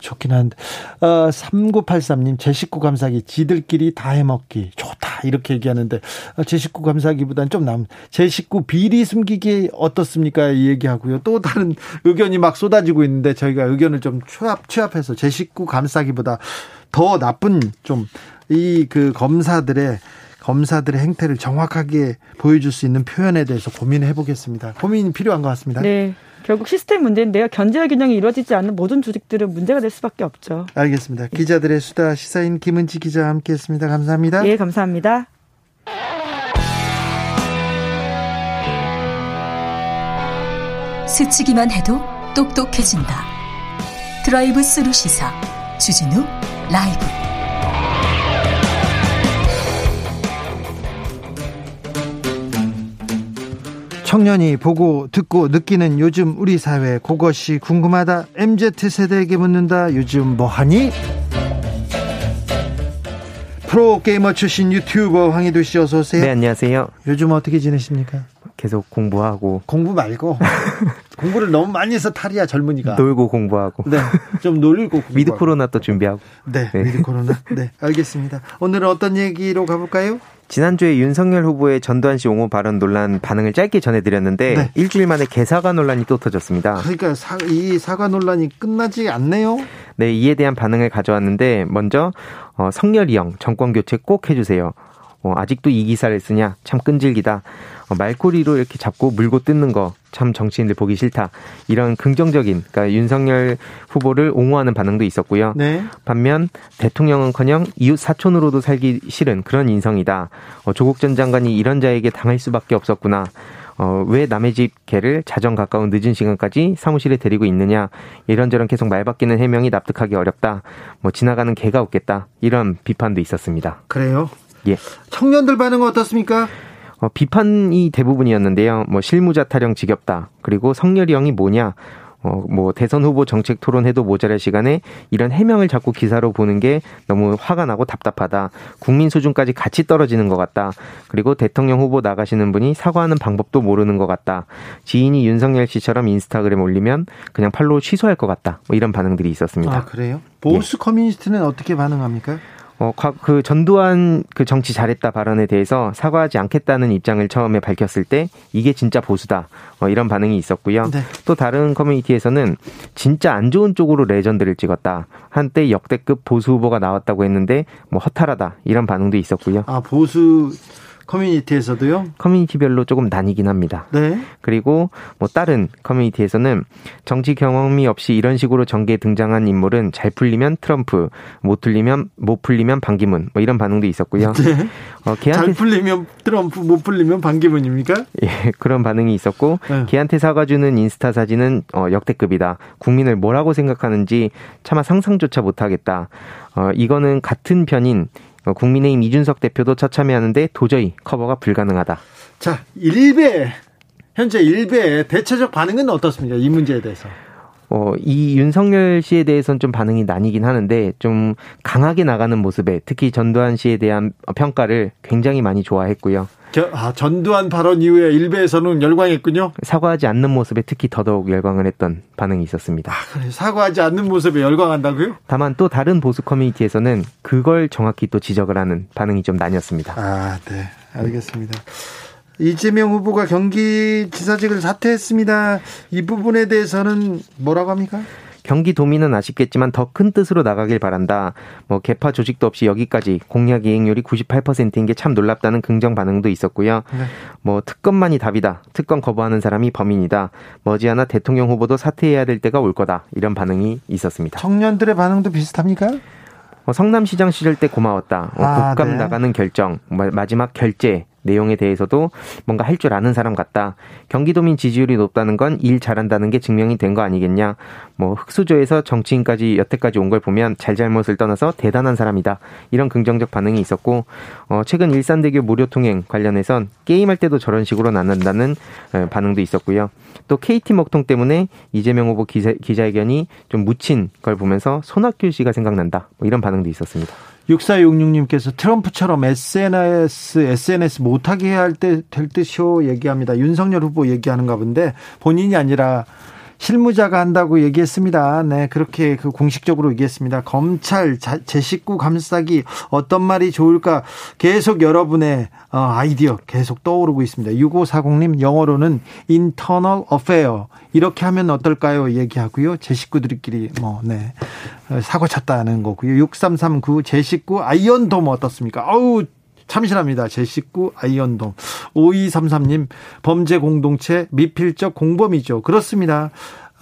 좋긴 한데. 어, 삼구팔삼 님, 제 식구 감싸기, 지들끼리 다 해먹기. 좋다. 이렇게 얘기하는데, 제 식구 감싸기보단 좀 남, 제 식구 비리 숨기기 어떻습니까? 이 얘기하고요. 또 다른 의견이 막 쏟아지고 있는데, 저희가 의견을 좀 취합, 취합해서 제 식구 감싸기보다 더 나쁜 좀, 이 그 검사들의 검사들의 행태를 정확하게 보여줄 수 있는 표현에 대해서 고민해 보겠습니다. 고민이 필요한 것 같습니다. 네. 결국 시스템 문제인데요. 견제와 균형이 이루어지지 않는 모든 조직들은 문제가 될 수밖에 없죠. 알겠습니다. 기자들의 수다, 시사인 김은지 기자와 함께했습니다. 감사합니다. 예, 감사합니다. 스치기만 해도 똑똑해진다. 드라이브 스루 시사 주진우 라이브. 청년이 보고 듣고 느끼는 요즘 우리 사회, 그것이 궁금하다. 엠지 세대에게 묻는다. 요즘 뭐하니? 프로게이머 출신 유튜버 황희도 씨 어서 오세요. 네, 안녕하세요. 요즘 어떻게 지내십니까? 계속 공부하고. 공부 말고. 공부를 너무 많이 해서 탈이야, 젊은이가. 놀고 공부하고. 네, 좀 놀고 공부하고. 미드 코로나 또 준비하고. 네, 네. 미드 코로나. 네, 알겠습니다. 오늘은 어떤 얘기로 가볼까요? 지난주에 윤석열 후보의 전두환 씨 옹호 발언 논란 반응을 짧게 전해드렸는데 네. 일주일 만에 개사과 논란이 또 터졌습니다. 그러니까 사, 이 사과 논란이 끝나지 않네요. 네, 이에 대한 반응을 가져왔는데 먼저 어, 성렬이 형 정권교체 꼭 해주세요. 어, 아직도 이 기사를 쓰냐 참 끈질기다. 어, 말꼬리로 이렇게 잡고 물고 뜯는 거 참 정치인들 보기 싫다. 이런 긍정적인 그러니까 윤석열 후보를 옹호하는 반응도 있었고요. 네. 반면 대통령은커녕 이웃 사촌으로도 살기 싫은 그런 인성이다. 어, 조국 전 장관이 이런 자에게 당할 수밖에 없었구나. 어, 왜 남의 집 개를 자정 가까운 늦은 시간까지 사무실에 데리고 있느냐. 이런저런 계속 말바뀌는 해명이 납득하기 어렵다. 뭐 지나가는 개가 웃겠다. 이런 비판도 있었습니다. 그래요? 예. 청년들 반응은 어떻습니까? 어, 비판이 대부분이었는데요. 뭐 실무자 타령 지겹다. 그리고 성렬이 형이 뭐냐. 어, 뭐 대선 후보 정책 토론해도 모자랄 시간에 이런 해명을 자꾸 기사로 보는 게 너무 화가 나고 답답하다. 국민 수준까지 같이 떨어지는 것 같다. 그리고 대통령 후보 나가시는 분이 사과하는 방법도 모르는 것 같다. 지인이 윤석열 씨처럼 인스타그램 올리면 그냥 팔로우 취소할 것 같다. 뭐 이런 반응들이 있었습니다. 아, 그래요? 보수 예. 커뮤니티는 어떻게 반응합니까? 어, 그 전두환 그 정치 잘했다 발언에 대해서 사과하지 않겠다는 입장을 처음에 밝혔을 때 이게 진짜 보수다 어, 이런 반응이 있었고요. 네. 또 다른 커뮤니티에서는 진짜 안 좋은 쪽으로 레전드를 찍었다. 한때 역대급 보수 후보가 나왔다고 했는데 뭐 허탈하다 이런 반응도 있었고요. 아, 보수 커뮤니티에서도요? 커뮤니티별로 조금 나뉘긴 합니다. 네. 그리고 뭐 다른 커뮤니티에서는 정치 경험이 없이 이런 식으로 전개에 등장한 인물은 잘 풀리면 트럼프, 못 풀리면 못 풀리면 반기문 뭐 이런 반응도 있었고요. 네. 어, 걔한테... 잘 풀리면 트럼프, 못 풀리면 반기문입니까? 예, 그런 반응이 있었고 네. 걔한테 사과주는 인스타 사진은 어, 역대급이다. 국민을 뭐라고 생각하는지 차마 상상조차 못하겠다. 어, 이거는 같은 편인 국민의힘 이준석 대표도 처참해하는데 도저히 커버가 불가능하다. 자, 일베 현재 일베의 대체적 반응은 어떻습니까? 이 문제에 대해서. 어, 이 윤석열 씨에 대해서는 좀 반응이 나뉘긴 하는데 좀 강하게 나가는 모습에 특히 전두환 씨에 대한 평가를 굉장히 많이 좋아했고요. 저, 아, 전두환 발언 이후에 일베에서는 열광했군요. 사과하지 않는 모습에 특히 더더욱 열광을 했던 반응이 있었습니다. 아, 그래요? 사과하지 않는 모습에 열광한다고요? 다만 또 다른 보수 커뮤니티에서는 그걸 정확히 또 지적을 하는 반응이 좀 나뉘었습니다. 아, 네. 알겠습니다. 이재명 후보가 경기지사직을 사퇴했습니다. 이 부분에 대해서는 뭐라고 합니까? 경기도민은 아쉽겠지만 더 큰 뜻으로 나가길 바란다. 뭐 개파 조직도 없이 여기까지 공약 이행률이 구십팔 퍼센트인 게 참 놀랍다는 긍정 반응도 있었고요. 네. 뭐 특검만이 답이다. 특검 거부하는 사람이 범인이다. 머지않아 대통령 후보도 사퇴해야 될 때가 올 거다. 이런 반응이 있었습니다. 청년들의 반응도 비슷합니까? 어, 성남시장 시절 때 고마웠다. 어, 아, 독감 네. 나가는 결정, 마지막 결제. 내용에 대해서도 뭔가 할 줄 아는 사람 같다. 경기도민 지지율이 높다는 건 일 잘한다는 게 증명이 된 거 아니겠냐. 뭐 흑수저에서 정치인까지 여태까지 온 걸 보면 잘잘못을 떠나서 대단한 사람이다. 이런 긍정적 반응이 있었고 어, 최근 일산대교 무료 통행 관련해선 게임할 때도 저런 식으로 나눈다는 반응도 있었고요. 또 케이티 먹통 때문에 이재명 후보 기자, 기자회견이 좀 묻힌 걸 보면서 손학규 씨가 생각난다. 뭐 이런 반응도 있었습니다. 육사육육 님께서 트럼프처럼 에스엔에스 에스엔에스 못하게 해야 할 때 될 듯이요 얘기합니다. 윤석열 후보 얘기하는가 본데 본인이 아니라 실무자가 한다고 얘기했습니다. 네, 그렇게 그 공식적으로 얘기했습니다. 검찰 자, 제 식구 감싸기 어떤 말이 좋을까 계속 여러분의 어, 아이디어 계속 떠오르고 있습니다. 육오사공 님 영어로는 internal affair 이렇게 하면 어떨까요? 얘기하고요. 제 식구들끼리 뭐 네. 사고 쳤다는 거고요. 육삼삼구 제 식구 아이언돔 어떻습니까? 아우 참신합니다. 제식구 아이언돔. 오이삼삼 님 범죄 공동체 미필적 공범이죠. 그렇습니다.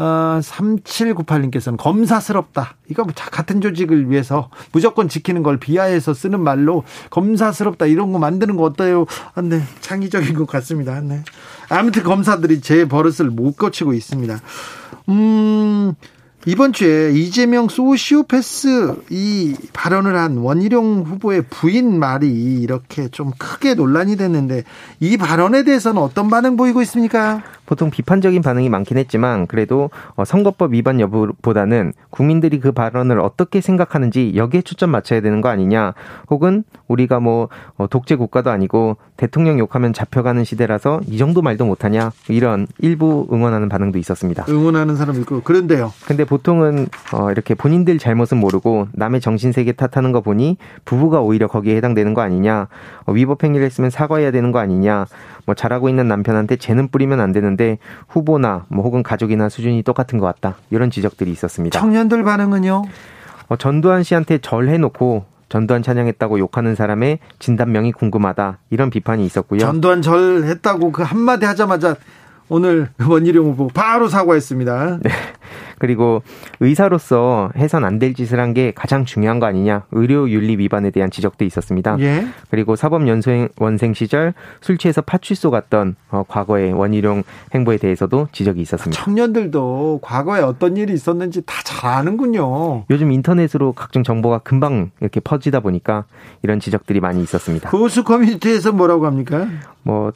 어, 삼칠구팔 님께서는 검사스럽다. 이거 같은 조직을 위해서 무조건 지키는 걸 비하해서 쓰는 말로 검사스럽다. 이런 거 만드는 거 어때요? 아, 네. 창의적인 것 같습니다. 네. 아무튼 검사들이 제 버릇을 못 고치고 있습니다. 음... 이번 주에 이재명 소시오패스 이 발언을 한 원희룡 후보의 부인 말이 이렇게 좀 크게 논란이 됐는데 이 발언에 대해서는 어떤 반응 보이고 있습니까? 보통 비판적인 반응이 많긴 했지만 그래도 선거법 위반 여부보다는 국민들이 그 발언을 어떻게 생각하는지 여기에 초점 맞춰야 되는 거 아니냐, 혹은 우리가 뭐 독재 국가도 아니고 대통령 욕하면 잡혀가는 시대라서 이 정도 말도 못하냐, 이런 일부 응원하는 반응도 있었습니다. 응원하는 사람 있고 그런데요. 근데 보통은 이렇게 본인들 잘못은 모르고 남의 정신세계 탓하는 거 보니 부부가 오히려 거기에 해당되는 거 아니냐, 위법 행위를 했으면 사과해야 되는 거 아니냐, 뭐 잘하고 있는 남편한테 재는 뿌리면 안 되는데 후보나 뭐 혹은 가족이나 수준이 똑같은 것 같다, 이런 지적들이 있었습니다. 청년들 반응은요? 어, 전두환 씨한테 절해놓고 전두환 찬양했다고 욕하는 사람의 진단명이 궁금하다, 이런 비판이 있었고요. 전두환 절했다고 그 한마디 하자마자 오늘 원희룡 후보 바로 사과했습니다. 네. 그리고 의사로서 해선 안 될 짓을 한 게 가장 중요한 거 아니냐, 의료윤리 위반에 대한 지적도 있었습니다. 예. 그리고 사법연수원생 시절 술 취해서 파출소 갔던 어, 과거의 원희룡 행보에 대해서도 지적이 있었습니다. 청년들도 과거에 어떤 일이 있었는지 다 잘 아는군요. 요즘 인터넷으로 각종 정보가 금방 이렇게 퍼지다 보니까 이런 지적들이 많이 있었습니다. 보수 커뮤니티에서 뭐라고 합니까? 뭐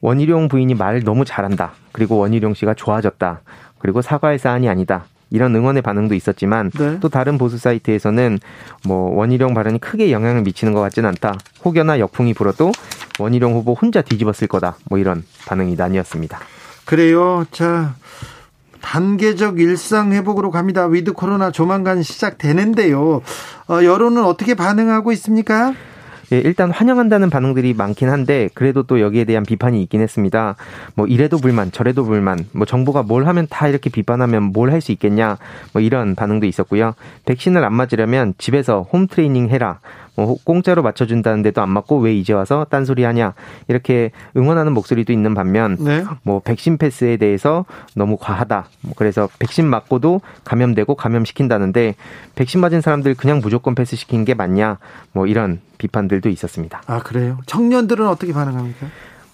원희룡 부인이 말 너무 잘한다, 그리고 원희룡 씨가 좋아졌다, 그리고 사과할 사안이 아니다, 이런 응원의 반응도 있었지만 네. 또 다른 보수 사이트에서는 뭐 원희룡 발언이 크게 영향을 미치는 것 같진 않다, 혹여나 역풍이 불어도 원희룡 후보 혼자 뒤집었을 거다, 뭐 이런 반응이 나뉘었습니다. 그래요. 자, 단계적 일상 회복으로 갑니다. 위드 코로나 조만간 시작되는데요. 어, 여론은 어떻게 반응하고 있습니까? 예, 일단 환영한다는 반응들이 많긴 한데 그래도 또 여기에 대한 비판이 있긴 했습니다. 뭐 이래도 불만 저래도 불만, 뭐 정부가 뭘 하면 다 이렇게 비판하면 뭘 할 수 있겠냐, 뭐 이런 반응도 있었고요. 백신을 안 맞으려면 집에서 홈트레이닝 해라, 뭐 공짜로 맞춰준다는데도 안 맞고 왜 이제 와서 딴소리 하냐, 이렇게 응원하는 목소리도 있는 반면 네. 뭐 백신 패스에 대해서 너무 과하다, 뭐 그래서 백신 맞고도 감염되고 감염시킨다는데 백신 맞은 사람들 그냥 무조건 패스시킨 게 맞냐, 뭐 이런 비판들도 있었습니다. 아, 그래요? 청년들은 어떻게 반응합니까?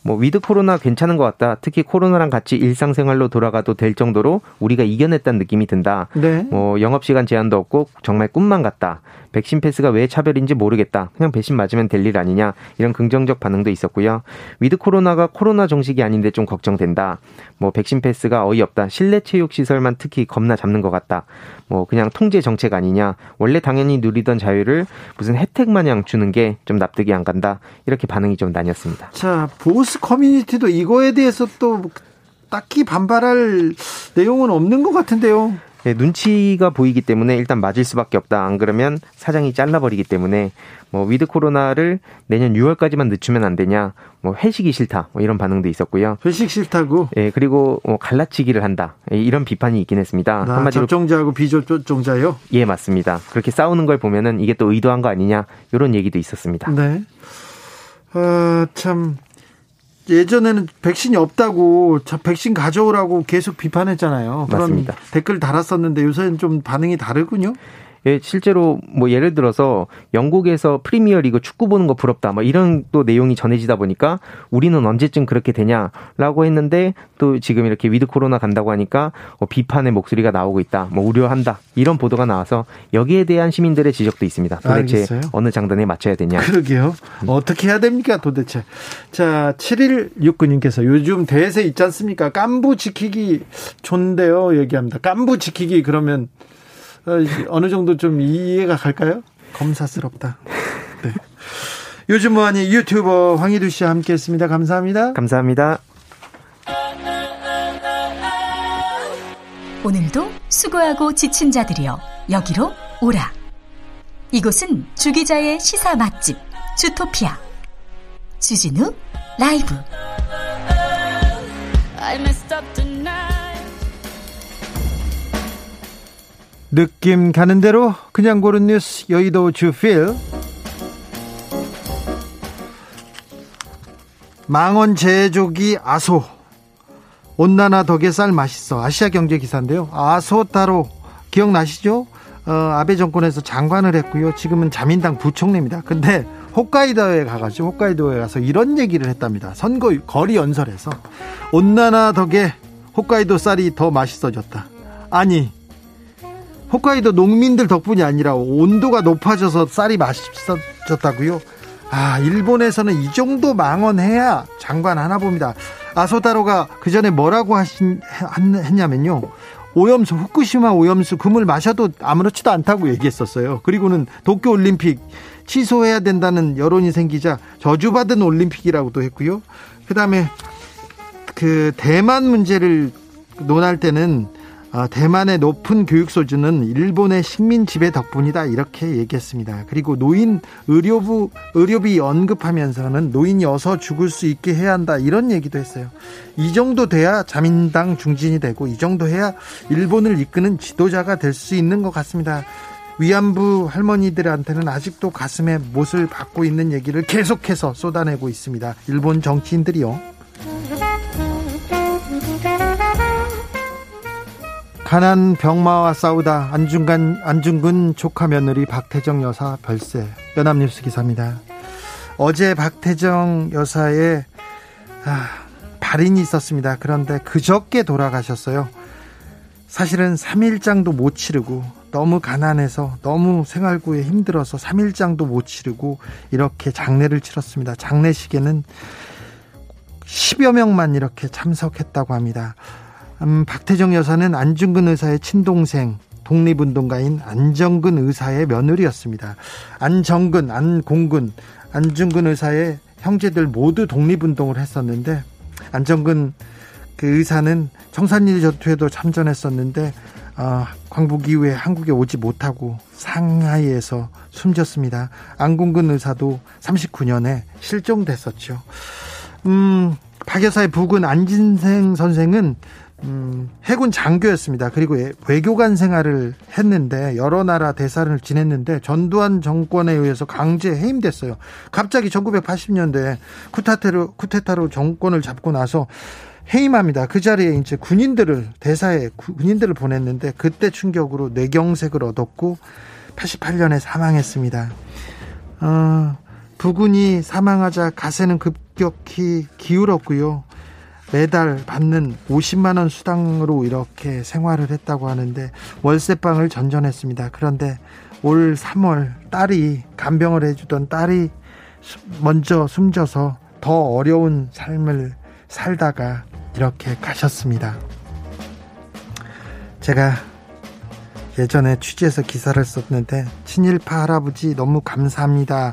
뭐 위드 코로나 괜찮은 것 같다, 특히 코로나랑 같이 일상생활로 돌아가도 될 정도로 우리가 이겨냈다는 느낌이 든다. 네. 뭐 영업시간 제한도 없고 정말 꿈만 같다, 백신 패스가 왜 차별인지 모르겠다, 그냥 백신 맞으면 될 일 아니냐, 이런 긍정적 반응도 있었고요. 위드 코로나가 코로나 정식이 아닌데 좀 걱정된다, 뭐 백신 패스가 어이없다, 실내 체육시설만 특히 겁나 잡는 것 같다, 뭐 그냥 통제 정책 아니냐, 원래 당연히 누리던 자유를 무슨 혜택 마냥 주는 게 좀 납득이 안 간다, 이렇게 반응이 좀 나뉘었습니다. 자, 보수 커뮤니티도 이거에 대해서 또 딱히 반발할 내용은 없는 것 같은데요. 네, 눈치가 보이기 때문에 일단 맞을 수밖에 없다, 안 그러면 사장이 잘라버리기 때문에 뭐 위드 코로나를 내년 유월까지만 늦추면 안 되냐, 뭐 회식이 싫다, 뭐 이런 반응도 있었고요. 회식 싫다고? 예, 그리고 뭐 갈라치기를 한다, 이런 비판이 있긴 했습니다. 아, 한마디로 접종자하고 비접종자요? 예, 맞습니다. 그렇게 싸우는 걸 보면은 이게 또 의도한 거 아니냐, 이런 얘기도 있었습니다. 네. 아, 참. 예전에는 백신이 없다고 백신 가져오라고 계속 비판했잖아요. 맞습니다. 그런 댓글 달았었는데 요새는 좀 반응이 다르군요. 예, 실제로 뭐 예를 들어서 영국에서 프리미어리그 축구 보는 거 부럽다, 뭐 이런 또 내용이 전해지다 보니까 우리는 언제쯤 그렇게 되냐라고 했는데 또 지금 이렇게 위드 코로나 간다고 하니까 어, 비판의 목소리가 나오고 있다, 뭐 우려한다, 이런 보도가 나와서 여기에 대한 시민들의 지적도 있습니다. 도대체 알겠어요. 어느 장단에 맞춰야 되냐. 그러게요. 어떻게 해야 됩니까 도대체. 자, 칠일육구 님께서 요즘 대세 있지 않습니까, 깐부 지키기 좋은데요 얘기합니다. 깐부 지키기 그러면 어느 정도 좀 이해가 갈까요? 검사스럽다. 네. 요즘 뭐하니 유튜버 황희두 씨와 함께했습니다. 감사합니다. 감사합니다. 오늘도 수고하고 지친 자들이여 여기로 오라. 이곳은 주 기자의 시사 맛집 주토피아 주진우 라이브. 느낌 가는 대로 그냥 고른 뉴스 여의도 주필. 망원 제조기 아소, 온난화 덕에 쌀 맛있어. 아시아경제 기사인데요. 아소타로 기억나시죠? 어, 아베 정권에서 장관을 했고요. 지금은 자민당 부총리입니다. 근데 홋카이도에 가가지고 홋카이도에 가서 이런 얘기를 했답니다. 선거 거리 연설에서 온난화 덕에 홋카이도 쌀이 더 맛있어졌다. 아니, 홋카이도 농민들 덕분이 아니라 온도가 높아져서 쌀이 맛있어졌다고요? 아, 일본에서는 이 정도 망언해야 장관 하나 봅니다. 아소다로가 그 전에 뭐라고 하신, 했냐면요, 오염수, 후쿠시마 오염수 그물 마셔도 아무렇지도 않다고 얘기했었어요. 그리고는 도쿄올림픽 취소해야 된다는 여론이 생기자 저주받은 올림픽이라고도 했고요. 그다음에 그 대만 문제를 논할 때는 아, 대만의 높은 교육 수준은 일본의 식민 지배 덕분이다, 이렇게 얘기했습니다. 그리고 노인 의료부 의료비 언급하면서는 노인이어서 죽을 수 있게 해야 한다, 이런 얘기도 했어요. 이 정도 돼야 자민당 중진이 되고 이 정도 해야 일본을 이끄는 지도자가 될 수 있는 것 같습니다. 위안부 할머니들한테는 아직도 가슴에 못을 박고 있는 얘기를 계속해서 쏟아내고 있습니다. 일본 정치인들이요. 가난 병마와 싸우다 안중근, 안중근 조카 며느리 박태정 여사 별세. 연합뉴스 기사입니다. 어제 박태정 여사의 아, 발인이 있었습니다. 그런데 그저께 돌아가셨어요. 사실은 삼일장도 못 치르고 너무 가난해서, 너무 생활고에 힘들어서 삼일장도 못 치르고 이렇게 장례를 치렀습니다. 장례식에는 십여 명만 이렇게 참석했다고 합니다. 음, 박태정 여사는 안중근 의사의 친동생, 독립운동가인 안정근 의사의 며느리였습니다. 안정근, 안공근, 안중근 의사의 형제들 모두 독립운동을 했었는데, 안정근 그 의사는 청산리 전투에도 참전했었는데 어, 광복 이후에 한국에 오지 못하고 상하이에서 숨졌습니다. 안공근 의사도 삼십구년에 실종됐었죠. 음, 박 여사의 부군 안진생 선생은 음, 해군 장교였습니다. 그리고 외교관 생활을 했는데 여러 나라 대사를 지냈는데 전두환 정권에 의해서 강제 해임됐어요. 갑자기 천구백팔십년대에 쿠데타로, 쿠데타로 정권을 잡고 나서 해임합니다. 그 자리에 이제 군인들을, 대사에 군인들을 보냈는데 그때 충격으로 뇌경색을 얻었고 팔십팔년에 사망했습니다. 어, 부군이 사망하자 가세는 급격히 기울었고요. 매달 받는 오십만원 수당으로 이렇게 생활을 했다고 하는데 월세방을 전전했습니다. 그런데 올 삼월 딸이, 간병을 해주던 딸이 먼저 숨져서 더 어려운 삶을 살다가 이렇게 가셨습니다. 제가 예전에 취재해서 기사를 썼는데, 친일파 할아버지 너무 감사합니다,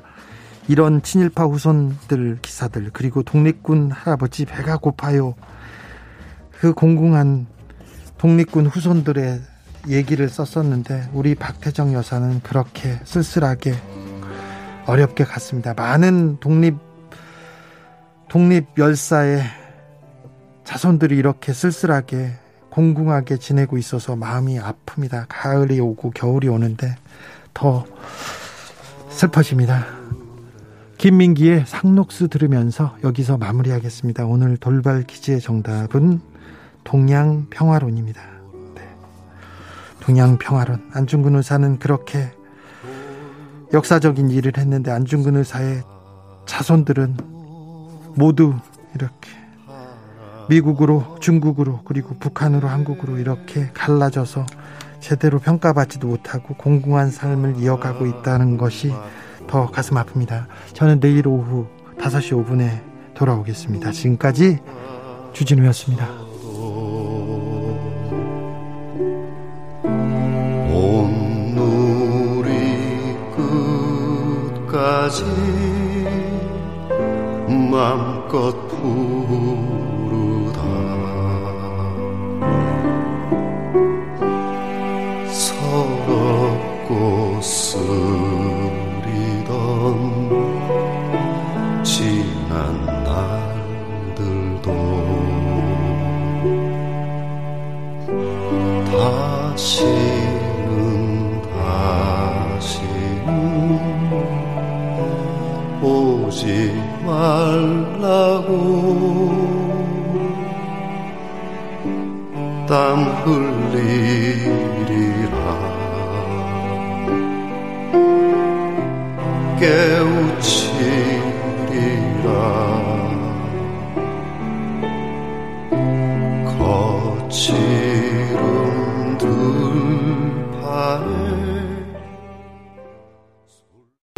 이런 친일파 후손들 기사들, 그리고 독립군 할아버지 배가 고파요, 그 공공한 독립군 후손들의 얘기를 썼었는데 우리 박태정 여사는 그렇게 쓸쓸하게 어렵게 갔습니다. 많은 독립 독립 열사의 자손들이 이렇게 쓸쓸하게 공공하게 지내고 있어서 마음이 아픕니다. 가을이 오고 겨울이 오는데 더 슬퍼집니다. 김민기의 상록수 들으면서 여기서 마무리하겠습니다. 오늘 돌발 퀴즈의 정답은 동양평화론입니다. 네. 동양평화론. 안중근 의사는 그렇게 역사적인 일을 했는데 안중근 의사의 자손들은 모두 이렇게 미국으로, 중국으로, 그리고 북한으로, 한국으로 이렇게 갈라져서 제대로 평가받지도 못하고 공공한 삶을 이어가고 있다는 것이 더 가슴 아픕니다. 저는 내일 오후 다섯시 오분에 돌아오겠습니다. 지금까지 주진우였습니다. 온누리 끝까지 마음껏 부르다 서럽고 슬 지난 날들도 다시는 다시는 오지 말라고 땀 흘리리라 깨우치리라 거칠은